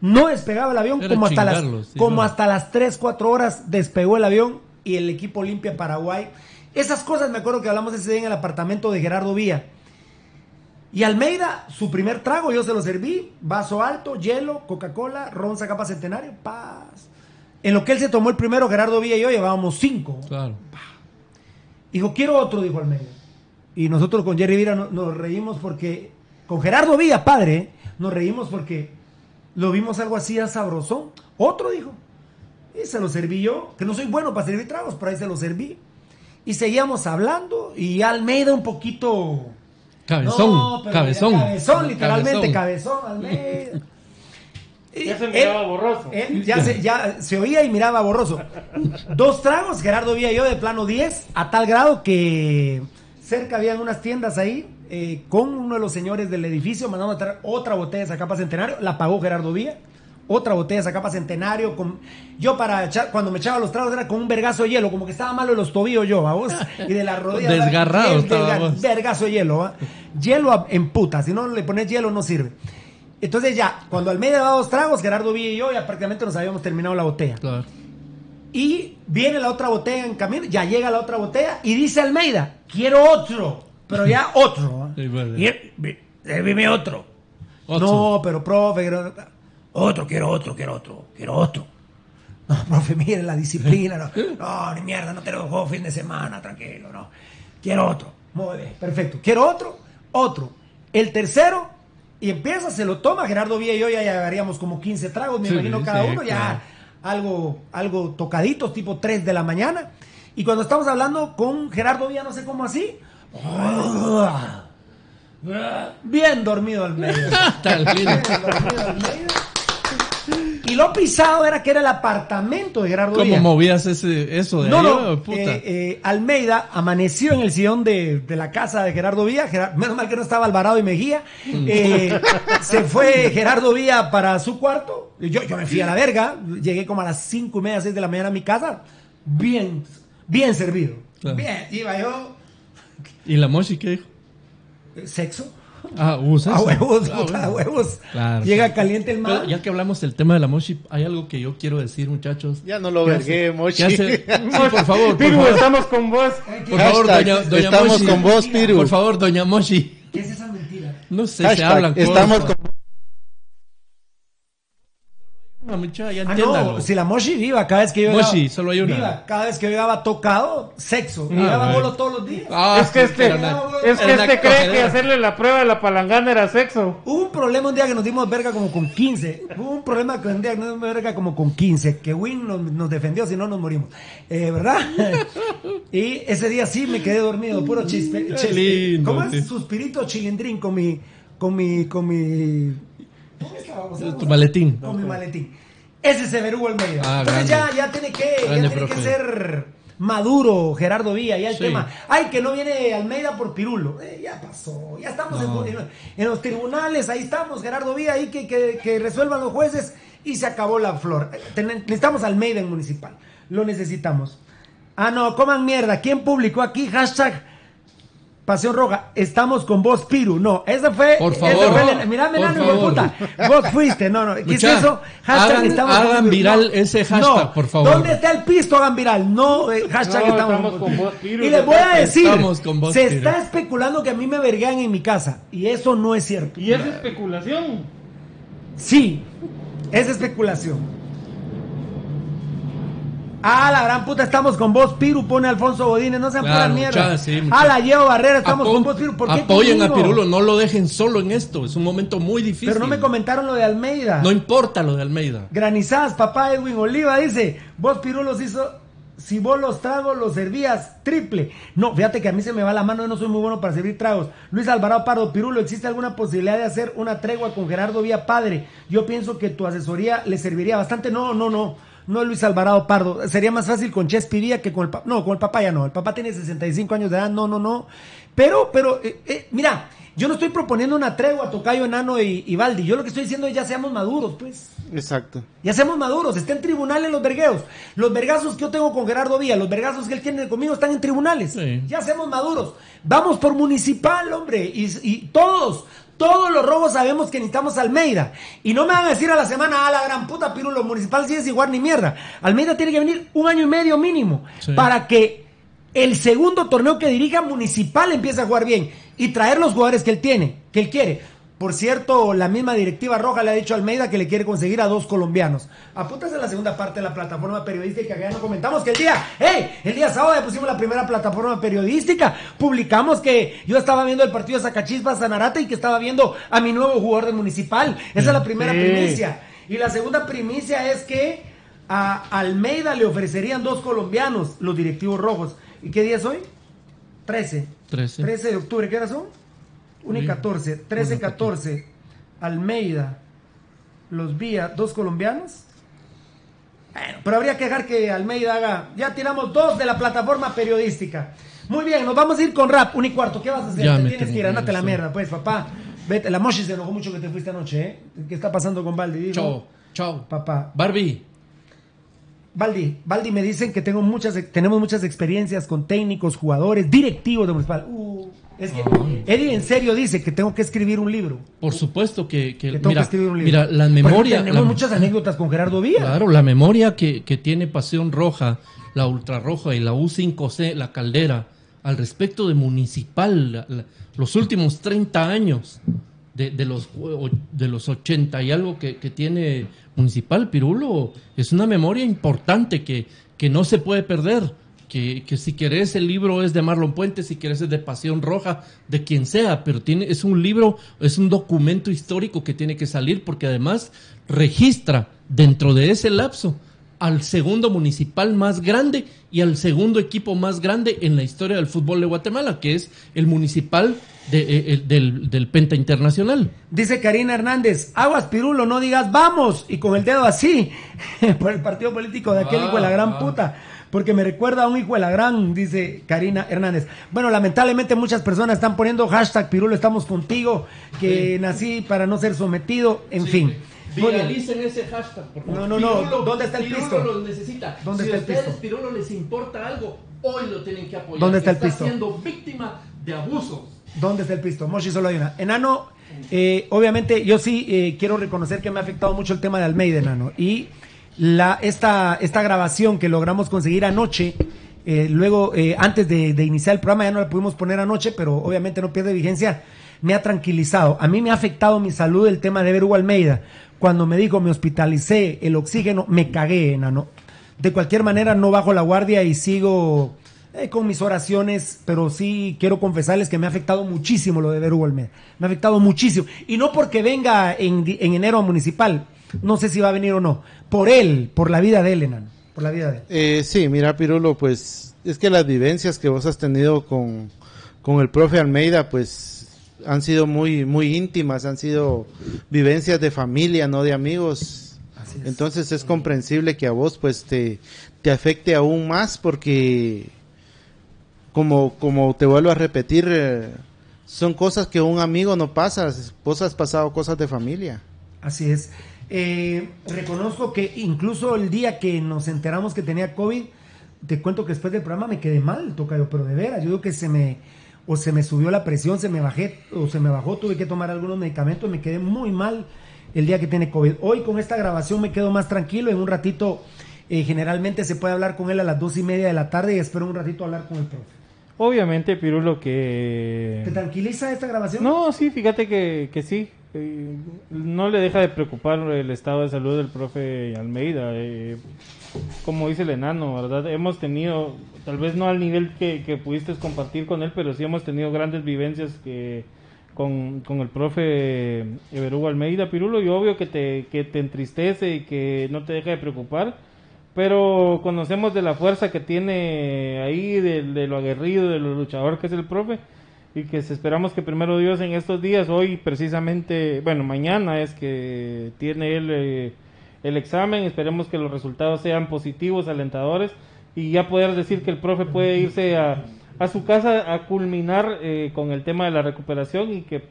no despegaba el avión como, hasta las, sí, como no. hasta las tres, cuatro horas despegó el avión y el equipo Olimpia Paraguay. Esas cosas me acuerdo que hablamos ese día en el apartamento de Gerardo Vía. Y Almeida, su primer trago, yo se lo serví, vaso alto, hielo, Coca-Cola, ron Zacapa Centenario, paz. En lo que él se tomó el primero, Gerardo Villa y yo llevábamos cinco. Claro. Dijo, quiero otro, dijo Almeida. Y nosotros con Jerry Vira nos, nos reímos porque, con Gerardo Villa, padre, nos reímos porque lo vimos algo así a sabrosón. Otro dijo, y se lo serví yo, que no soy bueno para servir tragos, pero ahí se lo serví. Y seguíamos hablando y Almeida un poquito... Cabezón, no, cabezón. Cabezón, literalmente, cabezón, cabezón Almeida. Ya se miraba él, borroso. Él ya, se, ya se oía y miraba borroso. Dos tragos, Gerardo Vía y yo, de plano diez, a tal grado que cerca habían unas tiendas ahí eh, con uno de los señores del edificio, mandaron a traer otra botella de Zacapa Centenario, la pagó Gerardo Vía, otra botella de Zacapa Centenario. Con, yo, para echar, cuando me echaba los tragos, era con un vergazo de hielo, como que estaba malo de los tobillos yo, ¿va vos? Y de las rodillas. Desgarrado, estaba vos. Vergazo de hielo, ¿va? Hielo en puta, si no le pones hielo no sirve. Entonces ya, cuando Almeida daba dos tragos, Gerardo Villa y yo ya prácticamente nos habíamos terminado la botella. Claro. Y viene la otra botella en camino, ya llega la otra botella y dice Almeida, quiero otro, pero ya otro. Sí, vale. Y servime otro. otro. No, pero profe, quiero otro, quiero otro, quiero otro, quiero otro. No, profe, mire la disciplina, no, no ni mierda, no tenemos juego fin de semana, tranquilo, no. Quiero otro. Muy bien, perfecto. Quiero otro, otro. El tercero, y empieza, se lo toma Gerardo Villa y yo, ya llegaríamos como quince tragos, me sí, imagino cada sí, uno, claro. Ya algo, algo tocaditos, tipo tres de la mañana. Y cuando estamos hablando con Gerardo Villa, no sé cómo así, bien dormido al medio. Bien dormido al medio. Y lo pisado era que era el apartamento de Gerardo ¿Cómo Díaz. ¿Cómo movías ese, eso de no, ahí? No, puta. Eh, eh, Almeida amaneció en el sillón de, de la casa de Gerardo Díaz. Gerard, menos mal que no estaba Alvarado y Mejía. Eh, se fue Gerardo Díaz para su cuarto. Yo, yo me fui a la verga. Llegué como a las cinco y media, seis de la mañana a mi casa. Bien, bien servido. Claro. Bien, iba yo. ¿Y la Moshi qué dijo? ¿Sexo? Ah, uh, a huevos, ah, puta, a huevos. Claro, llega claro. caliente el mar. Ya que hablamos del tema de la Moshi, hay algo que yo quiero decir, muchachos. Ya no lo vergué, Moshi. Sí, por favor, Piru, por favor. Estamos con vos. Por favor, doña, doña estamos Moshi. Con vos, Piru. Por favor, doña Moshi. ¿Qué es esa mentira? No sé, hashtag, se hablan cosas. Estamos con vos. No, muchacha, ya ah, no, si la Moshi viva, cada vez que yo Moshi, llegaba, solo hay una. Viva, cada vez que yo llegaba tocado, sexo. Ah, llegaba bolo todos los días. Ah, es que este, una, es que este cree que hacerle la prueba de la palangana era sexo. Hubo un problema un día que nos dimos verga como con quince. Hubo un problema que un día que nos dimos verga como con quince. Que Win nos, nos defendió, si no nos morimos. Eh, ¿Verdad? Y ese día sí me quedé dormido, puro chispe. Qué lindo, ¿cómo es? Suspirito chilindrín con mi. con mi. con mi. Vamos, vamos, tu maletín. Con okay. mi maletín. Ese se verugo el medio. Ah, entonces ya, ya tiene que, ya tiene que ser maduro Gerardo Villa. Ya el sí. tema. Ay, que no viene Almeida por Pirulo. Eh, ya pasó. Ya estamos no. en, en, en los tribunales. Ahí estamos, Gerardo Villa. Ahí que, que, que resuelvan los jueces. Y se acabó la flor. Ten, necesitamos Almeida en Municipal. Lo necesitamos. Ah, no, coman mierda. ¿Quién publicó aquí? Hashtag Pasión Roja, estamos con vos, Piru. No, esa fue. Por favor. Fue, mirame, por nano, favor. Puta. Vos fuiste. No, no. ¿Qué Mucha, es eso? Hashtag hagan, estamos hagan con viral no, ese hashtag, no. por favor. ¿Dónde está el pisto? Hagan viral. No, eh, hashtag no, estamos, estamos con vos, Piru. Y les voy a decir: con vos, se Piru. Está especulando que a mí me verguean en mi casa. Y eso no es cierto. ¿Y es especulación? Sí, es especulación. Ah, la gran puta, estamos con vos, Piru, pone Alfonso Bodines, no sean claro, puras mierdas. Muchas, sí, muchas. Ah, la llevo Barrera, estamos Apo- con vos, Piru. ¿Por qué apoyen a Pirulo, no lo dejen solo en esto, es un momento muy difícil. Pero no me comentaron lo de Almeida. No importa lo de Almeida. Granizadas, papá Edwin Oliva dice, vos Pirulos hizo, si vos los tragos los servías triple. No, fíjate que a mí se me va la mano, yo no soy muy bueno para servir tragos. Luis Alvarado Pardo, Pirulo, ¿existe alguna posibilidad de hacer una tregua con Gerardo Vía Padre? Yo pienso que tu asesoría le serviría bastante. No, no, no. No, Luis Alvarado Pardo. Sería más fácil con Chespi Villa que con el papá. No, con el papá ya no. El papá tiene sesenta y cinco años de edad. No, no, no. Pero, pero, eh, eh, mira, yo no estoy proponiendo una tregua, Tocayo, Enano y, y Valdi. Yo lo que estoy diciendo es ya seamos maduros, pues. Exacto. Ya seamos maduros. Está en tribunales los vergueos. Los vergazos que yo tengo con Gerardo Villa, los vergazos que él tiene conmigo están en tribunales. Sí. Ya seamos maduros. Vamos por Municipal, hombre. Y, y todos. Todos los robos sabemos que necesitamos Almeida. Y no me van a decir a la semana, ah, la gran puta, Pirulo, Municipal sí es igual ni mierda. Almeida tiene que venir un año y medio mínimo sí. para que el segundo torneo que dirija Municipal empiece a jugar bien y traer los jugadores que él tiene, que él quiere. Por cierto, la misma directiva roja le ha dicho a Almeida que le quiere conseguir a dos colombianos. Apúntase a la segunda parte de la plataforma periodística, que ya no comentamos que el día, hey, el día sábado ya pusimos la primera plataforma periodística. Publicamos que yo estaba viendo el partido de Zacachispa Sanarate y que estaba viendo a mi nuevo jugador de Municipal. Esa sí. es la primera primicia. Y la segunda primicia es que a Almeida le ofrecerían dos colombianos, los directivos rojos. ¿Y qué día es hoy? trece. trece. trece de octubre, ¿qué hora son? uno y catorce, trece catorce, Almeida, los Vía, dos colombianos. Bueno, pero habría que dejar que Almeida haga. Ya tiramos dos de la plataforma periodística. Muy bien, nos vamos a ir con rap. Un y cuarto, ¿qué vas a hacer? Ya te tienes que ir, andate la mierda, pues, papá. Vete, la Moshi se enojó mucho que te fuiste anoche, ¿eh? ¿Qué está pasando con Valdi? Chao, chao. Papá. Barbie. Valdi, Valdi, me dicen que tengo muchas, tenemos muchas experiencias con técnicos, jugadores, directivos de Municipal. Uh, es que oh. Eddie en serio dice que tengo que escribir un libro. Por supuesto que, que, que tengo mira, que escribir un libro. Mira, la memoria. Tenemos la, muchas anécdotas con Gerardo Villa. Claro, la memoria que, que tiene Pasión Roja, la Ultrarroja y la U cinco C, la Caldera, al respecto de Municipal, la, la, los últimos treinta años de, de, los, de los ochenta y algo que, que tiene Municipal, Pirulo, es una memoria importante que, que no se puede perder, que, que si querés el libro es de Marlon Puente, si querés es de Pasión Roja, de quien sea, pero tiene, es un libro, es un documento histórico que tiene que salir porque además registra dentro de ese lapso al segundo municipal más grande y al segundo equipo más grande en la historia del fútbol de Guatemala, que es el Municipal de, eh, el, del, del Penta Internacional. Dice Karina Hernández, aguas Pirulo, no digas vamos, y con el dedo así, por el partido político de aquel ah, hijo de la gran ah. puta, porque me recuerda a un hijo de la gran, dice Karina Hernández. Bueno, lamentablemente muchas personas están poniendo hashtag Pirulo, estamos contigo, que sí. nací para no ser sometido, en sí, fin. Sí. Finalicen ese hashtag, por favor. No, no, no. Pirulo, ¿dónde está el pisto? Pirulo los necesita. ¿Dónde si está el pisto? Si a ustedes Pirulo les importa algo, hoy lo tienen que apoyar. ¿Dónde está el está pisto? Está siendo víctima de abusos. ¿Dónde está el pisto? Moshi, solo hay una. Enano, eh, obviamente yo sí eh, quiero reconocer que me ha afectado mucho el tema de Almeida, Enano. Y la, esta, esta grabación que logramos conseguir anoche, eh, luego eh, antes de, de iniciar el programa, ya no la pudimos poner anoche, pero obviamente no pierde vigencia, me ha tranquilizado. A mí me ha afectado mi salud el tema de ver Hugo Almeida. Cuando me dijo, me hospitalicé, el oxígeno, me cagué, Enano. De cualquier manera, no bajo la guardia y sigo eh, con mis oraciones, pero sí quiero confesarles que me ha afectado muchísimo lo de ver Hugo Almeida. Me ha afectado muchísimo. Y no porque venga en, en enero a Municipal, no sé si va a venir o no. Por él, por la vida de él, Enano. Por la vida de él. Eh, sí, mira, Pirulo, pues es que las vivencias que vos has tenido con, con el profe Almeida, pues han sido muy muy íntimas, han sido vivencias de familia, no de amigos. Así es. Entonces es comprensible que a vos pues te, te afecte aún más, porque como, como te vuelvo a repetir, eh, son cosas que un amigo no pasa, vos has pasado cosas de familia. Así es. Eh, reconozco que incluso el día que nos enteramos que tenía COVID, te cuento que después del programa me quedé mal, tocayo, pero de veras, yo digo que se me... o se me subió la presión, se me bajé, o se me bajó, tuve que tomar algunos medicamentos, me quedé muy mal el día que tiene COVID. Hoy con esta grabación me quedo más tranquilo, en un ratito, eh, generalmente se puede hablar con él a las dos y media de la tarde y espero un ratito hablar con el profe. Obviamente, Pirulo, que... ¿Te tranquiliza esta grabación? No, sí, fíjate que, que sí, eh, no le deja de preocupar el estado de salud del profe Almeida, eh, como dice el enano, ¿verdad? Hemos tenido... tal vez no al nivel que, que pudiste compartir con él, pero sí hemos tenido grandes vivencias que con, con el profe Everugo Almeida, Pirulo, y obvio que te, que te entristece y que no te deja de preocupar, pero conocemos de la fuerza que tiene ahí, de, de lo aguerrido, de lo luchador que es el profe, y que esperamos que primero Dios en estos días, hoy precisamente, bueno, mañana es que tiene él el, el examen, esperemos que los resultados sean positivos, alentadores, y ya poder decir que el profe puede irse a, a su casa a culminar eh, con el tema de la recuperación y que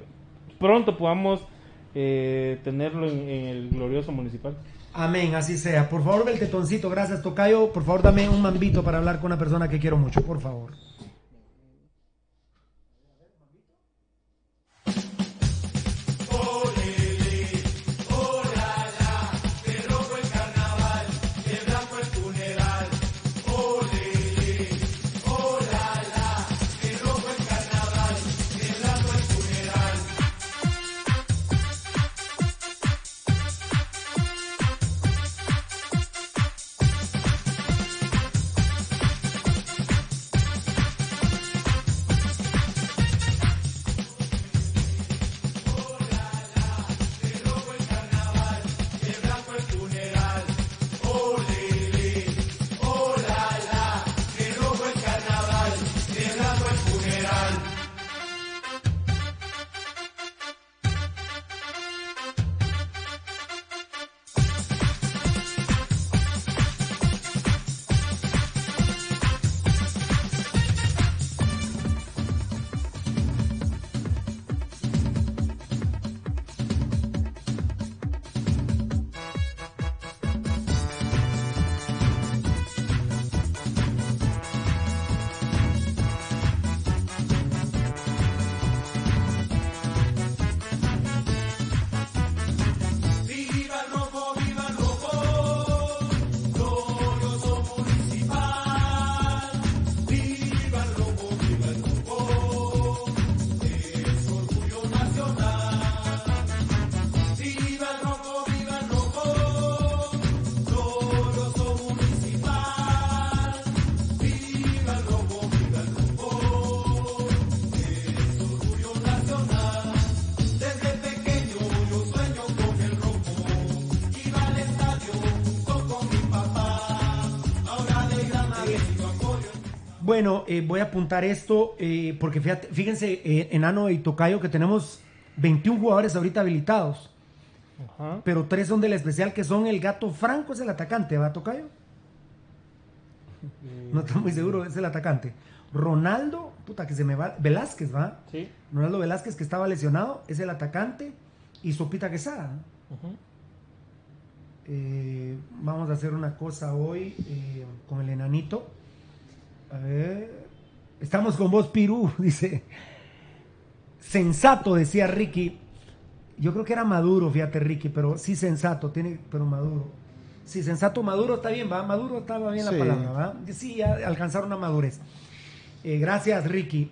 pronto podamos eh, tenerlo en, en el glorioso Municipal. Amén, así sea. Por favor, Beltetoncito, gracias, tocayo. Por favor, dame un mambito para hablar con una persona que quiero mucho, por favor. Bueno, eh, voy a apuntar esto eh, porque fíjate, fíjense, eh, Enano y Tocayo, que tenemos veintiún jugadores ahorita habilitados. Ajá. Pero tres son del especial, que son el Gato Franco, es el atacante, ¿va, Tocayo? Mm. No estoy muy seguro, es el atacante. Ronaldo, puta que se me va, Velázquez, ¿va? Sí. Ronaldo Velázquez, que estaba lesionado, es el atacante. Y Sopita Quesada. Uh-huh. eh, vamos a hacer una cosa hoy eh, con el Enanito. A ver. Estamos con vos, Pirú, dice. Sensato, decía Ricky. Yo creo que era Maduro, fíjate, Ricky, pero sí, sensato, tiene, pero Maduro. Sí, sensato, Maduro está bien, ¿va? Maduro estaba bien, sí. La palabra, ¿va? Sí, ya alcanzaron una madurez. Eh, gracias, Ricky.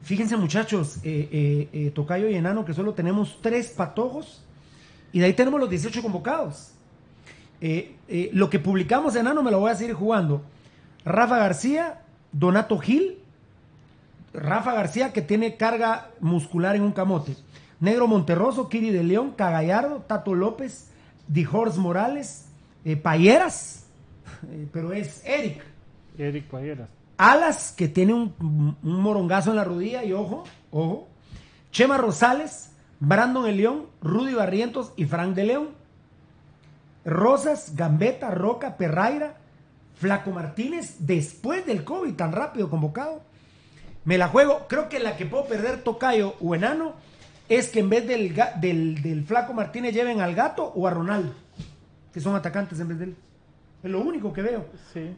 Fíjense, muchachos, eh, eh, eh, Tocayo y Enano, que solo tenemos tres patojos y de ahí tenemos los dieciocho convocados. Eh, eh, lo que publicamos, Enano, me lo voy a seguir jugando. Rafa García, Donato Gil, Rafa García, que tiene carga muscular en un camote, Negro Monterroso, Kiri de León, Cagallardo, Tato López, Dijors Morales, eh, Payeras, eh, pero es Eric. Eric Payeras. Alas, que tiene un, un morongazo en la rodilla, y ojo, ojo, Chema Rosales, Brandon El León, Rudy Barrientos y Frank de León. Rosas, Gambetta, Roca, Perraira, Flaco Martínez, después del COVID, tan rápido convocado. Me la juego, creo que la que puedo perder, Tocayo o Enano, es que en vez del, del, del Flaco Martínez lleven al Gato o a Ronaldo, que son atacantes en vez de él. Es lo único que veo. Sí.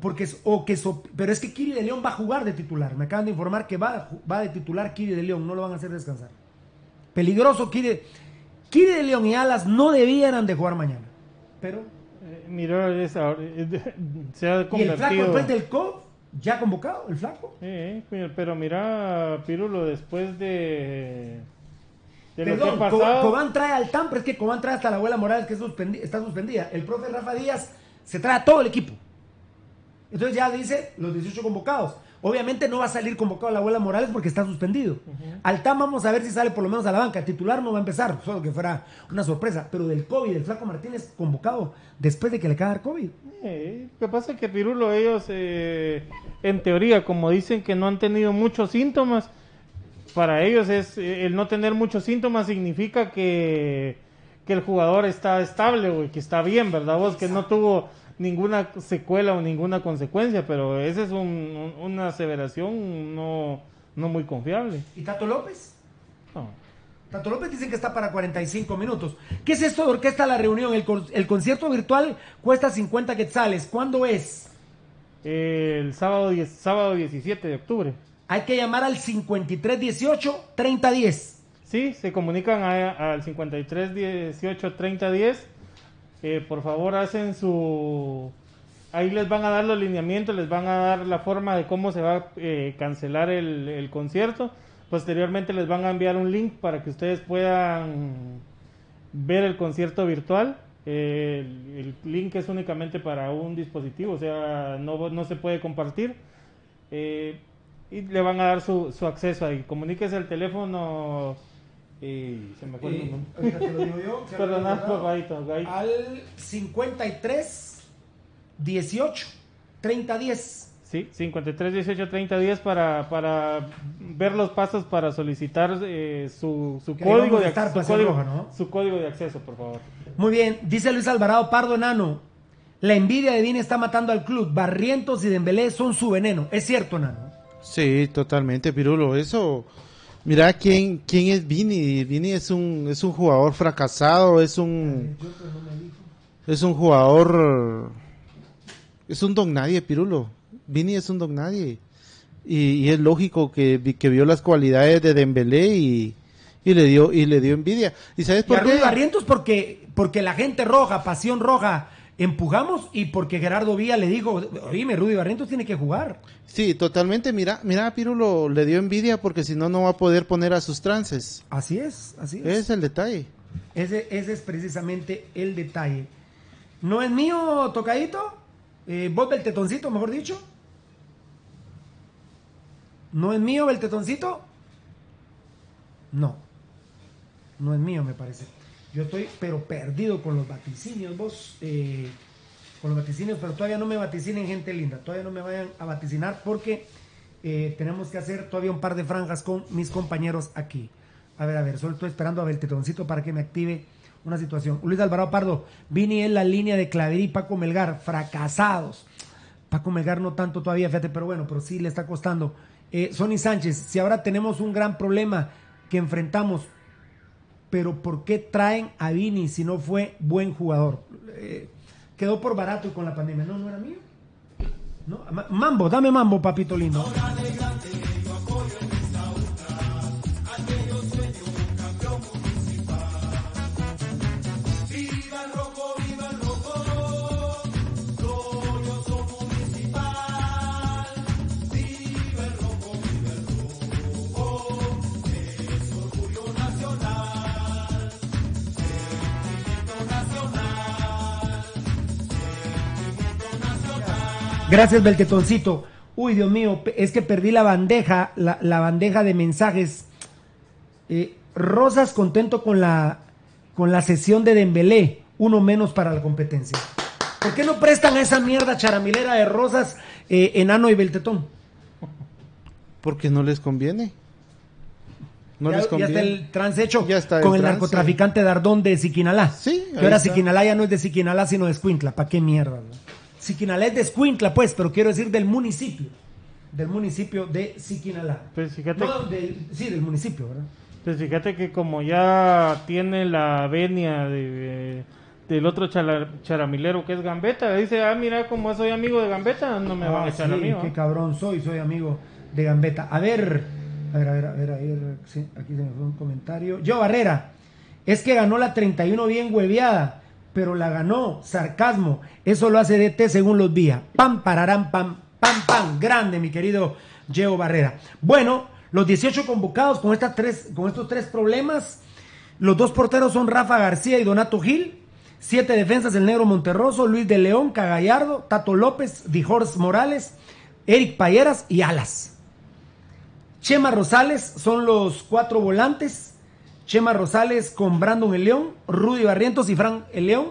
Porque es, o que so, pero es que Kiri de León va a jugar de titular. Me acaban de informar que va, va de titular Kiri de León. No lo van a hacer descansar. Peligroso Kiri. Kiri de León y Alas no debieran de jugar mañana. Pero eh, miró esa, eh, se ha convertido. Y el Flaco después del COVID, ya convocado, el Flaco. Eh, pero mira, Pirulo, después de, de Perdón, lo que ha pasado. Cobán trae al T A M, pero es que Cobán trae hasta la abuela Morales, que es suspendi está suspendida. El profe Rafa Díaz se trae a todo el equipo. Entonces ya dice los dieciocho convocados. Obviamente no va a salir convocado la abuela Morales porque está suspendido. Uh-huh. Altán vamos a ver si sale por lo menos a la banca. El titular no va a empezar, solo que fuera una sorpresa. Pero del COVID, el Flaco Martínez convocado después de que le acaba el COVID. Eh, lo que pasa es que, Pirulo, ellos eh, en teoría, como dicen que no han tenido muchos síntomas, para ellos es eh, el no tener muchos síntomas significa que, que el jugador está estable, güey, que está bien, ¿verdad vos? Exacto. Que no tuvo ninguna secuela o ninguna consecuencia, pero esa es un, un, una aseveración no, no muy confiable. ¿Y Tato López? No. Tato López dicen que está para cuarenta y cinco minutos. ¿Qué es esto de Orquesta La Reunión? El, el concierto virtual cuesta cincuenta quetzales. ¿Cuándo es? El sábado, diez, sábado diecisiete de octubre. Hay que llamar al cincuenta y tres dieciocho treinta diez. Sí, se comunican al cincuenta y tres dieciocho treinta diez. Eh, por favor, hacen su... Ahí les van a dar los lineamientos, les van a dar la forma de cómo se va a eh, cancelar el, el concierto. Posteriormente les van a enviar un link para que ustedes puedan ver el concierto virtual. Eh, el, el link es únicamente para un dispositivo, o sea, no, no se puede compartir. Eh, y le van a dar su, su acceso ahí. Comuníquese al teléfono... Y se me acuerda, eh, ¿no? Te lo digo yo, perdón, al cincuenta y tres dieciocho treinta diez. Sí, cincuenta y tres dieciocho treinta diez para, para ver los pasos para solicitar eh, su, su código de acceso, su código, roja, ¿no? Su código de acceso, por favor. Muy bien, dice Luis Alvarado Pardo. Enano, la envidia de Vini está matando al club. Barrientos y Dembélé son su veneno. ¿Es cierto, Enano? Sí, totalmente, Pirulo, eso... Mira quién quién es Vini. Vini es un es un jugador fracasado, es un es un jugador es un don nadie, Pirulo. Vini es un don nadie y, y es lógico que, que vio las cualidades de Dembélé y, y le dio y le dio envidia. ¿Y sabes por y a qué? Rudy Barrientos porque porque la gente roja, pasión roja, empujamos y porque Gerardo Villa le dijo, oíme, Rudy Barrientos tiene que jugar. Sí, totalmente, mira, mira, Pirulo le dio envidia porque si no, no va a poder poner a sus trances. Así es, así es. Ese es el detalle. Ese, ese es precisamente el detalle. ¿No es mío, Tocadito? Eh, ¿Vos del tetoncito, mejor dicho? ¿No es mío, del tetoncito? No. No es mío, me parece. Yo estoy pero perdido con los vaticinios, vos. Eh, con los vaticinios, pero todavía no me vaticinen, gente linda, todavía no me vayan a vaticinar porque eh, tenemos que hacer todavía un par de franjas con mis compañeros aquí. A ver, a ver, solo estoy esperando a Beltetoncito para que me active una situación. Luis Alvarado Pardo, Vini es la línea de Claverí y Paco Melgar, fracasados. Paco Melgar no tanto todavía, fíjate, pero bueno, pero sí le está costando. Eh, Sonny Sánchez, si ahora tenemos un gran problema que enfrentamos, pero ¿por qué traen a Vini si no fue buen jugador? Eh, quedó por barato y con la pandemia. No, no era mío. No, mambo, dame mambo, papito lindo. Gracias, Beltetoncito. Uy, Dios mío, es que perdí la bandeja, la, la bandeja de mensajes. Eh, Rosas, contento con la, con la sesión de Dembélé. Uno menos para la competencia. ¿Por qué no prestan a esa mierda charamilera de Rosas, eh, Enano y Beltetón? Porque no les conviene. No ya, les conviene. Ya está el trance hecho ya está con el, el narcotraficante Dardón de Siquinalá. Sí, que ahora está. Siquinalá ya no es de Siquinalá, sino de Escuintla. ¿Para qué mierda, no? Siquinalá es de Escuintla, pues, pero quiero decir del municipio, del municipio de Siquinalá. Pues fíjate, no, del, sí, del municipio, ¿verdad? Pues fíjate que como ya tiene la venia de, de, del otro chalar, charamilero que es Gambetta, dice, ah, mira, como soy amigo de Gambetta, no me ah, van a echar sí, amigo. Qué cabrón soy, soy amigo de Gambetta. A ver, a ver, a ver, a ver, a ver sí, aquí se me fue un comentario. Yo Barrera, es que ganó la treinta y uno bien hueviada. Pero la ganó, sarcasmo. Eso lo hace D T según los vía. Pam, pararán, pam, pam, pam. Grande, mi querido Geo Barrera. Bueno, los dieciocho convocados con, estas tres, con estos tres problemas. Los dos porteros son Rafa García y Donato Gil. Siete defensas, el Negro Monterroso, Luis de León, Cagallardo, Tato López, Dijors Morales, Eric Payeras y Alas. Chema Rosales son los cuatro volantes. Chema Rosales con Brandon el León, Rudy Barrientos y Frank el León,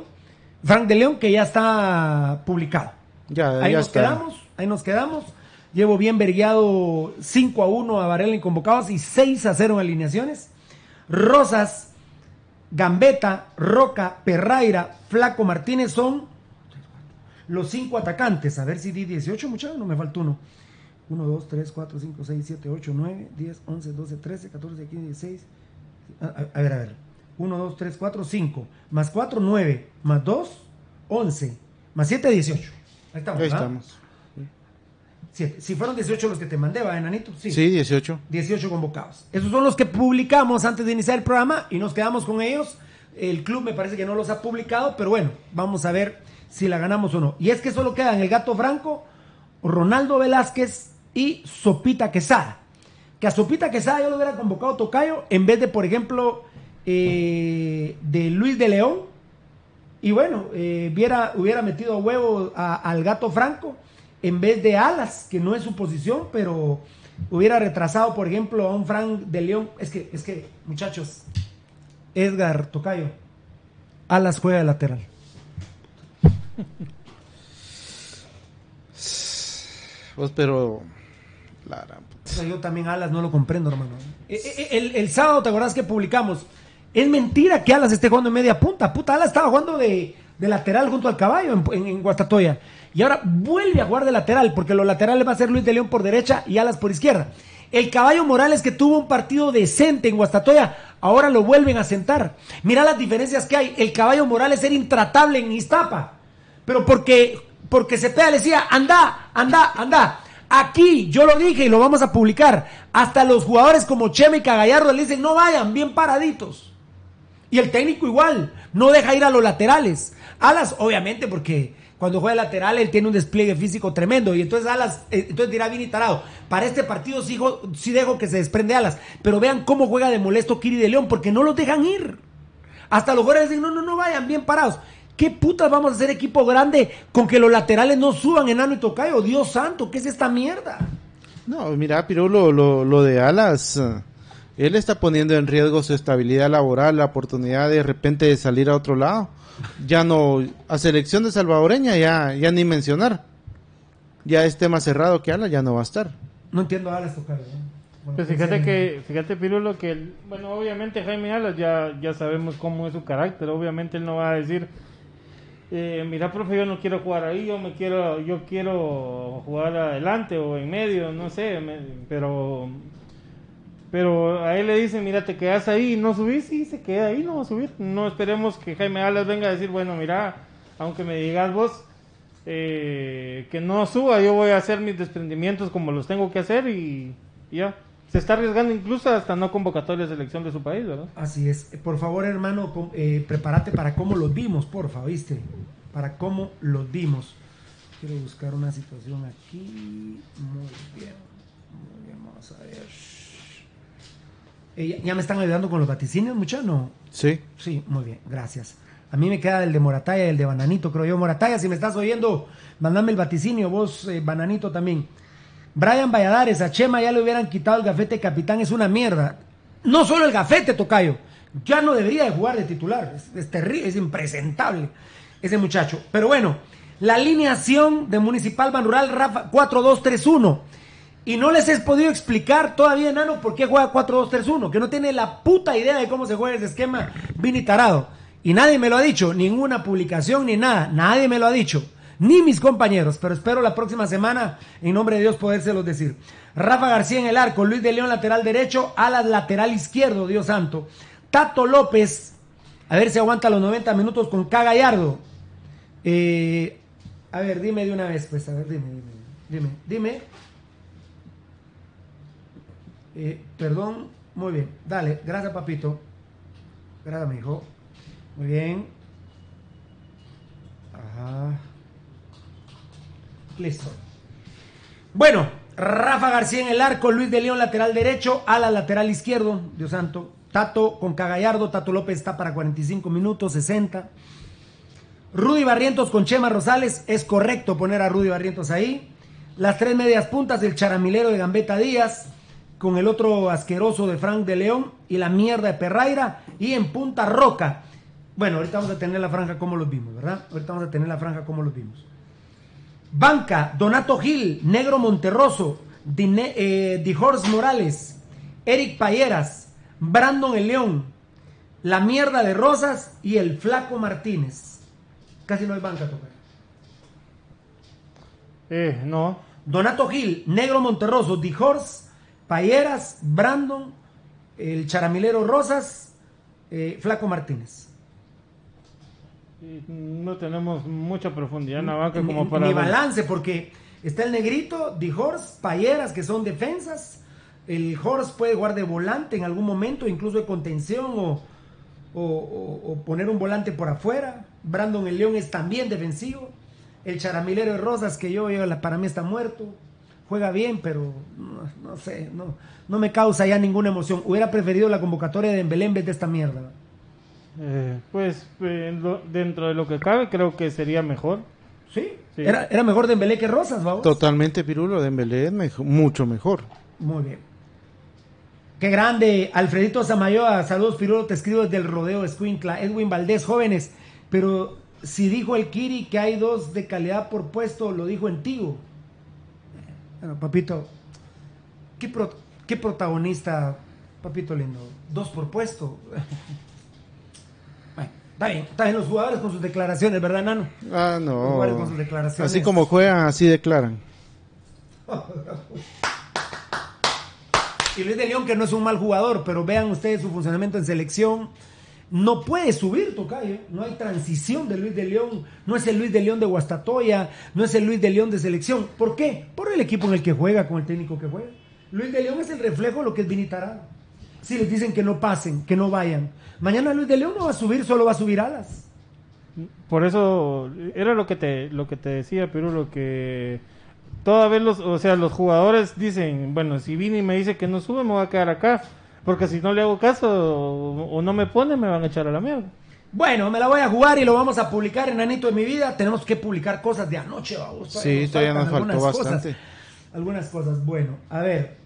Frank de León, que ya está publicado. Ya, ahí ya nos está. quedamos, ahí nos quedamos. Llevo bien vergueado cinco a uno a Varela en convocados y seis a cero en alineaciones. Rosas, Gambetta, Roca, Perrayra, Flaco Martínez son los cinco atacantes. A ver si di dieciocho, muchachos, no me falta uno. uno, dos, tres, cuatro, cinco, seis, siete, ocho, nueve, diez, once, doce, trece, catorce, quince, dieciséis. A ver, a ver, uno, dos, tres, cuatro, cinco, más cuatro, nueve, más dos, once, más siete, dieciocho. Ahí estamos. Ahí estamos. siete. Si fueron dieciocho los que te mandé, ¿va, Enanito? Sí, sí, dieciocho. dieciocho convocados. Esos son los que publicamos antes de iniciar el programa y nos quedamos con ellos. El club me parece que no los ha publicado, pero bueno, vamos a ver si la ganamos o no. Y es que solo quedan el Gato Franco, Ronaldo Velázquez y Sopita Quesada. Que a Sopita Quesada yo lo hubiera convocado Tocayo en vez de, por ejemplo, eh, de Luis de León. Y bueno, eh, hubiera, hubiera metido a huevo a, al Gato Franco en vez de Alas, que no es su posición, pero hubiera retrasado, por ejemplo, a un Frank de León. Es que, es que muchachos, Edgar Tocayo, Alas juega de lateral. Pues, pero... La gran... Yo también Alas no lo comprendo, hermano. El, el, el sábado, ¿te acordás que publicamos? Es mentira que Alas esté jugando en media punta. Puta, Alas estaba jugando de, de lateral junto al caballo en, en, en Guastatoya. Y ahora vuelve a jugar de lateral, porque los laterales va a ser Luis de León por derecha y Alas por izquierda. El Caballo Morales, que tuvo un partido decente en Guastatoya, ahora lo vuelven a sentar. Mira las diferencias que hay. El Caballo Morales era intratable en Iztapa. Pero porque, porque Cepeda le decía, anda, anda, anda. Aquí, yo lo dije y lo vamos a publicar, hasta los jugadores como Chema y Cagallardo le dicen, no vayan, bien paraditos. Y el técnico igual, no deja ir a los laterales. Alas, obviamente, porque cuando juega lateral él tiene un despliegue físico tremendo, y entonces Alas, eh, entonces dirá bien y tarado, para este partido sí, sí dejo que se desprende Alas, pero vean cómo juega de molesto Kiri de León, porque no los dejan ir. Hasta los jugadores dicen, no, no, no vayan, bien parados. ¿Qué putas vamos a hacer equipo grande con que los laterales no suban, Enano y Tocayo? Dios santo, ¿qué es esta mierda? No, mira, Pirulo, lo, lo de Alas él está poniendo en riesgo su estabilidad laboral, la oportunidad de repente de salir a otro lado. Ya no, a selección de salvadoreña ya, ya ni mencionar. Ya es tema cerrado que Alas ya no va a estar. No entiendo a Alas tocar, ¿eh? Bueno, pues fíjate que, fíjate Pirulo, que el, bueno, obviamente Jaime Alas ya, ya sabemos cómo es su carácter, obviamente él no va a decir... Eh, mira, profe, yo no quiero jugar ahí, yo me quiero, yo quiero jugar adelante o en medio, no sé, me, pero, pero a él le dicen, mira, te quedas ahí y no subís, y se queda ahí, no va a subir. No esperemos que Jaime Alas venga a decir, bueno, mira, aunque me digas vos eh, que no suba, yo voy a hacer mis desprendimientos como los tengo que hacer y, y ya. Se está arriesgando incluso hasta no convocatoria de selección de su país, ¿verdad? Así es. Por favor, hermano, eh, prepárate para cómo los dimos, porfa, ¿viste? Para cómo los dimos. Quiero buscar una situación aquí. Muy bien. Muy bien, vamos a ver. Eh, ¿Ya me están ayudando con los vaticinios, muchachos? ¿No? Sí. Sí, muy bien, gracias. A mí me queda el de Moratalla y el de Bananito, creo yo. Moratalla, si me estás oyendo, mandame el vaticinio. Vos, eh, Bananito, también. Brian Valladares, a Chema ya le hubieran quitado el gafete capitán, es una mierda. No solo el gafete, tocayo, ya no debería de jugar de titular, es, es terrible, es impresentable ese muchacho. Pero bueno, la alineación de Municipal Banrural, Rafa, cuatro dos tres uno. Y no les he podido explicar todavía, enano, por qué juega cuatro dos tres uno, que no tiene la puta idea de cómo se juega ese esquema, Vini Tarado. Y nadie me lo ha dicho, ninguna publicación ni nada, nadie me lo ha dicho. Ni mis compañeros, pero espero la próxima semana, en nombre de Dios, podérselos decir. Rafa García en el arco, Luis de León lateral derecho, Alas lateral izquierdo, Dios santo. Tato López, a ver si aguanta los noventa minutos con K. Gallardo. Eh, a ver, dime de una vez, pues, a ver, dime, dime, dime, dime. Eh, perdón, muy bien, dale, gracias papito. Gracias, mijo. Muy bien. Ajá. Listo. Bueno, Rafa García en el arco, Luis de León lateral derecho, Alas lateral izquierdo, Dios santo, Tato con Cagallardo, Tato López está para cuarenta y cinco minutos, sesenta. Rudy Barrientos con Chema Rosales, es correcto poner a Rudy Barrientos ahí. Las tres medias puntas del charamilero de Gambetta Díaz, con el otro asqueroso de Frank de León y la mierda de Pereira, y en punta Roca. Bueno, ahorita vamos a tener la franja como los vimos, ¿verdad? Ahorita vamos a tener la franja como los vimos. Banca, Donato Gil, Negro Monterroso, Dine, eh, Dijors Morales, Eric Payeras, Brandon El León, La Mierda de Rosas y el Flaco Martínez. Casi no hay banca, tocar. Eh, no. Donato Gil, Negro Monterroso, Dijors, Payeras, Brandon, el Charamilero Rosas, eh, Flaco Martínez. No tenemos mucha profundidad en la banca como para... Ni balance, porque está el Negrito, Dijors, Payeras, que son defensas. El Horst puede jugar de volante en algún momento, incluso de contención o, o, o, o poner un volante por afuera. Brandon El León es también defensivo. El Charamilero de Rosas, que yo, yo para mí está muerto. Juega bien, pero no, no sé, no, no me causa ya ninguna emoción. Hubiera preferido la convocatoria de Dembélé en vez de esta mierda. Eh, pues eh, lo, dentro de lo que cabe creo que sería mejor. Sí, sí. Era, era mejor Dembélé que Rosas, ¿va vos? Totalmente, Pirulo, Dembélé es mejor, mucho mejor. Muy bien. Qué grande, Alfredito Samayoa, saludos Pirulo, te escribo desde el rodeo Escuintla. Edwin Valdés, jóvenes, pero si dijo el Kiri que hay dos de calidad por puesto, lo dijo en Tigo. Bueno, papito, qué, pro, qué protagonista, papito lindo, dos por puesto. Está bien, está bien, los jugadores con sus declaraciones, ¿verdad, Nano? Ah, no. Los jugadores con sus declaraciones. Así como juegan, así declaran. Y Luis de León, que no es un mal jugador, pero vean ustedes su funcionamiento en selección. No puede subir, tocayo. No hay transición de Luis de León. No es el Luis de León de Guastatoya. No es el Luis de León de selección. ¿Por qué? Por el equipo en el que juega, con el técnico que juega. Luis de León es el reflejo de lo que es Vini Tarado. Si les dicen que no pasen, que no vayan, mañana Luis de León no va a subir, solo va a subir Alas. Por eso era lo que te lo que te decía, Pirulo, que toda vez los, o sea, los jugadores dicen, bueno, si Vini me dice que no sube, me voy a quedar acá, porque si no le hago caso o, o no me pone, me van a echar a la mierda. Bueno, me la voy a jugar y lo vamos a publicar, enanito de mi vida. Tenemos que publicar cosas de anoche, vamos. Sí, nos todavía nos faltó algunas bastante. Cosas, algunas cosas. Bueno, a ver.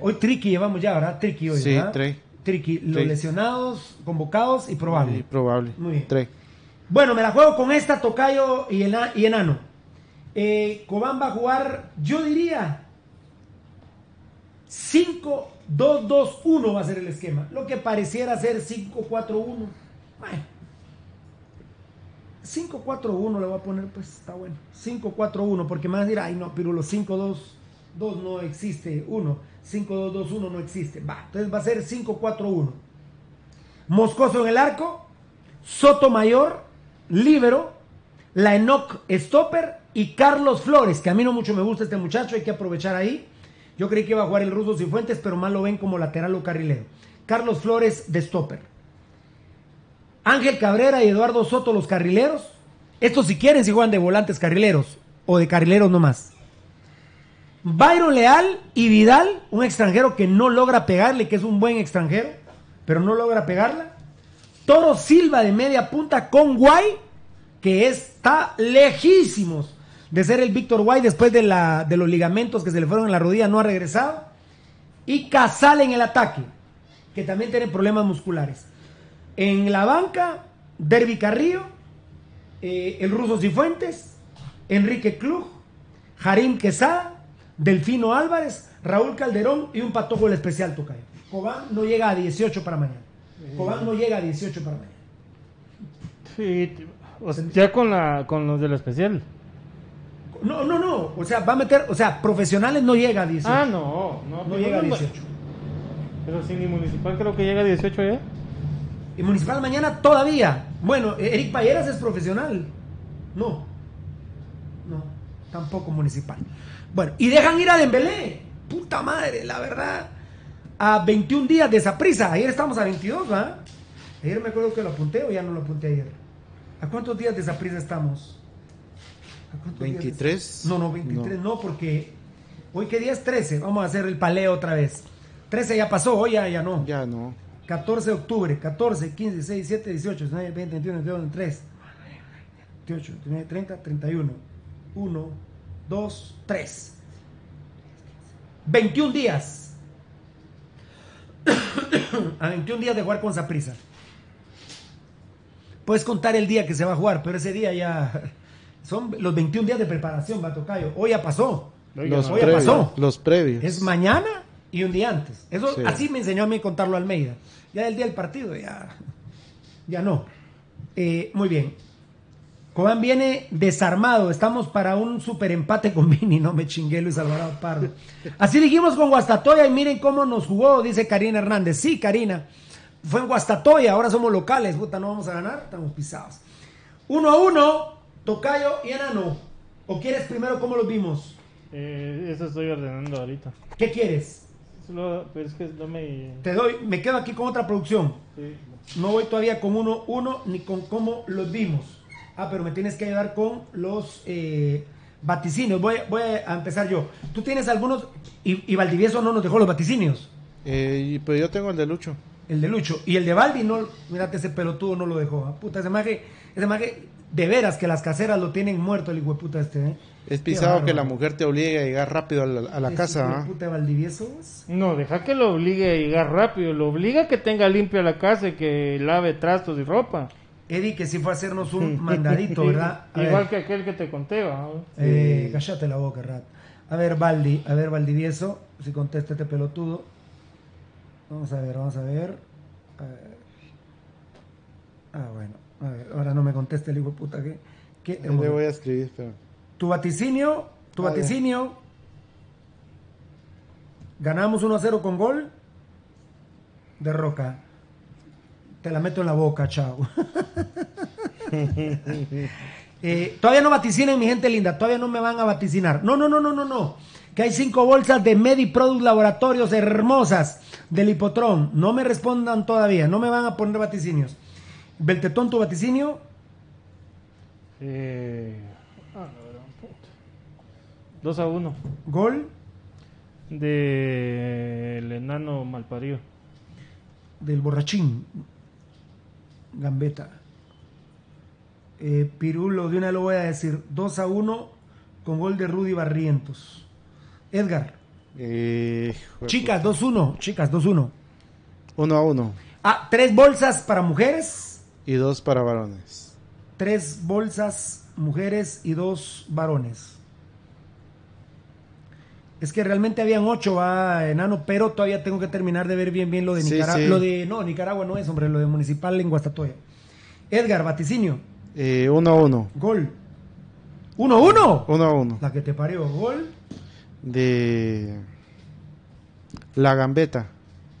Hoy triqui llevamos ya, ¿verdad? Triqui hoy, sí, ¿verdad? Tres. Triqui, los tres. Lesionados, convocados y probable. Y probable. Muy bien. Tres. Bueno, me la juego con esta, tocayo y, ena, y enano. Eh, Cobán va a jugar, yo diría, cinco dos dos uno va a ser el esquema. Lo que pareciera ser cinco cuatro uno. Bueno. cinco cuatro uno le voy a poner, pues está bueno. cinco cuatro uno, porque me van a decir, ay no, Pirulo, cinco dos dos no existe, uno. cinco dos dos uno no existe. Va, entonces va a ser cinco cuatro uno. Moscoso en el arco, Sotomayor, líbero, Laenoc, stopper y Carlos Flores, que a mí no mucho me gusta este muchacho, hay que aprovechar ahí. Yo creí que iba a jugar el ruso Cifuentes, pero más lo ven como lateral o carrilero. Carlos Flores de stopper. Ángel Cabrera y Eduardo Soto, los carrileros. Estos si quieren, si juegan de volantes carrileros o de carrileros nomás. Byron Leal y Vidal, un extranjero que no logra pegarle, que es un buen extranjero, pero no logra pegarla. Toro Silva de media punta con Guay, que está lejísimos de ser el Víctor Guay después de, la, de los ligamentos que se le fueron en la rodilla, no ha regresado. Y Casal en el ataque, que también tiene problemas musculares. En la banca, Derby Carrillo, eh, el ruso Cifuentes, Enrique Klug, Jarim Quesada, Delfino Álvarez, Raúl Calderón y un patojo del especial, tocayo. Cobán no llega a dieciocho para mañana. Cobán no llega a dieciocho para mañana. Sí, o sea, ya con, la, con los del especial. No, no, no. O sea, va a meter, o sea, profesionales no llega a dieciocho. Ah, no. No, no llega a dieciocho. Pero sin ni Municipal creo que llega a dieciocho ya. Y Municipal mañana todavía. Bueno, Eric Payeras es profesional. No. No, tampoco Municipal. Bueno, y dejan ir a Dembélé. Puta madre, la verdad. A veintiún días de Saprissa. Ayer estamos a veintidós, ¿verdad? Ayer me acuerdo que lo apunté o ya no lo apunté ayer. ¿A cuántos días de Saprissa estamos? ¿A veintitrés? De... No, no, veintitrés no. no, porque hoy qué día es trece. Vamos a hacer el paleo otra vez. trece ya pasó, hoy ya, ya no. Ya no. catorce de octubre, catorce, quince, dieciséis, diecisiete, dieciocho, diecinueve, veinte, veintiuno, veintidós, veintitrés, veinticuatro, veinticinco, treinta, treinta y uno, uno, dos, tres. veintiún días. A veintiún días de jugar con Saprissa. Puedes contar el día que se va a jugar, pero ese día ya son los veintiún días de preparación, Batocayo. Hoy ya pasó. Los Hoy previos, ya pasó. Los previos. Es mañana. Y un día antes. Eso sí. Así me enseñó a mí contarlo Almeida. Ya del día del partido, ya, ya no. Eh, muy bien. Cobán viene desarmado. Estamos para un super empate con Vini. No me chingué, Luis Alvarado Pardo. Así dijimos con Guastatoya y miren cómo nos jugó, dice Karina Hernández. Sí, Karina. Fue en Guastatoya, ahora somos locales. Puta, no vamos a ganar, estamos pisados. Uno a uno, tocayo y enano. ¿O quieres primero cómo los vimos? Eh, eso estoy ordenando ahorita. ¿Qué quieres? Lo, pero es que no me... Te doy, me quedo aquí con otra producción. Sí. No voy todavía con uno, uno ni con cómo los vimos. Ah, pero me tienes que ayudar con los eh, vaticinios. Voy, voy a empezar yo. Tú tienes algunos y, y Valdivieso no nos dejó los vaticinios. Eh, pero yo tengo el de Lucho. El de Lucho y el de Valdi no. Mírate ese pelotudo no lo dejó. ¿Eh? Puta, ese maje, ese maje de veras que las caseras lo tienen muerto el hijueputa este. ¿Eh? Es pisado que la mujer te obligue a llegar rápido a la, a la casa. Puta, Valdivieso. No, deja que lo obligue a llegar rápido. Lo obliga a que tenga limpia la casa y que lave trastos y ropa. Eddie, que sí fue a hacernos un mandadito, ¿verdad? A Igual ver. que aquel que te conté, ¿va? Eh, sí. Cállate la boca, Rat. A ver, Valdi, a ver, Valdivieso, si contesta este pelotudo. Vamos a ver, vamos a ver. A ver. Ah, bueno. A ver, ahora no me conteste el hijo de puta. ¿Qué? ¿Qué? Le voy a escribir, pero... Tu vaticinio, tu ah, vaticinio, ya. Ganamos uno a cero con gol de Roca. Te la meto en la boca, chao. eh, todavía no vaticinen, mi gente linda, todavía no me van a vaticinar. No, no, no, no, no, no. Que hay cinco bolsas de MediProduct Laboratorios hermosas del Lipotrón. No me respondan todavía, no me van a poner vaticinios. Beltetón, tu vaticinio. Eh... dos a uno. Gol del enano malparido. Del borrachín. Gambeta. Eh, Pirulo, de una lo voy a decir. dos a uno con gol de Rudy Barrientos. Edgar. Eh, chicas, dos uno. Chicas, dos uno. uno a uno. Ah, tres bolsas para mujeres. Y dos para varones. Tres bolsas mujeres y dos varones. Es que realmente habían ocho, va, enano, pero todavía tengo que terminar de ver bien bien lo de Nicaragua. Sí, sí. Lo de, no, Nicaragua no es, hombre, lo de Municipal en Guastatoya. Edgar, vaticinio. Eh, uno a uno. Gol. ¿Uno a uno? Uno a uno. La que te parió, gol. De La Gambeta.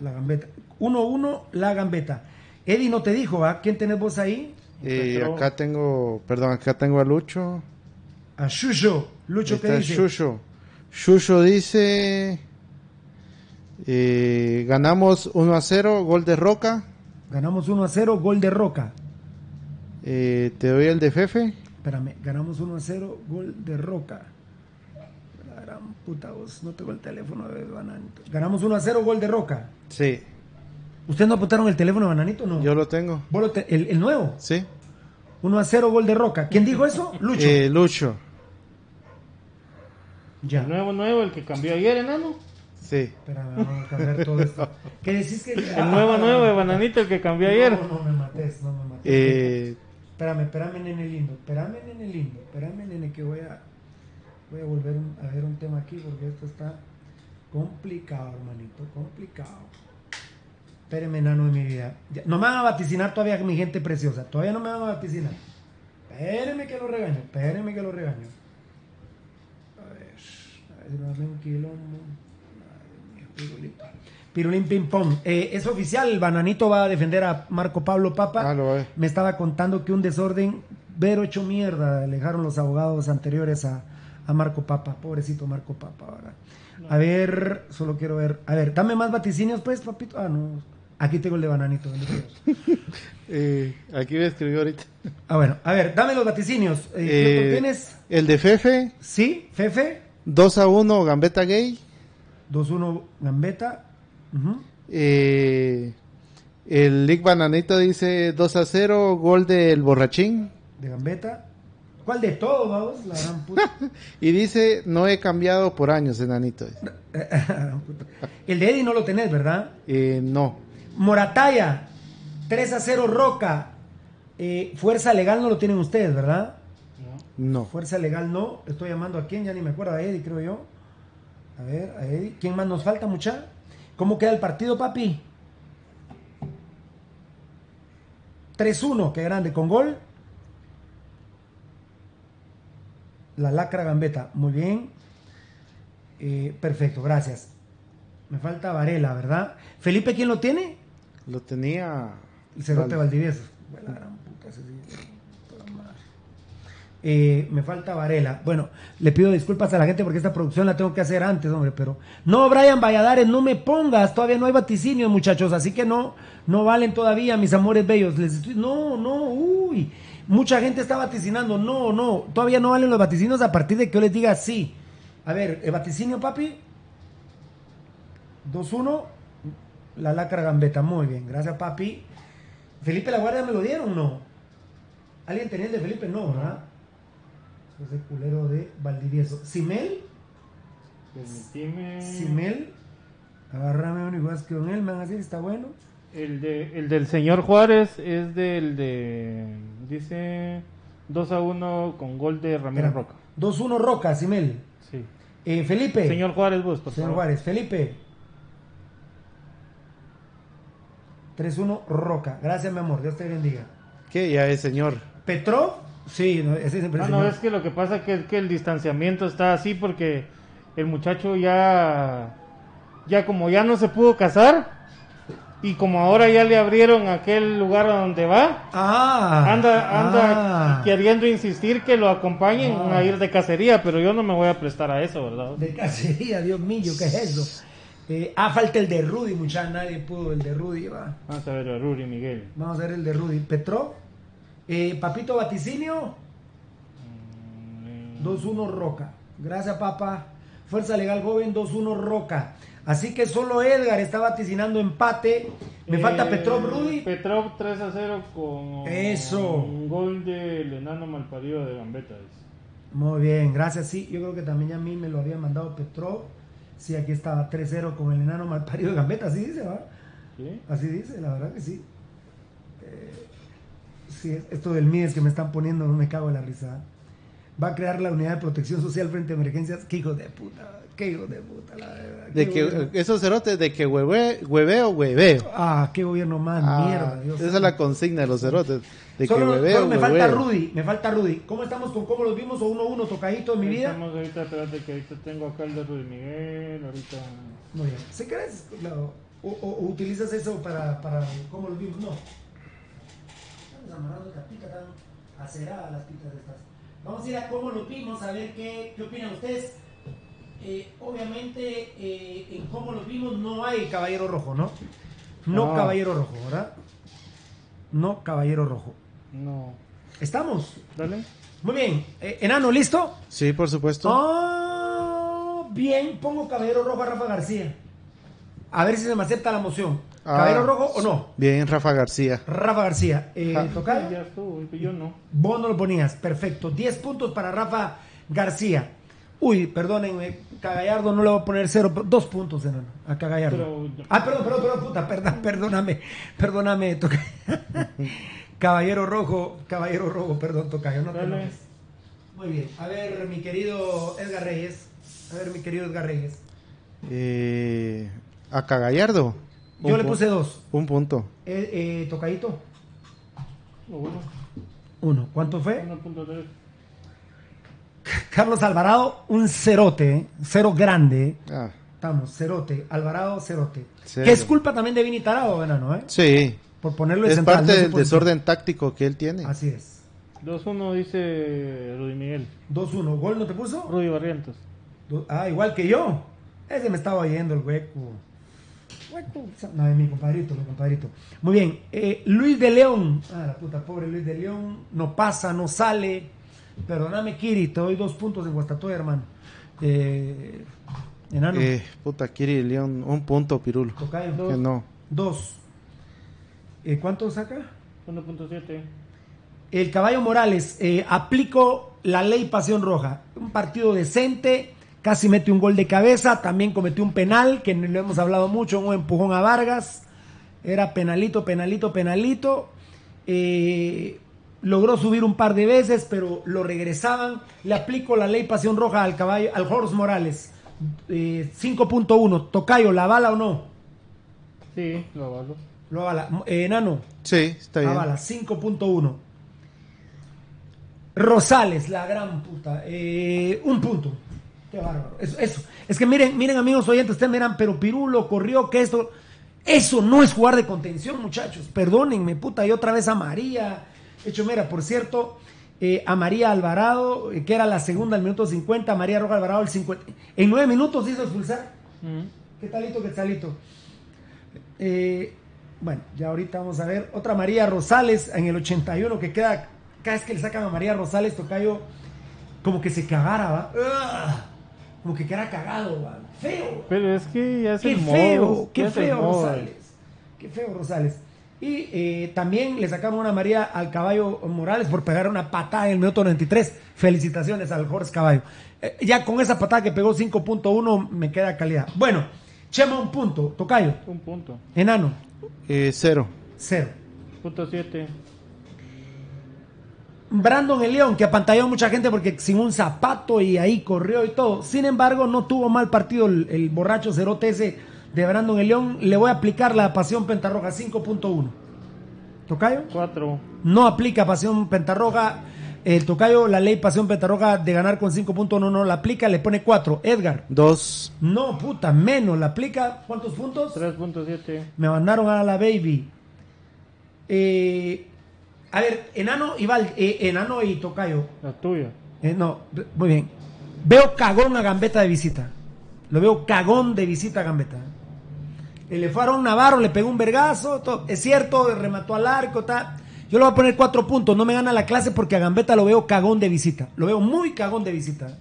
La Gambeta. Uno a uno, La Gambeta. Eddie no te dijo, ¿va? ¿Quién tenés vos ahí? Eh, Entonces, acá tengo, perdón, acá tengo a Lucho. A Xuxo. Lucho, ¿qué dice? Xuxo. Xuxo dice, eh, ganamos uno a cero, gol de Roca. Ganamos uno a cero, gol de Roca. Eh, te doy el de Fefe. Espérame, ganamos uno a cero, gol de Roca. La gran puta voz, no tengo el teléfono de Bananito. Ganamos uno a cero, gol de Roca. Sí. ¿Ustedes no apuntaron el teléfono de Bananito? No. Yo lo tengo. ¿Vos lo te el, ¿El nuevo? Sí. uno a cero, gol de Roca. ¿Quién dijo eso? Lucho. Eh, Lucho. Ya. El nuevo, nuevo, el que cambió ayer, enano. Sí. Espera, vamos a cambiar todo esto. ¿Qué decís que...? Ah, el nuevo, nuevo, de Bananito, el que cambió ayer. No, no me mates, no me mates. Eh... Espérame, espérame, nene lindo. Espérame, nene lindo. Espérame, nene, que voy a... Voy a volver a ver un tema aquí, porque esto está complicado, hermanito, complicado. Espérame, enano de mi vida. Ya. No me van a vaticinar todavía, mi gente preciosa. Todavía no me van a vaticinar. Espérame que lo regaño, espérame que lo regaño. Pirulín ping pong. Eh, es oficial, Bananito va a defender a Marco Pablo Papa. Ah, no, eh. Me estaba contando que un desorden ver hecho mierda le dejaron los abogados anteriores a, a Marco Papa. Pobrecito Marco Papa, ¿verdad? No. A ver, solo quiero ver. A ver, dame más vaticinios, pues, papito. Ah, no. Aquí tengo el de Bananito. eh, aquí me escribió ahorita. Ah, bueno. A ver, dame los vaticinios. Eh, eh, ¿Tienes? El de Fefe. Sí, Fefe. dos a uno Gambeta Gay. dos a uno Gambeta. Uh-huh. eh, el Lick Bananito dice dos a cero, gol del Borrachín. De Gambeta. ¿Cuál de todos, vamos? La gran puta. Y dice, no he cambiado por años, enanito. El de Eddie no lo tenés, ¿verdad? Eh, no. Morataya, tres a cero Roca. Eh, Fuerza Legal no lo tienen ustedes, ¿verdad? No. Fuerza Legal no. Estoy llamando a quién, ya ni me acuerdo, a Eddie, creo yo. A ver, a Eddie. ¿Quién más nos falta, mucha? ¿Cómo queda el partido, papi? tres uno, qué grande, con gol. La Lacra Gambeta, muy bien. Eh, perfecto, gracias. Me falta Varela, ¿verdad? Felipe, ¿quién lo tiene? Lo tenía... El Cerote Valdivieso. La gran puta, ese sí. Eh, me falta Varela. Bueno, le pido disculpas a la gente porque esta producción la tengo que hacer antes, hombre, pero... No, Brian Valladares, no me pongas, todavía no hay vaticinios, muchachos, así que no, no valen todavía, mis amores bellos. Les estoy... No, no, uy, mucha gente está vaticinando, no, no, todavía no valen los vaticinios a partir de que yo les diga sí. A ver, ¿el vaticinio, papi? dos uno, la Lacra Gambeta, muy bien, gracias, papi. ¿Felipe La Guardia me lo dieron, no? ¿Alguien tenía el de Felipe? No, ¿verdad? Ese culero de Valdivieso. Simel. Permitime. Simel. Agárrame un igual que con él, me van a decir, está bueno. El, de, el del señor Juárez es del de. Dice dos a uno con gol de Ramiro Roca. dos a uno Roca, Simel. Sí. Eh, Felipe. Señor Juárez, vos, por favor. Señor Juárez, Felipe. tres uno Roca. Gracias, mi amor. Dios te bendiga. ¿Qué? Ya es, señor. Petro. Sí, no, ese es, ah, no, es que lo que pasa es que, que el distanciamiento está así porque el muchacho ya, ya como ya no se pudo casar y como ahora ya le abrieron aquel lugar a donde va, ah, anda, anda ah, queriendo insistir que lo acompañen ah, a ir de cacería, pero yo no me voy a prestar a eso, ¿verdad? De cacería, Dios mío, ¿qué es eso? Eh, ah, falta el de Rudy, muchachos, nadie pudo, el de Rudy va. Vamos a ver el de Rudy, Miguel. Vamos a ver el de Rudy. Petro. Eh, papito vaticinio dos uno Roca. Gracias, papá. Fuerza Legal Joven dos uno Roca. Así que solo Edgar está vaticinando empate. Me eh, falta Petrov Rudy. Petrov tres a cero con eso. Un gol del enano malparido de Gambetta. Muy bien, gracias. Sí, yo creo que también a mí me lo había mandado Petrov. Sí, aquí estaba tres cero con el enano malparido de Gambetta, así dice, ¿va? ¿Sí? Así dice, la verdad que sí. Eh, sí, esto del MIDES que me están poniendo, no me cago en la risa. Va a crear la unidad de protección social frente a emergencias. Qué hijos de puta, qué hijos de puta, la verdad. De que, esos cerotes de que hueve, hueveo, hueveo. Ah, qué gobierno más, ah, mierda. Dios esa es la consigna de los cerotes. De solo, que hueveo, solo me hueveo. Falta Rudy, me falta Rudy. ¿Cómo estamos con cómo los vimos? O uno a uno, tocadito de mi vida. Estamos ahorita, espérate que ahorita tengo acá el de Rudy Miguel, ahorita. Muy bien. ¿Sí crees? Claro. O, o, o utilizas eso para, para cómo los vimos, no. Estamos amarrando la pica tan acerada las pitas de estas. Vamos a ir a cómo lo vimos, a ver qué, qué opinan ustedes. Eh, obviamente, eh, en cómo lo vimos no hay caballero rojo, ¿no? No, no. Caballero rojo, ¿verdad? No caballero rojo. No. ¿Estamos? Dale. Muy bien. Eh, Enano, ¿listo? Sí, por supuesto. Oh, bien, pongo caballero rojo a Rafa García. A ver si se me acepta la moción. Ah, ¿caballero rojo o no? Bien, Rafa García. Rafa García. Eh, ah, ¿Tocayo? Ya estuvo, yo no. Vos no lo ponías, perfecto. diez puntos para Rafa García. Uy, perdónenme, Cagallardo no le voy a poner cero, dos puntos, Enano, a Cagallardo. Pero... Ah, perdón, perdón, perdón, puta, perdón, perdóname, perdóname, Tocayo. Caballero rojo, caballero rojo, perdón, Tocayo, no te enojes. Muy bien, a ver, mi querido Edgar Reyes, a ver, mi querido Edgar Reyes. Eh... A Cagallardo. Yo le puse dos. Un punto. Eh, eh, ¿Tocadito? Uno. Uno. ¿Cuánto fue? uno punto tres. Carlos Alvarado, un cerote. ¿Eh? Cero grande. Ah. Estamos, cerote. Alvarado, cerote. Cero. Que es culpa también de Vini Tarado, Venano, ¿eh? Sí. Por ponerlo en es central, parte no del desorden decir. Táctico que él tiene. Así es. dos uno dice Rudy Miguel. dos uno. ¿Gol no te puso? Rudy Barrientos. Do- ah, igual que yo. Ese me estaba yendo el hueco. No, es mi compadrito, mi compadrito. Muy bien, eh, Luis de León. Ah, la puta, pobre Luis de León. No pasa, no sale. Perdóname, Kiri, te doy dos puntos en Guastatoya, hermano. Eh, enano. Eh, puta, Kiri León, un punto, pirulo. Tocayo, dos. Que no. Dos. Eh, ¿Cuánto saca? uno punto siete. El Caballo Morales. Eh, aplico la ley Pasión Roja. Un partido decente. Casi mete un gol de cabeza, también cometió un penal, que lo hemos hablado mucho, un empujón a Vargas, era penalito, penalito, penalito, eh, logró subir un par de veces, pero lo regresaban, le aplicó la ley Pasión Roja al caballo, al Horst Morales, eh, cinco punto uno, Tocayo, ¿la avala o no? Sí, lo avalo. ¿Lo avala? Eh, ¿Enano? Sí, está bien. Avala, cinco punto uno. Rosales, la gran puta, eh, un punto. Qué bárbaro. Eso, eso. Es que miren, miren amigos oyentes, ustedes miran, pero Pirulo corrió, que esto, eso no es jugar de contención, muchachos. Perdónenme, puta, y otra vez a María. Hecho, mira, por cierto, eh, a María Alvarado, eh, que era la segunda al minuto cincuenta, a María Roja Alvarado al cincuenta. En nueve minutos se hizo expulsar. Uh-huh. ¿Qué talito, qué talito? Eh, bueno, ya ahorita vamos a ver. Otra María Rosales en el ochenta y uno que queda, cada vez que le sacan a María Rosales, Tocayo, como que se cagara, ¿va? ¡Ugh! Como que queda cagado, man. Feo. Pero es que ya es el modo. Qué feo, Rosales. Qué feo, Rosales. Y eh, también le sacaron una María al Caballo Morales por pegar una patada en el minuto noventa y tres. Felicitaciones al Jorge Caballo. Eh, ya con esa patada que pegó cinco punto uno me queda calidad. Bueno, Chema, un punto. Tocayo. Un punto. Enano. Eh, cero. Cero. Punto siete. Brandon el León, que apantalló mucha gente porque sin un zapato y ahí corrió y todo. Sin embargo, no tuvo mal partido el, el borracho cerote ese de Brandon el León. Le voy a aplicar la Pasión Pentarroja, cinco punto uno. ¿Tocayo? cuatro. No aplica Pasión Pentarroja. El Tocayo, la ley Pasión Pentarroja de ganar con cinco punto uno no la aplica, le pone cuatro. Edgar. dos. No, puta, menos. ¿La aplica? ¿Cuántos puntos? tres punto siete. Me mandaron a la baby. Eh... A ver, Enano y, Val, eh, Enano y Tocayo. La tuya. Eh, no, muy bien. Veo cagón a Gambetta de visita. Lo veo cagón de visita a Gambetta. Eh, le fue a Aaron Navarro, le pegó un vergazo. Todo. Es cierto, remató al arco. Ta. Yo le voy a poner cuatro puntos. No me gana la clase porque a Gambetta lo veo cagón de visita. Lo veo muy cagón de visita.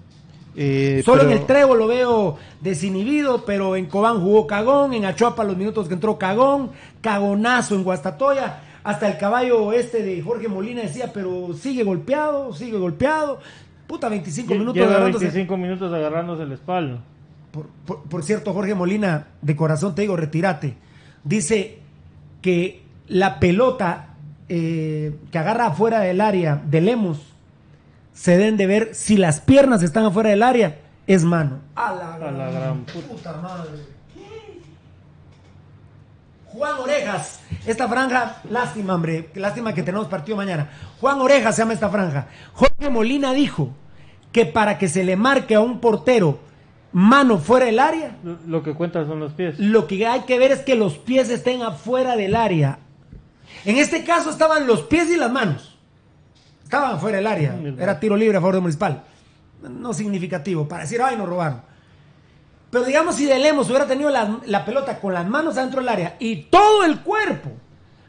Eh, Solo pero... en el Trébol lo veo desinhibido, pero en Cobán jugó cagón. En Achuapa los minutos que entró cagón. Cagonazo en Guastatoya. Hasta el caballo este de Jorge Molina decía, pero sigue golpeado, sigue golpeado. Puta, veinticinco minutos lleva agarrándose. veinticinco minutos agarrándose la espalda. Por, por, por cierto, Jorge Molina, de corazón te digo, retírate. Dice que la pelota eh, que agarra afuera del área de Lemos, se deben de ver si las piernas están afuera del área, es mano. A la, a la gran puta, puta madre. Juan Orejas, esta franja, lástima, hombre, lástima que tenemos partido mañana. Juan Orejas se llama esta franja. Jorge Molina dijo que para que se le marque a un portero mano fuera del área, lo que cuenta son los pies. Lo que hay que ver es que los pies estén afuera del área. En este caso estaban los pies y las manos. Estaban fuera del área. Era tiro libre a favor de Municipal. No significativo, para decir, ay, nos robaron. Pero digamos, si de Lemos hubiera tenido la, la pelota con las manos adentro del área y todo el cuerpo,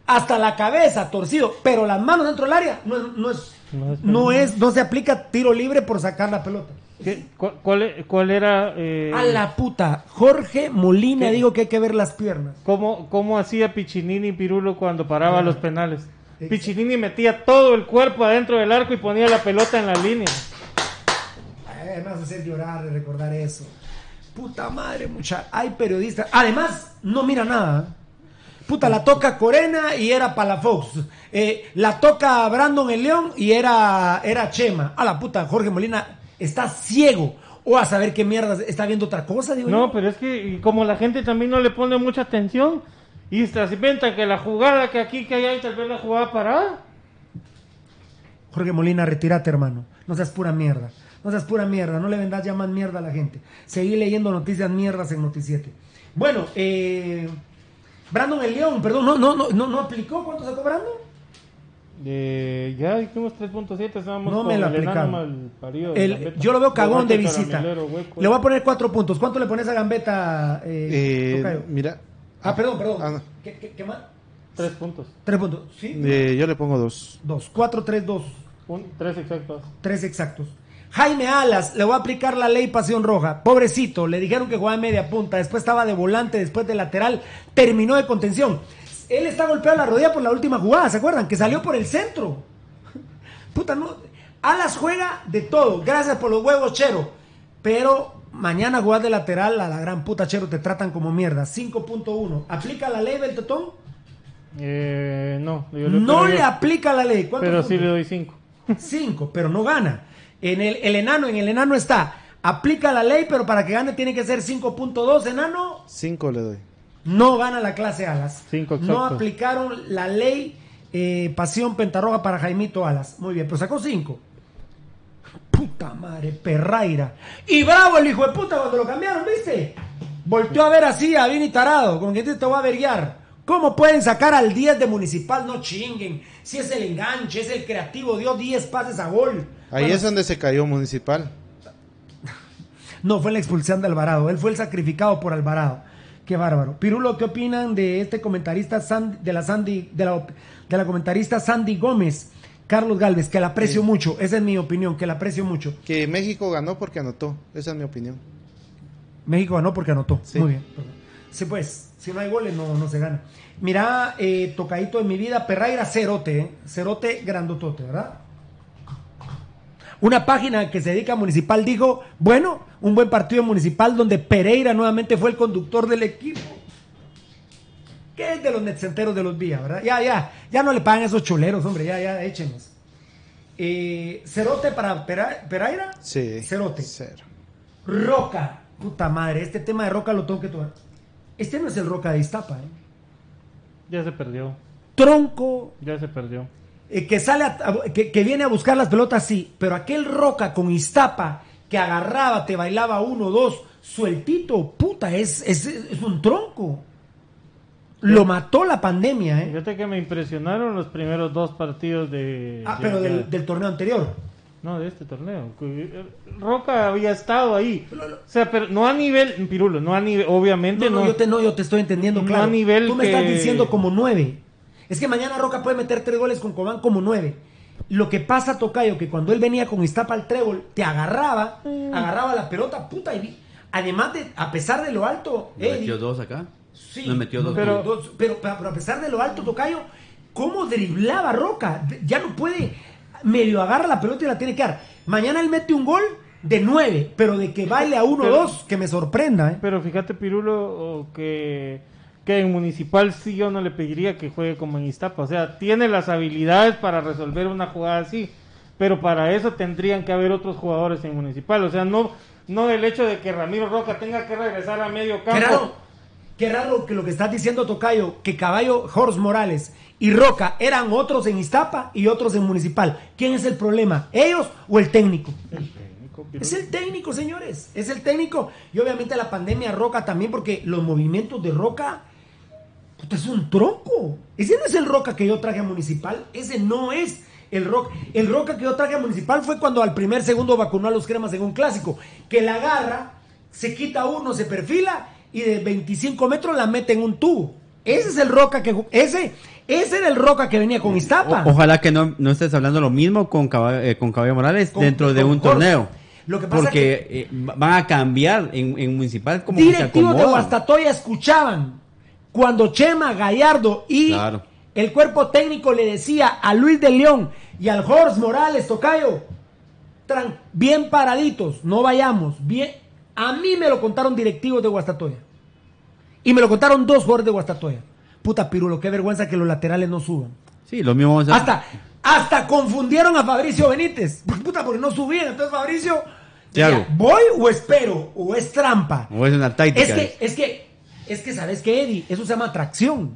hasta la cabeza, torcido, pero las manos dentro del área, no, no, es, no, es, no, es, no se aplica tiro libre por sacar la pelota. ¿Qué? ¿Cuál, cuál, cuál era? Eh... A la puta, Jorge Molina, ¿qué? Digo que hay que ver las piernas. ¿Cómo, cómo hacía Piccinini y Pirulo cuando paraba ah, los penales? Exacto. Piccinini metía todo el cuerpo adentro del arco y ponía la pelota en la línea. Ay, me vas a hacer llorar de recordar eso. Puta madre, mucha. Hay periodistas. Además, no mira nada. Puta, la toca Corena y era Palafox. Eh, la toca Brandon el León y era, era Chema. A la puta, Jorge Molina está ciego. O a saber qué mierda, está viendo otra cosa, digo. No, yo. Pero es que como la gente también no le pone mucha atención y se inventa que la jugada que aquí, que allá, y tal vez la jugada parada. Jorge Molina, retírate, hermano. No seas pura mierda. No seas pura mierda, no le vendas ya más mierda a la gente. Seguí leyendo noticias mierdas en Noticiete. Bueno, eh, Brandon el León, perdón, no, no, no, no, no aplicó. ¿Cuánto sacó Brandon? Eh, ya hicimos tres punto siete, estábamos. No me lo aplicaron. Yo lo veo cagón de visita. Le voy a poner cuatro puntos. ¿Cuánto le pones a Gambetta? Eh, eh, mira. Ah, perdón, perdón. Ah, no. ¿Qué, qué, qué más? Tres puntos. Tres puntos, sí. Eh, yo le pongo dos. Dos, cuatro, tres, dos. Un, tres exactos. Tres exactos. Jaime Alas, le voy a aplicar la ley Pasión Roja. Pobrecito, le dijeron que jugaba de media punta, después estaba de volante, después de lateral, terminó de contención. Él está golpeado la rodilla por la última jugada, ¿se acuerdan? Que salió por el centro. Puta, no. Alas juega de todo. Gracias por los huevos, Chero. Pero mañana jugás de lateral, a la gran puta, Chero, te tratan como mierda. cinco punto uno. ¿Aplica la ley Beltetón? Eh, no. Yo le no le yo. aplica la ley. Pero puntos? Sí le doy cinco. cinco, pero no gana. En el, el enano, en el enano está. Aplica la ley, pero para que gane tiene que ser cinco punto dos, enano. cinco le doy. No gana la clase Alas. cinco, exacto. No aplicaron la ley eh, Pasión Pentarroja para Jaimito Alas. Muy bien, pero sacó cinco. Puta madre, Pereira. Y bravo el hijo de puta cuando lo cambiaron, ¿viste? Volteó a ver así, a bien y tarado, con que te, te voy a verguiar. ¿Cómo pueden sacar al diez de Municipal? No chinguen. Si es el enganche, es el creativo, dio diez pases a gol. Ahí bueno, es donde se cayó Municipal. No, fue en la expulsión de Alvarado. Él fue el sacrificado por Alvarado. Qué bárbaro. Pirulo, ¿qué opinan de este comentarista Sandy, de la Sandy, de la, de la comentarista Sandy Gómez? Carlos Galvez, que la aprecio sí. mucho. Esa es mi opinión, que la aprecio mucho. Que México ganó porque anotó. Esa es mi opinión. México ganó porque anotó. Sí. Muy bien. Sí, pues, si no hay goles, no, no se gana. Mirá, eh, tocadito de mi vida, Pereira cerote, eh. cerote grandotote, ¿verdad? Una página que se dedica a Municipal dijo, bueno, un buen partido Municipal donde Pereira nuevamente fue el conductor del equipo. Que es de los netcenteros de los Vías, ¿verdad? Ya, ya, ya no le pagan esos choleros, hombre, ya, ya, échenos. Eh, cerote para Pereira. Sí. Cerote. Cero. Roca. Puta madre, este tema de Roca lo tengo que tomar. Este no es el Roca de Iztapa, ¿eh? Ya se perdió. Tronco. Ya se perdió. Eh, que sale, a, a, que, que viene a buscar las pelotas, sí, pero aquel Roca con Iztapa que agarraba, te bailaba uno, dos, sueltito, puta, es, es, es un tronco. Lo sí. mató la pandemia, ¿eh? Fíjate que me impresionaron los primeros dos partidos de... Ah, de pero de, del, del torneo anterior. No, de este torneo. Roca había estado ahí. O sea, pero no a nivel, Pirulo, no a nivel, obviamente no. No, no. Yo, te, no yo te estoy entendiendo, no claro. A nivel Tú me que... estás diciendo como nueve. Es que mañana Roca puede meter tres goles con Cobán como nueve. Lo que pasa, Tocayo, que cuando él venía con Iztapa al Trébol, te agarraba, mm. agarraba la pelota, puta, y además de, a pesar de lo alto... ¿Me Eddie, metió dos acá? Sí. ¿Me metió dos? Pero, dos pero, pero, pero a pesar de lo alto, Tocayo, ¿cómo driblaba Roca? Ya no puede... medio agarra la pelota y la tiene que dar. Mañana él mete un gol de nueve, pero de que baile a uno o dos, que me sorprenda, ¿eh? Pero fíjate, Pirulo, que, que en Municipal sí yo no le pediría que juegue como en Iztapa. O sea, tiene las habilidades para resolver una jugada así, pero para eso tendrían que haber otros jugadores en Municipal. O sea, no, no el hecho de que Ramiro Roca tenga que regresar a medio campo. Qué raro, qué raro que lo que estás diciendo, Tocayo, que Caballo, Jorge Morales y Roca eran otros en Iztapa y otros en Municipal. ¿Quién es el problema? ¿Ellos o el técnico? El técnico, es el técnico, señores, es el técnico. Y obviamente la pandemia, Roca también, porque los movimientos de Roca, puta, es un tronco. Ese no es el Roca que yo traje a Municipal, ese no es el Roca. El Roca que yo traje a Municipal fue cuando al primer segundo vacunó a los cremas en un clásico, que la agarra, se quita uno, se perfila y de veinticinco metros la mete en un tubo. Ese es el Roca que... Ese, ese era el Roca que venía con Iztapa. O, ojalá que no, no estés hablando lo mismo con Caballo, eh, con Caballo Morales con, dentro con de un Jorge. torneo. Lo que pasa porque es que eh, van a cambiar en, en Municipal como directivos de Guastatoya escuchaban cuando Chema, Gallardo y claro. el cuerpo técnico le decía a Luis de León y al Jorge Morales, Tocayo, tran, bien paraditos, no vayamos. Bien. A mí me lo contaron directivos de Guastatoya. Y me lo contaron dos jugadores de Guastatoya. Puta, Pirulo, qué vergüenza que los laterales no suban. Sí, lo mismo vamos a... Hasta, hasta confundieron a Fabricio Benítez. Puta, porque no subían. Entonces Fabricio, decía, ¿voy o espero? ¿O es trampa? O es una táctica. Es que, es que, es que, ¿sabes qué, Eddie? Eso se llama atracción.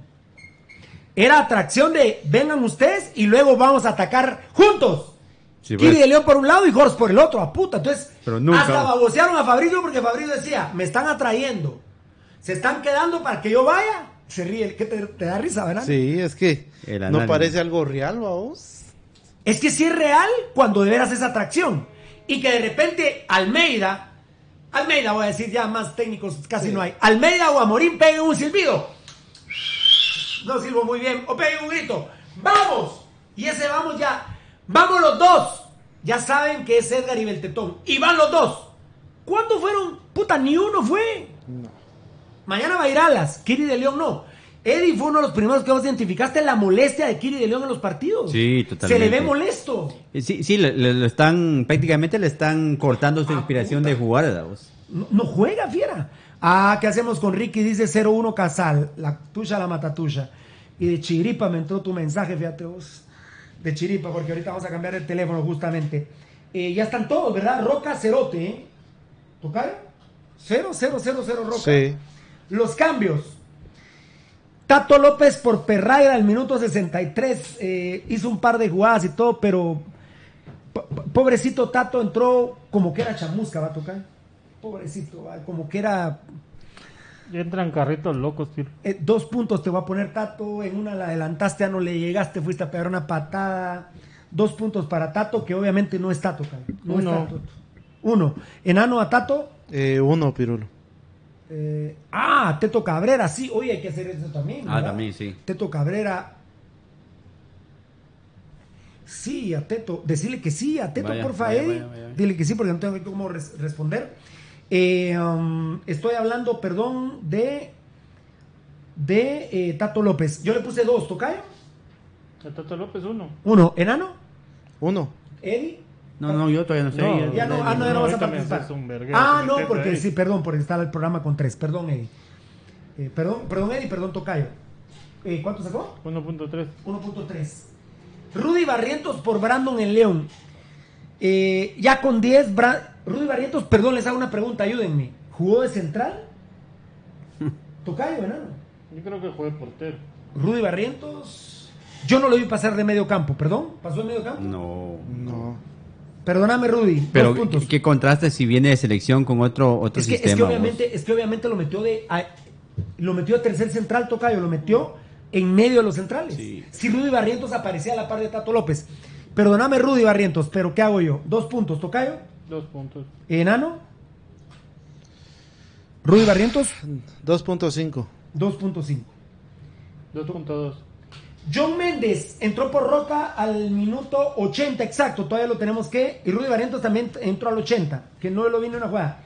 Era atracción de, vengan ustedes y luego vamos a atacar juntos. Sí, pues. Kiri de León por un lado y Jorge por el otro, a puta. Entonces, pero nunca... hasta babosearon a Fabricio porque Fabricio decía, me están atrayendo. Se están quedando para que yo vaya. Se ríe, ¿qué te, te da risa, verdad? Sí, es que no parece algo real, vamos. Es que sí es real cuando de veras es atracción. Y que de repente Almeida, Almeida voy a decir ya más técnicos casi sí. no hay. Almeida o Amorín peguen un silbido. No silbo muy bien. O peguen un grito. ¡Vamos! Y ese vamos ya. ¡Vamos los dos! Ya saben que es Edgar y Beltetón. Y van los dos. ¿Cuántos fueron? Puta, ni uno fue. No. Mañana va a ir Alas, Kiri de León no. Eddie fue uno de los primeros que vos identificaste la molestia de Kiri de León en los partidos. Sí, totalmente. Se le ve molesto. Sí, sí, le, le, le están, prácticamente le están cortando su ah, inspiración puta. de jugar a la voz. No, no juega, fiera. Ah, ¿qué hacemos con Ricky? Dice cero uno Casal, la tuya, la matatuya. Y de chiripa me entró tu mensaje, fíjate vos. De chiripa, porque ahorita vamos a cambiar el teléfono justamente. Eh, ya están todos, ¿verdad? Roca, cerote, ¿eh? ¿Tocaron? Cero, cero, cero, cero, Roca. Sí. Los cambios. Tato López por Pereira al minuto sesenta y tres. Eh, hizo un par de jugadas y todo, pero pobrecito Tato entró como que era chamusca, va a tocar. Pobrecito, ¿va? Como que era... Entran carritos locos, tío. Eh, dos puntos te va a poner Tato. En una la adelantaste, ya no le llegaste, fuiste a pegar una patada. Dos puntos para Tato, que obviamente no es Tato, cabrón. No Uno. Es Tato. Uno. Enano a Tato. Eh, uno, Pirulo. Eh, ah, Teto Cabrera, sí, oye, hay que hacer eso también, ¿verdad? Ah, también, sí. Teto Cabrera. Sí, a Teto. Decirle que sí, a Teto, vaya, porfa, vaya, Eddie. Vaya, vaya. Dile que sí, porque no tengo cómo res- responder. Eh, um, estoy hablando, perdón, de de eh, Tato López. Yo le puse dos, ¿Tocayo? A Tato López, uno. Uno, ¿Enano? Uno. ¿Eddie? No, no, yo todavía no sé. No, ya no, no, ah, no, ya no, no vas a participar. Ah, no, porque ahí. Sí, perdón, por estar el programa con tres. Perdón, Eddie. Eh, perdón, perdón, Eddie, perdón, Tocayo. Eh, ¿Cuánto sacó? uno punto tres. uno punto tres. Rudy Barrientos por Brandon en León. Eh, ya con diez. Bra- Rudy Barrientos, perdón, les hago una pregunta, ayúdenme. ¿Jugó de central? Tocayo, ¿no? Yo creo que jugué portero. Rudy Barrientos. Yo no lo vi pasar de medio campo, perdón. ¿Pasó de medio campo? No, no. Perdóname, Rudy. Pero ¿qué, qué contraste si viene de selección con otro, otro es que, sistema? Es que, obviamente, es que obviamente lo metió de a, lo metió a tercer central, Tocayo, lo metió en medio de los centrales. Sí. Si Rudy Barrientos aparecía a la par de Tato López. Perdóname, Rudy Barrientos, pero ¿qué hago yo? Dos puntos, Tocayo. Dos puntos. ¿Enano? ¿Rudy Barrientos? dos punto cinco. dos punto cinco. dos punto dos. John Méndez entró por Roca al minuto ochenta, exacto, todavía lo tenemos que... Y Rudy Barrientos también entró al ochenta, que no lo vino una jugada.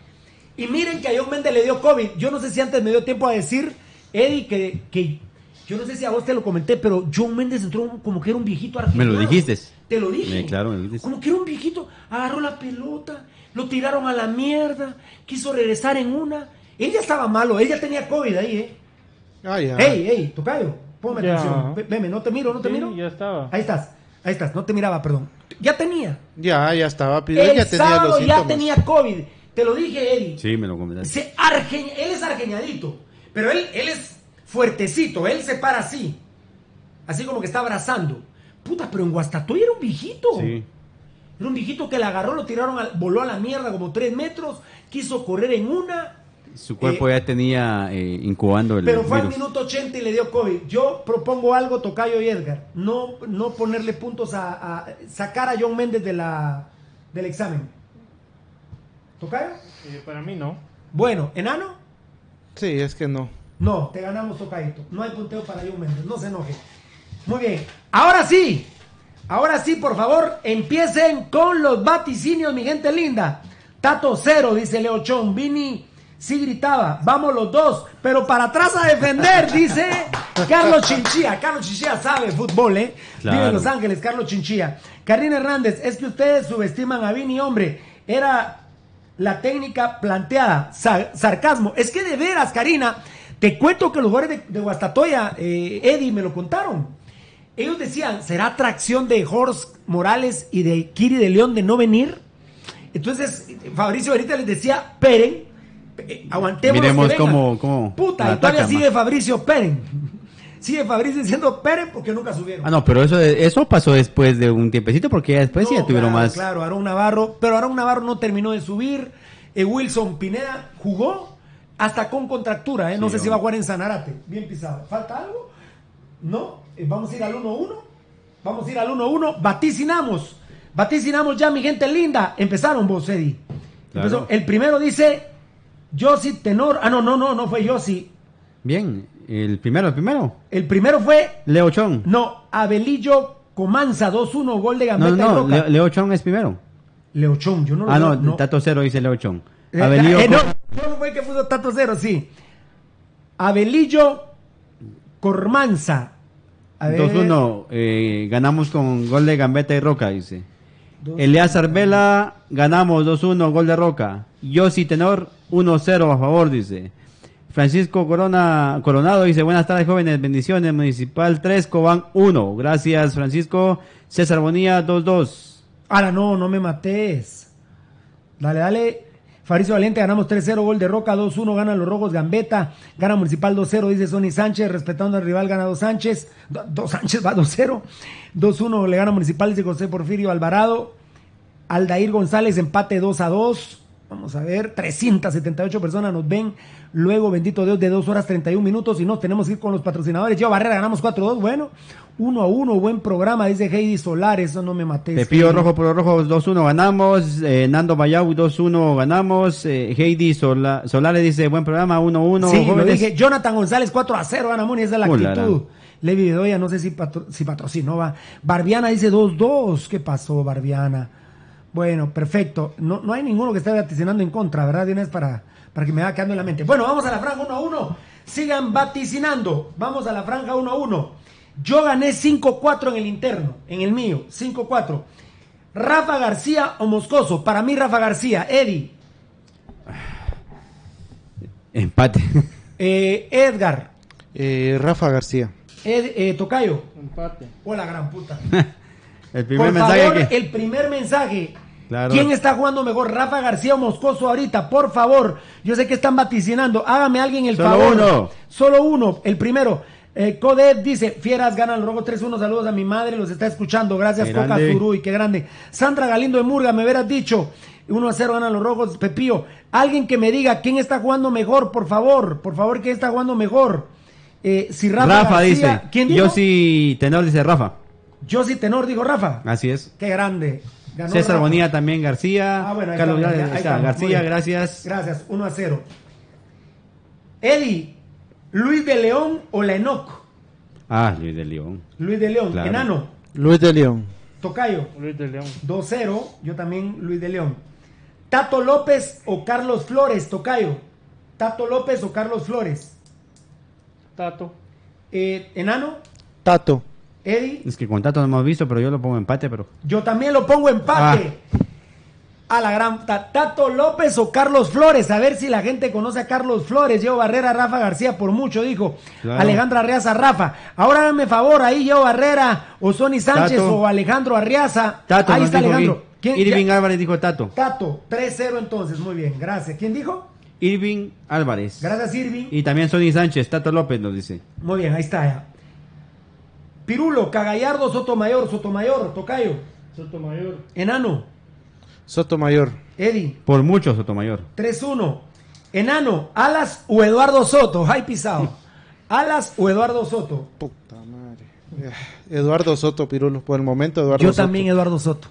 Y miren que a John Méndez le dio COVID. Yo no sé si antes me dio tiempo a decir, Eddie, que, que yo no sé si a vos te lo comenté, pero John Méndez entró como que era un viejito argentino. Me lo dijiste. Te lo dije. Me, claro, me lo dijiste. Como que era un viejito, agarró la pelota, lo tiraron a la mierda, quiso regresar en una. Él ya estaba malo, él ya tenía COVID ahí, ¿eh? Ah, ya. Ey, ey, tocayo, ponme ya. atención. Veme, no te miro, no te sí, miro. Ya estaba. Ahí estás, ahí estás, no te miraba, perdón. Ya tenía. Ya, ya estaba. Pero el ya tenía sábado los ya síntomas. Tenía COVID. Te lo dije, Eddie. Sí, me lo comentaste. Arge... Él es argeñadito, pero él, él es fuertecito, él se para así. Así como que está abrazando. Puta, pero en Guastatoya era un viejito. Sí. Era un viejito que la agarró, lo tiraron, al... voló a la mierda como tres metros, quiso correr en una. Su cuerpo eh, ya tenía eh, incubando el Pero fue virus. Al minuto ochenta y le dio COVID. Yo propongo algo, tocayo y Edgar. No, no ponerle puntos a, a... sacar a John Méndez de la, del examen. ¿Tocayo? Eh, para mí no. Bueno, ¿enano? Sí, es que no. No, te ganamos, tocayito. No hay punteo para John Méndez, no se enoje. Muy bien, ahora sí. Ahora sí, por favor, empiecen con los vaticinios, mi gente linda. Tato cero, dice Leo Chon. Vini sí gritaba, vamos los dos, pero para atrás a defender, dice Carlos Chinchilla. Carlos Chinchilla sabe fútbol, ¿eh? Claro. Vive en Los Ángeles, Carlos Chinchilla. Karina Hernández, es que ustedes subestiman a Vini, hombre. Era la técnica planteada. Sa- sarcasmo. Es que de veras, Karina, te cuento que los jugadores de, de Guastatoya, eh, Eddie, me lo contaron. Ellos decían, ¿será tracción de Horst Morales y de Kiri de León de no venir? Entonces, Fabricio ahorita les decía, peren, eh, aguantemos. Miremos cómo, cómo. Puta, y todavía sigue Fabricio, peren. Sigue Fabricio diciendo, peren, porque nunca subieron. Ah, no, pero eso, eso pasó después de un tiempecito, porque ya después no, ya tuvieron claro, más. Claro, Aarón Navarro, pero Aarón Navarro no terminó de subir. Eh, Wilson Pineda jugó hasta con contractura, eh. no sí, sé yo. si va a jugar en Sanarate. Bien pisado. ¿Falta algo? No. Vamos a ir al uno uno. Vamos a ir al uno uno. Vaticinamos. Vaticinamos ya, mi gente linda. Empezaron vos, Eddie. Claro. El primero dice Yossi Tenor. Ah, no, no, no, no fue Yossi. Bien. El primero, el primero. El primero fue Leochón. No, Abelillo Comanza, dos uno, gol de Gambetta. No, no, no. Le- Leochón es primero. Leochón, yo no lo Ah, no, no. Tato Cero dice Leochón. Eh, Abelillo. Eh, no, no fue el que puso Tato Cero, sí. Abelillo Cormanza. dos uno, eh, ganamos con gol de Gambetta y Roca, dice. Elías Arbela, ganamos dos uno, gol de Roca. Yossi Tenor, uno cero a favor, dice. Francisco Corona Coronado dice, buenas tardes jóvenes, bendiciones, Municipal tres, Cobán uno. Gracias, Francisco. César Bonilla, dos dos. Ahora no, no me mates. Dale, dale. Fabricio Valiente, ganamos tres cero, gol de Roca, dos uno, ganan los rojos, Gambetta, gana Municipal dos cero, dice Sonny Sánchez, respetando al rival, gana dos Sánchez, dos do Sánchez va dos cero, dos uno le gana Municipal, dice José Porfirio Alvarado, Aldair González, empate dos a dos, vamos a ver, trescientas setenta y ocho personas nos ven, luego, bendito Dios, de dos horas treinta y un minutos, y nos tenemos que ir con los patrocinadores, yo Barrera, ganamos cuatro dos, bueno, uno a uno, buen programa, dice Heidi Solares, eso no me maté. Pepillo ¿no? Rojo por Rojo, dos uno ganamos, eh, Nando Bayau, dos uno ganamos, eh, Heidi Sola, Solares dice, buen programa, uno uno. Sí, lo dije, Jonathan González, cuatro a cero, Ana Muni, esa es la Hola, actitud. Levi Bedoya, no sé si, patro, si patrocinó, va. Barbiana dice dos dos, ¿qué pasó, Barbiana? Bueno, perfecto, no, no hay ninguno que esté vaticinando en contra, ¿verdad? Tienes para, para que me vaya quedando en la mente. Bueno, vamos a la franja uno a uno, sigan vaticinando, vamos a la franja uno a uno. Yo gané cinco cuatro en el interno, en el mío, cinco cuatro. Rafa García o Moscoso, para mí Rafa García. Eddie. Empate. Eh, Edgar. Eh, Rafa García. Ed, eh, Tocayo. Empate. Hola, gran puta. El primer por mensaje. Favor, que... El primer mensaje. Claro. ¿Quién está jugando mejor, Rafa García o Moscoso ahorita? Por favor, yo sé que están vaticinando. Hágame alguien el Solo favor. Solo uno. Solo uno, el primero. Eh, Codet dice, fieras ganan los rojos tres uno, saludos a mi madre, los está escuchando, gracias qué Coca Zuruy, qué grande. Sandra Galindo de Murga, me hubieras dicho uno a cero ganan los rojos, Pepillo, alguien que me diga quién está jugando mejor, por favor, por favor, quién está jugando mejor. eh, si Rafa, Rafa García, dice, ¿quién dijo? Yo sí Tenor dice Rafa. Yo sí Tenor dijo Rafa. Así es. Qué grande. Ganó César Rafa. Bonilla también García. Ah, bueno, ahí Carlos está, García, ahí está. García, gracias. Gracias, uno a cero. Eddie. ¿Luis de León o Lenoc? Ah, Luis de León. Luis de León, claro. Enano. Luis de León. Tocayo. Luis de León. dos cero, yo también Luis de León. Tato López o Carlos Flores, Tocayo. Tato López o Carlos Flores. Tato. Eh, Enano. Tato. Eddie. Es que con Tato no hemos visto, pero yo lo pongo empate, pero. Yo también lo pongo empate. Ah. A la gran Tato López o Carlos Flores. A ver si la gente conoce a Carlos Flores. Diego Barrera, Rafa García, por mucho, dijo. Claro. Alejandra Arriaza, Rafa. Ahora dame favor, ahí Diego Barrera, o Sony Sánchez, Tato, o Alejandro Arriaza. Tato, ahí está Alejandro. ¿Quién? Irving ya. Álvarez dijo Tato. Tato, tres cero entonces, muy bien, gracias. ¿Quién dijo? Irving Álvarez. Gracias, Irving. Y también Sony Sánchez, Tato López nos dice. Muy bien, ahí está. Ya. Pirulo, Cagallardo, Sotomayor, Sotomayor, Tocayo. Sotomayor. Enano. Sotomayor. Eddie. Por mucho Sotomayor. tres uno. Enano, Alas o Eduardo Soto. Ay, pisado. Alas o Eduardo Soto. Puta madre. Eduardo Soto, Pirulo. Por el momento, Eduardo Soto. Yo también, Eduardo Soto.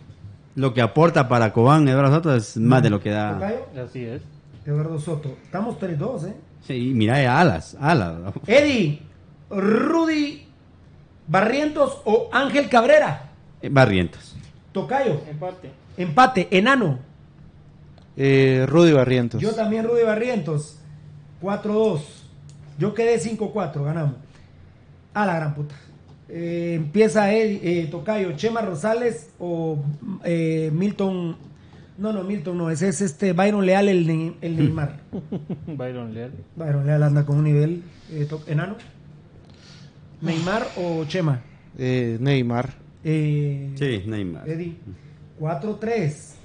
Lo que aporta para Cobán, Eduardo Soto, es más de lo que da. ¿Tocayo? Así es. Eduardo Soto. Estamos tres dos, ¿eh? Sí, mira, Alas. Alas. Eddie, Rudy Barrientos o Ángel Cabrera. Barrientos. Tocayo. Empate. Empate. Enano. Eh, Rudy Barrientos. Yo también, Rudy Barrientos. cuatro dos. Yo quedé cinco cuatro. Ganamos. A la gran puta. Eh, empieza Eddie, eh, Tocayo. Chema Rosales o eh, Milton. No, no, Milton no. Ese es este Byron Leal, el, el Neymar. Byron Leal. Byron Leal anda con un nivel. Eh, enano. Neymar o Chema. Eh, Neymar. Eh, sí, Neymar. Eddie. cuatro tres.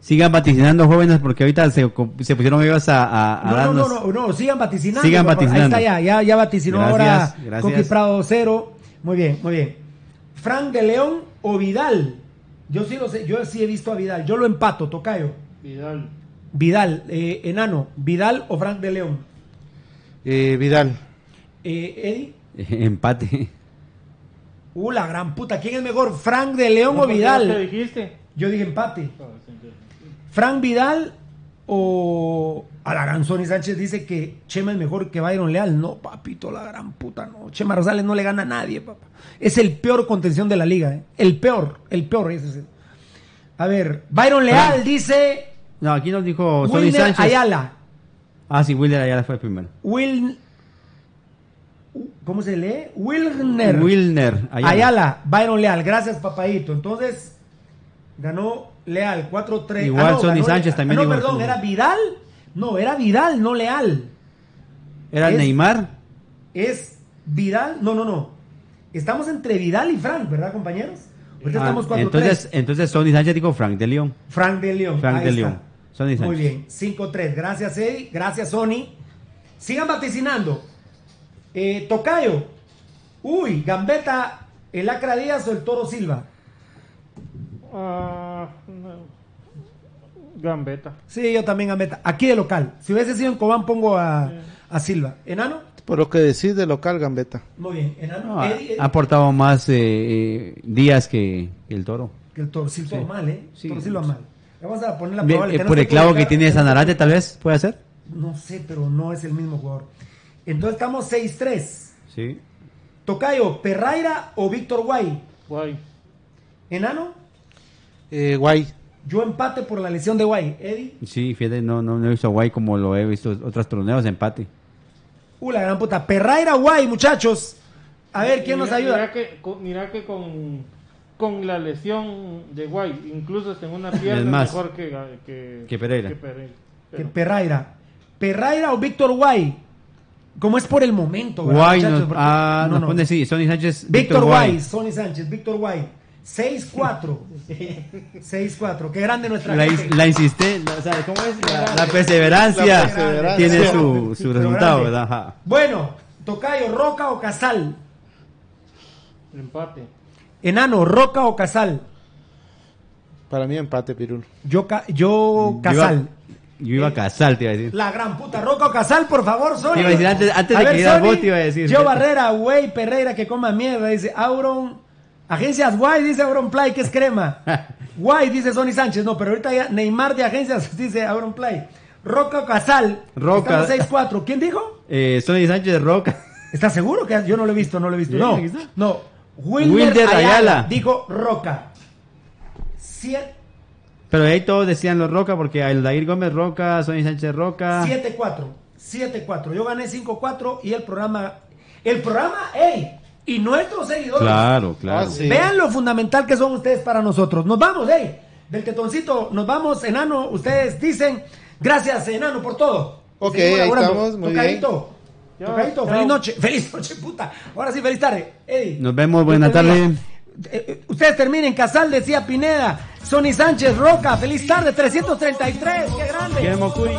Sigan vaticinando, jóvenes, porque ahorita se, se pusieron ellos a, a, a no, darnos... No, no, no, no, sigan vaticinando. Sigan vaticinando. Ahí está ya, ya, ya vaticinó gracias, ahora Coqui Prado cero. Muy bien, muy bien. Frank de León o Vidal. Yo sí lo sé, yo sí he visto a Vidal. Yo lo empato, Tocayo. Vidal. Vidal, eh, enano. Vidal o Frank de León. Eh, Vidal. Eh, Eddie. Empate. Uh, la gran puta. ¿Quién es mejor? ¿Frank de León no, o Vidal? ¿Qué dijiste? Yo dije empate. ¿Frank Vidal o...? A la gran Sony Sánchez dice que Chema es mejor que Byron Leal. No, papito, la gran puta, no. Chema Rosales no le gana a nadie, papá. Es el peor contención de la liga, ¿eh? El peor, el peor. Ese es el... A ver, Byron Leal Frank. Dice... No, aquí nos dijo Sony Sánchez. Ayala. Ah, sí, Wilder Ayala fue el primero. Will... ¿Cómo se lee? Wilner. Wilner. Ayala. Ayala, Byron Leal. Gracias, papadito. Entonces, ganó Leal, cuatro tres. Igual ah, no, Sony Sánchez Leal. También. Ah, no, perdón, ¿era Vidal? No, era Vidal, no Leal. ¿Era es, Neymar? ¿Es Vidal? No, no, no. Estamos entre Vidal y Frank, ¿verdad, compañeros? Ahorita ah, estamos cuatro tres. Entonces, entonces Sony Sánchez dijo Frank de León. Frank de León. Frank Ahí de León. Sony Sánchez. Muy bien, cinco tres. Gracias, Eddie. Gracias, Sony. Sigan vaticinando. Eh, Tocayo, uy, Gambetta, el Acra Díaz o el Toro Silva. Uh, no. Gambetta. Sí, yo también Gambetta. Aquí de local. Si hubiese sido en Cobán, pongo a, a Silva. ¿Enano? Por lo que decís de local, Gambetta. Muy bien, enano. No, Eddie, Eddie. Ha aportado más eh, Díaz que el Toro. Que el Toro Silva sí. mal, ¿eh? Sí, Toro Silva sí. mal. Vamos a poner la probable. Eh, por el clavo que tiene Sanarate, tal vez, ¿puede ser? No sé, pero no es el mismo jugador. Entonces estamos seis tres. Sí. Tocayo, Pereira o Víctor Guay. Guay. ¿Enano? Eh, Guay. Yo empate por la lesión de Guay. ¿Eddie? Sí, fíjate, no, no, no he visto a Guay como lo he visto otros torneos, empate. Uh, la gran puta. Pereira, Guay, muchachos. A ver, ¿quién mira, nos ayuda? Mira que, mira que con, con la lesión de Guay, incluso en una pierna es más, mejor que, que, que Pereira. Que Pereira. Que Pereira. Pereira o Víctor Guay. Como es por el momento, ¿verdad? Guay, muchachos, no, ah, no, nos no. pone sí, Sony Sánchez. Víctor Guay, Sony Sánchez, Víctor Guay. seis cuatro. seis cuatro. Qué grande nuestra la gente. Is, la insistencia, o sea, ¿cómo es? La, la, perseverancia la perseverancia tiene su, su resultado, ¿verdad? Ajá. Bueno, Tocayo, Roca o Casal. El empate. Enano, Roca o Casal. Para mí empate, Pirul. Yo, yo Casal. Yo iba a Casal, te iba a decir. La gran puta, Roca o Casal, por favor, Sony. Iba a decir, antes, antes a de ver, que diera vos, te iba a decir. Yo Barrera, güey, Pereira, que coma mierda, dice Auron. Agencias Guay, dice Auron Play, que es crema. Guay, dice Sony Sánchez. No, pero ahorita ya Neymar de agencias, dice Auron Play. Roca o Casal. Roca. seis cuatro. ¿Quién dijo? Eh, Sony Sánchez, Roca. ¿Estás seguro? Que yo no lo he visto, no lo he visto. No, no. Wilder, Wilder Ayala, Ayala dijo Roca. Cierto. Pero ahí todos decían los Roca, porque Aldair Gómez Roca, Sony Sánchez Roca. siete cuatro, siete cuatro. Yo gané cinco cuatro y el programa, el programa, ¡ey! Y nuestros seguidores. Claro, claro. Ah, sí. Vean lo fundamental que son ustedes para nosotros. Nos vamos, ¡ey! del tetoncito. Nos vamos, enano. Ustedes dicen, gracias, enano, por todo. Ok, ahí estamos, muy Tocadito. bien. Yo, Tocadito, yo. feliz noche, feliz noche, puta. Ahora sí, feliz tarde. Eddie, nos vemos, buena tarde. Eh, ustedes terminen, Casal, decía Pineda. Sonny Sánchez Roca, feliz tarde, trescientos treinta y tres, qué grande. Qué mocuri.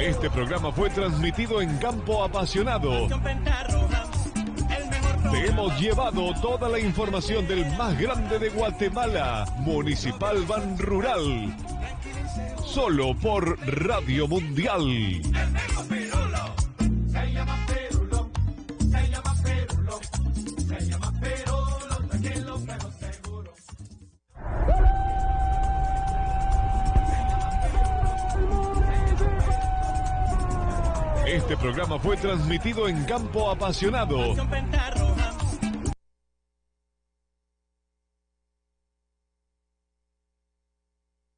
Este programa fue transmitido en Campo Apasionado. Te hemos llevado toda la información del más grande de Guatemala, Municipal Banrural. Solo por Radio Mundial. Este programa fue transmitido en Campo Apasionado.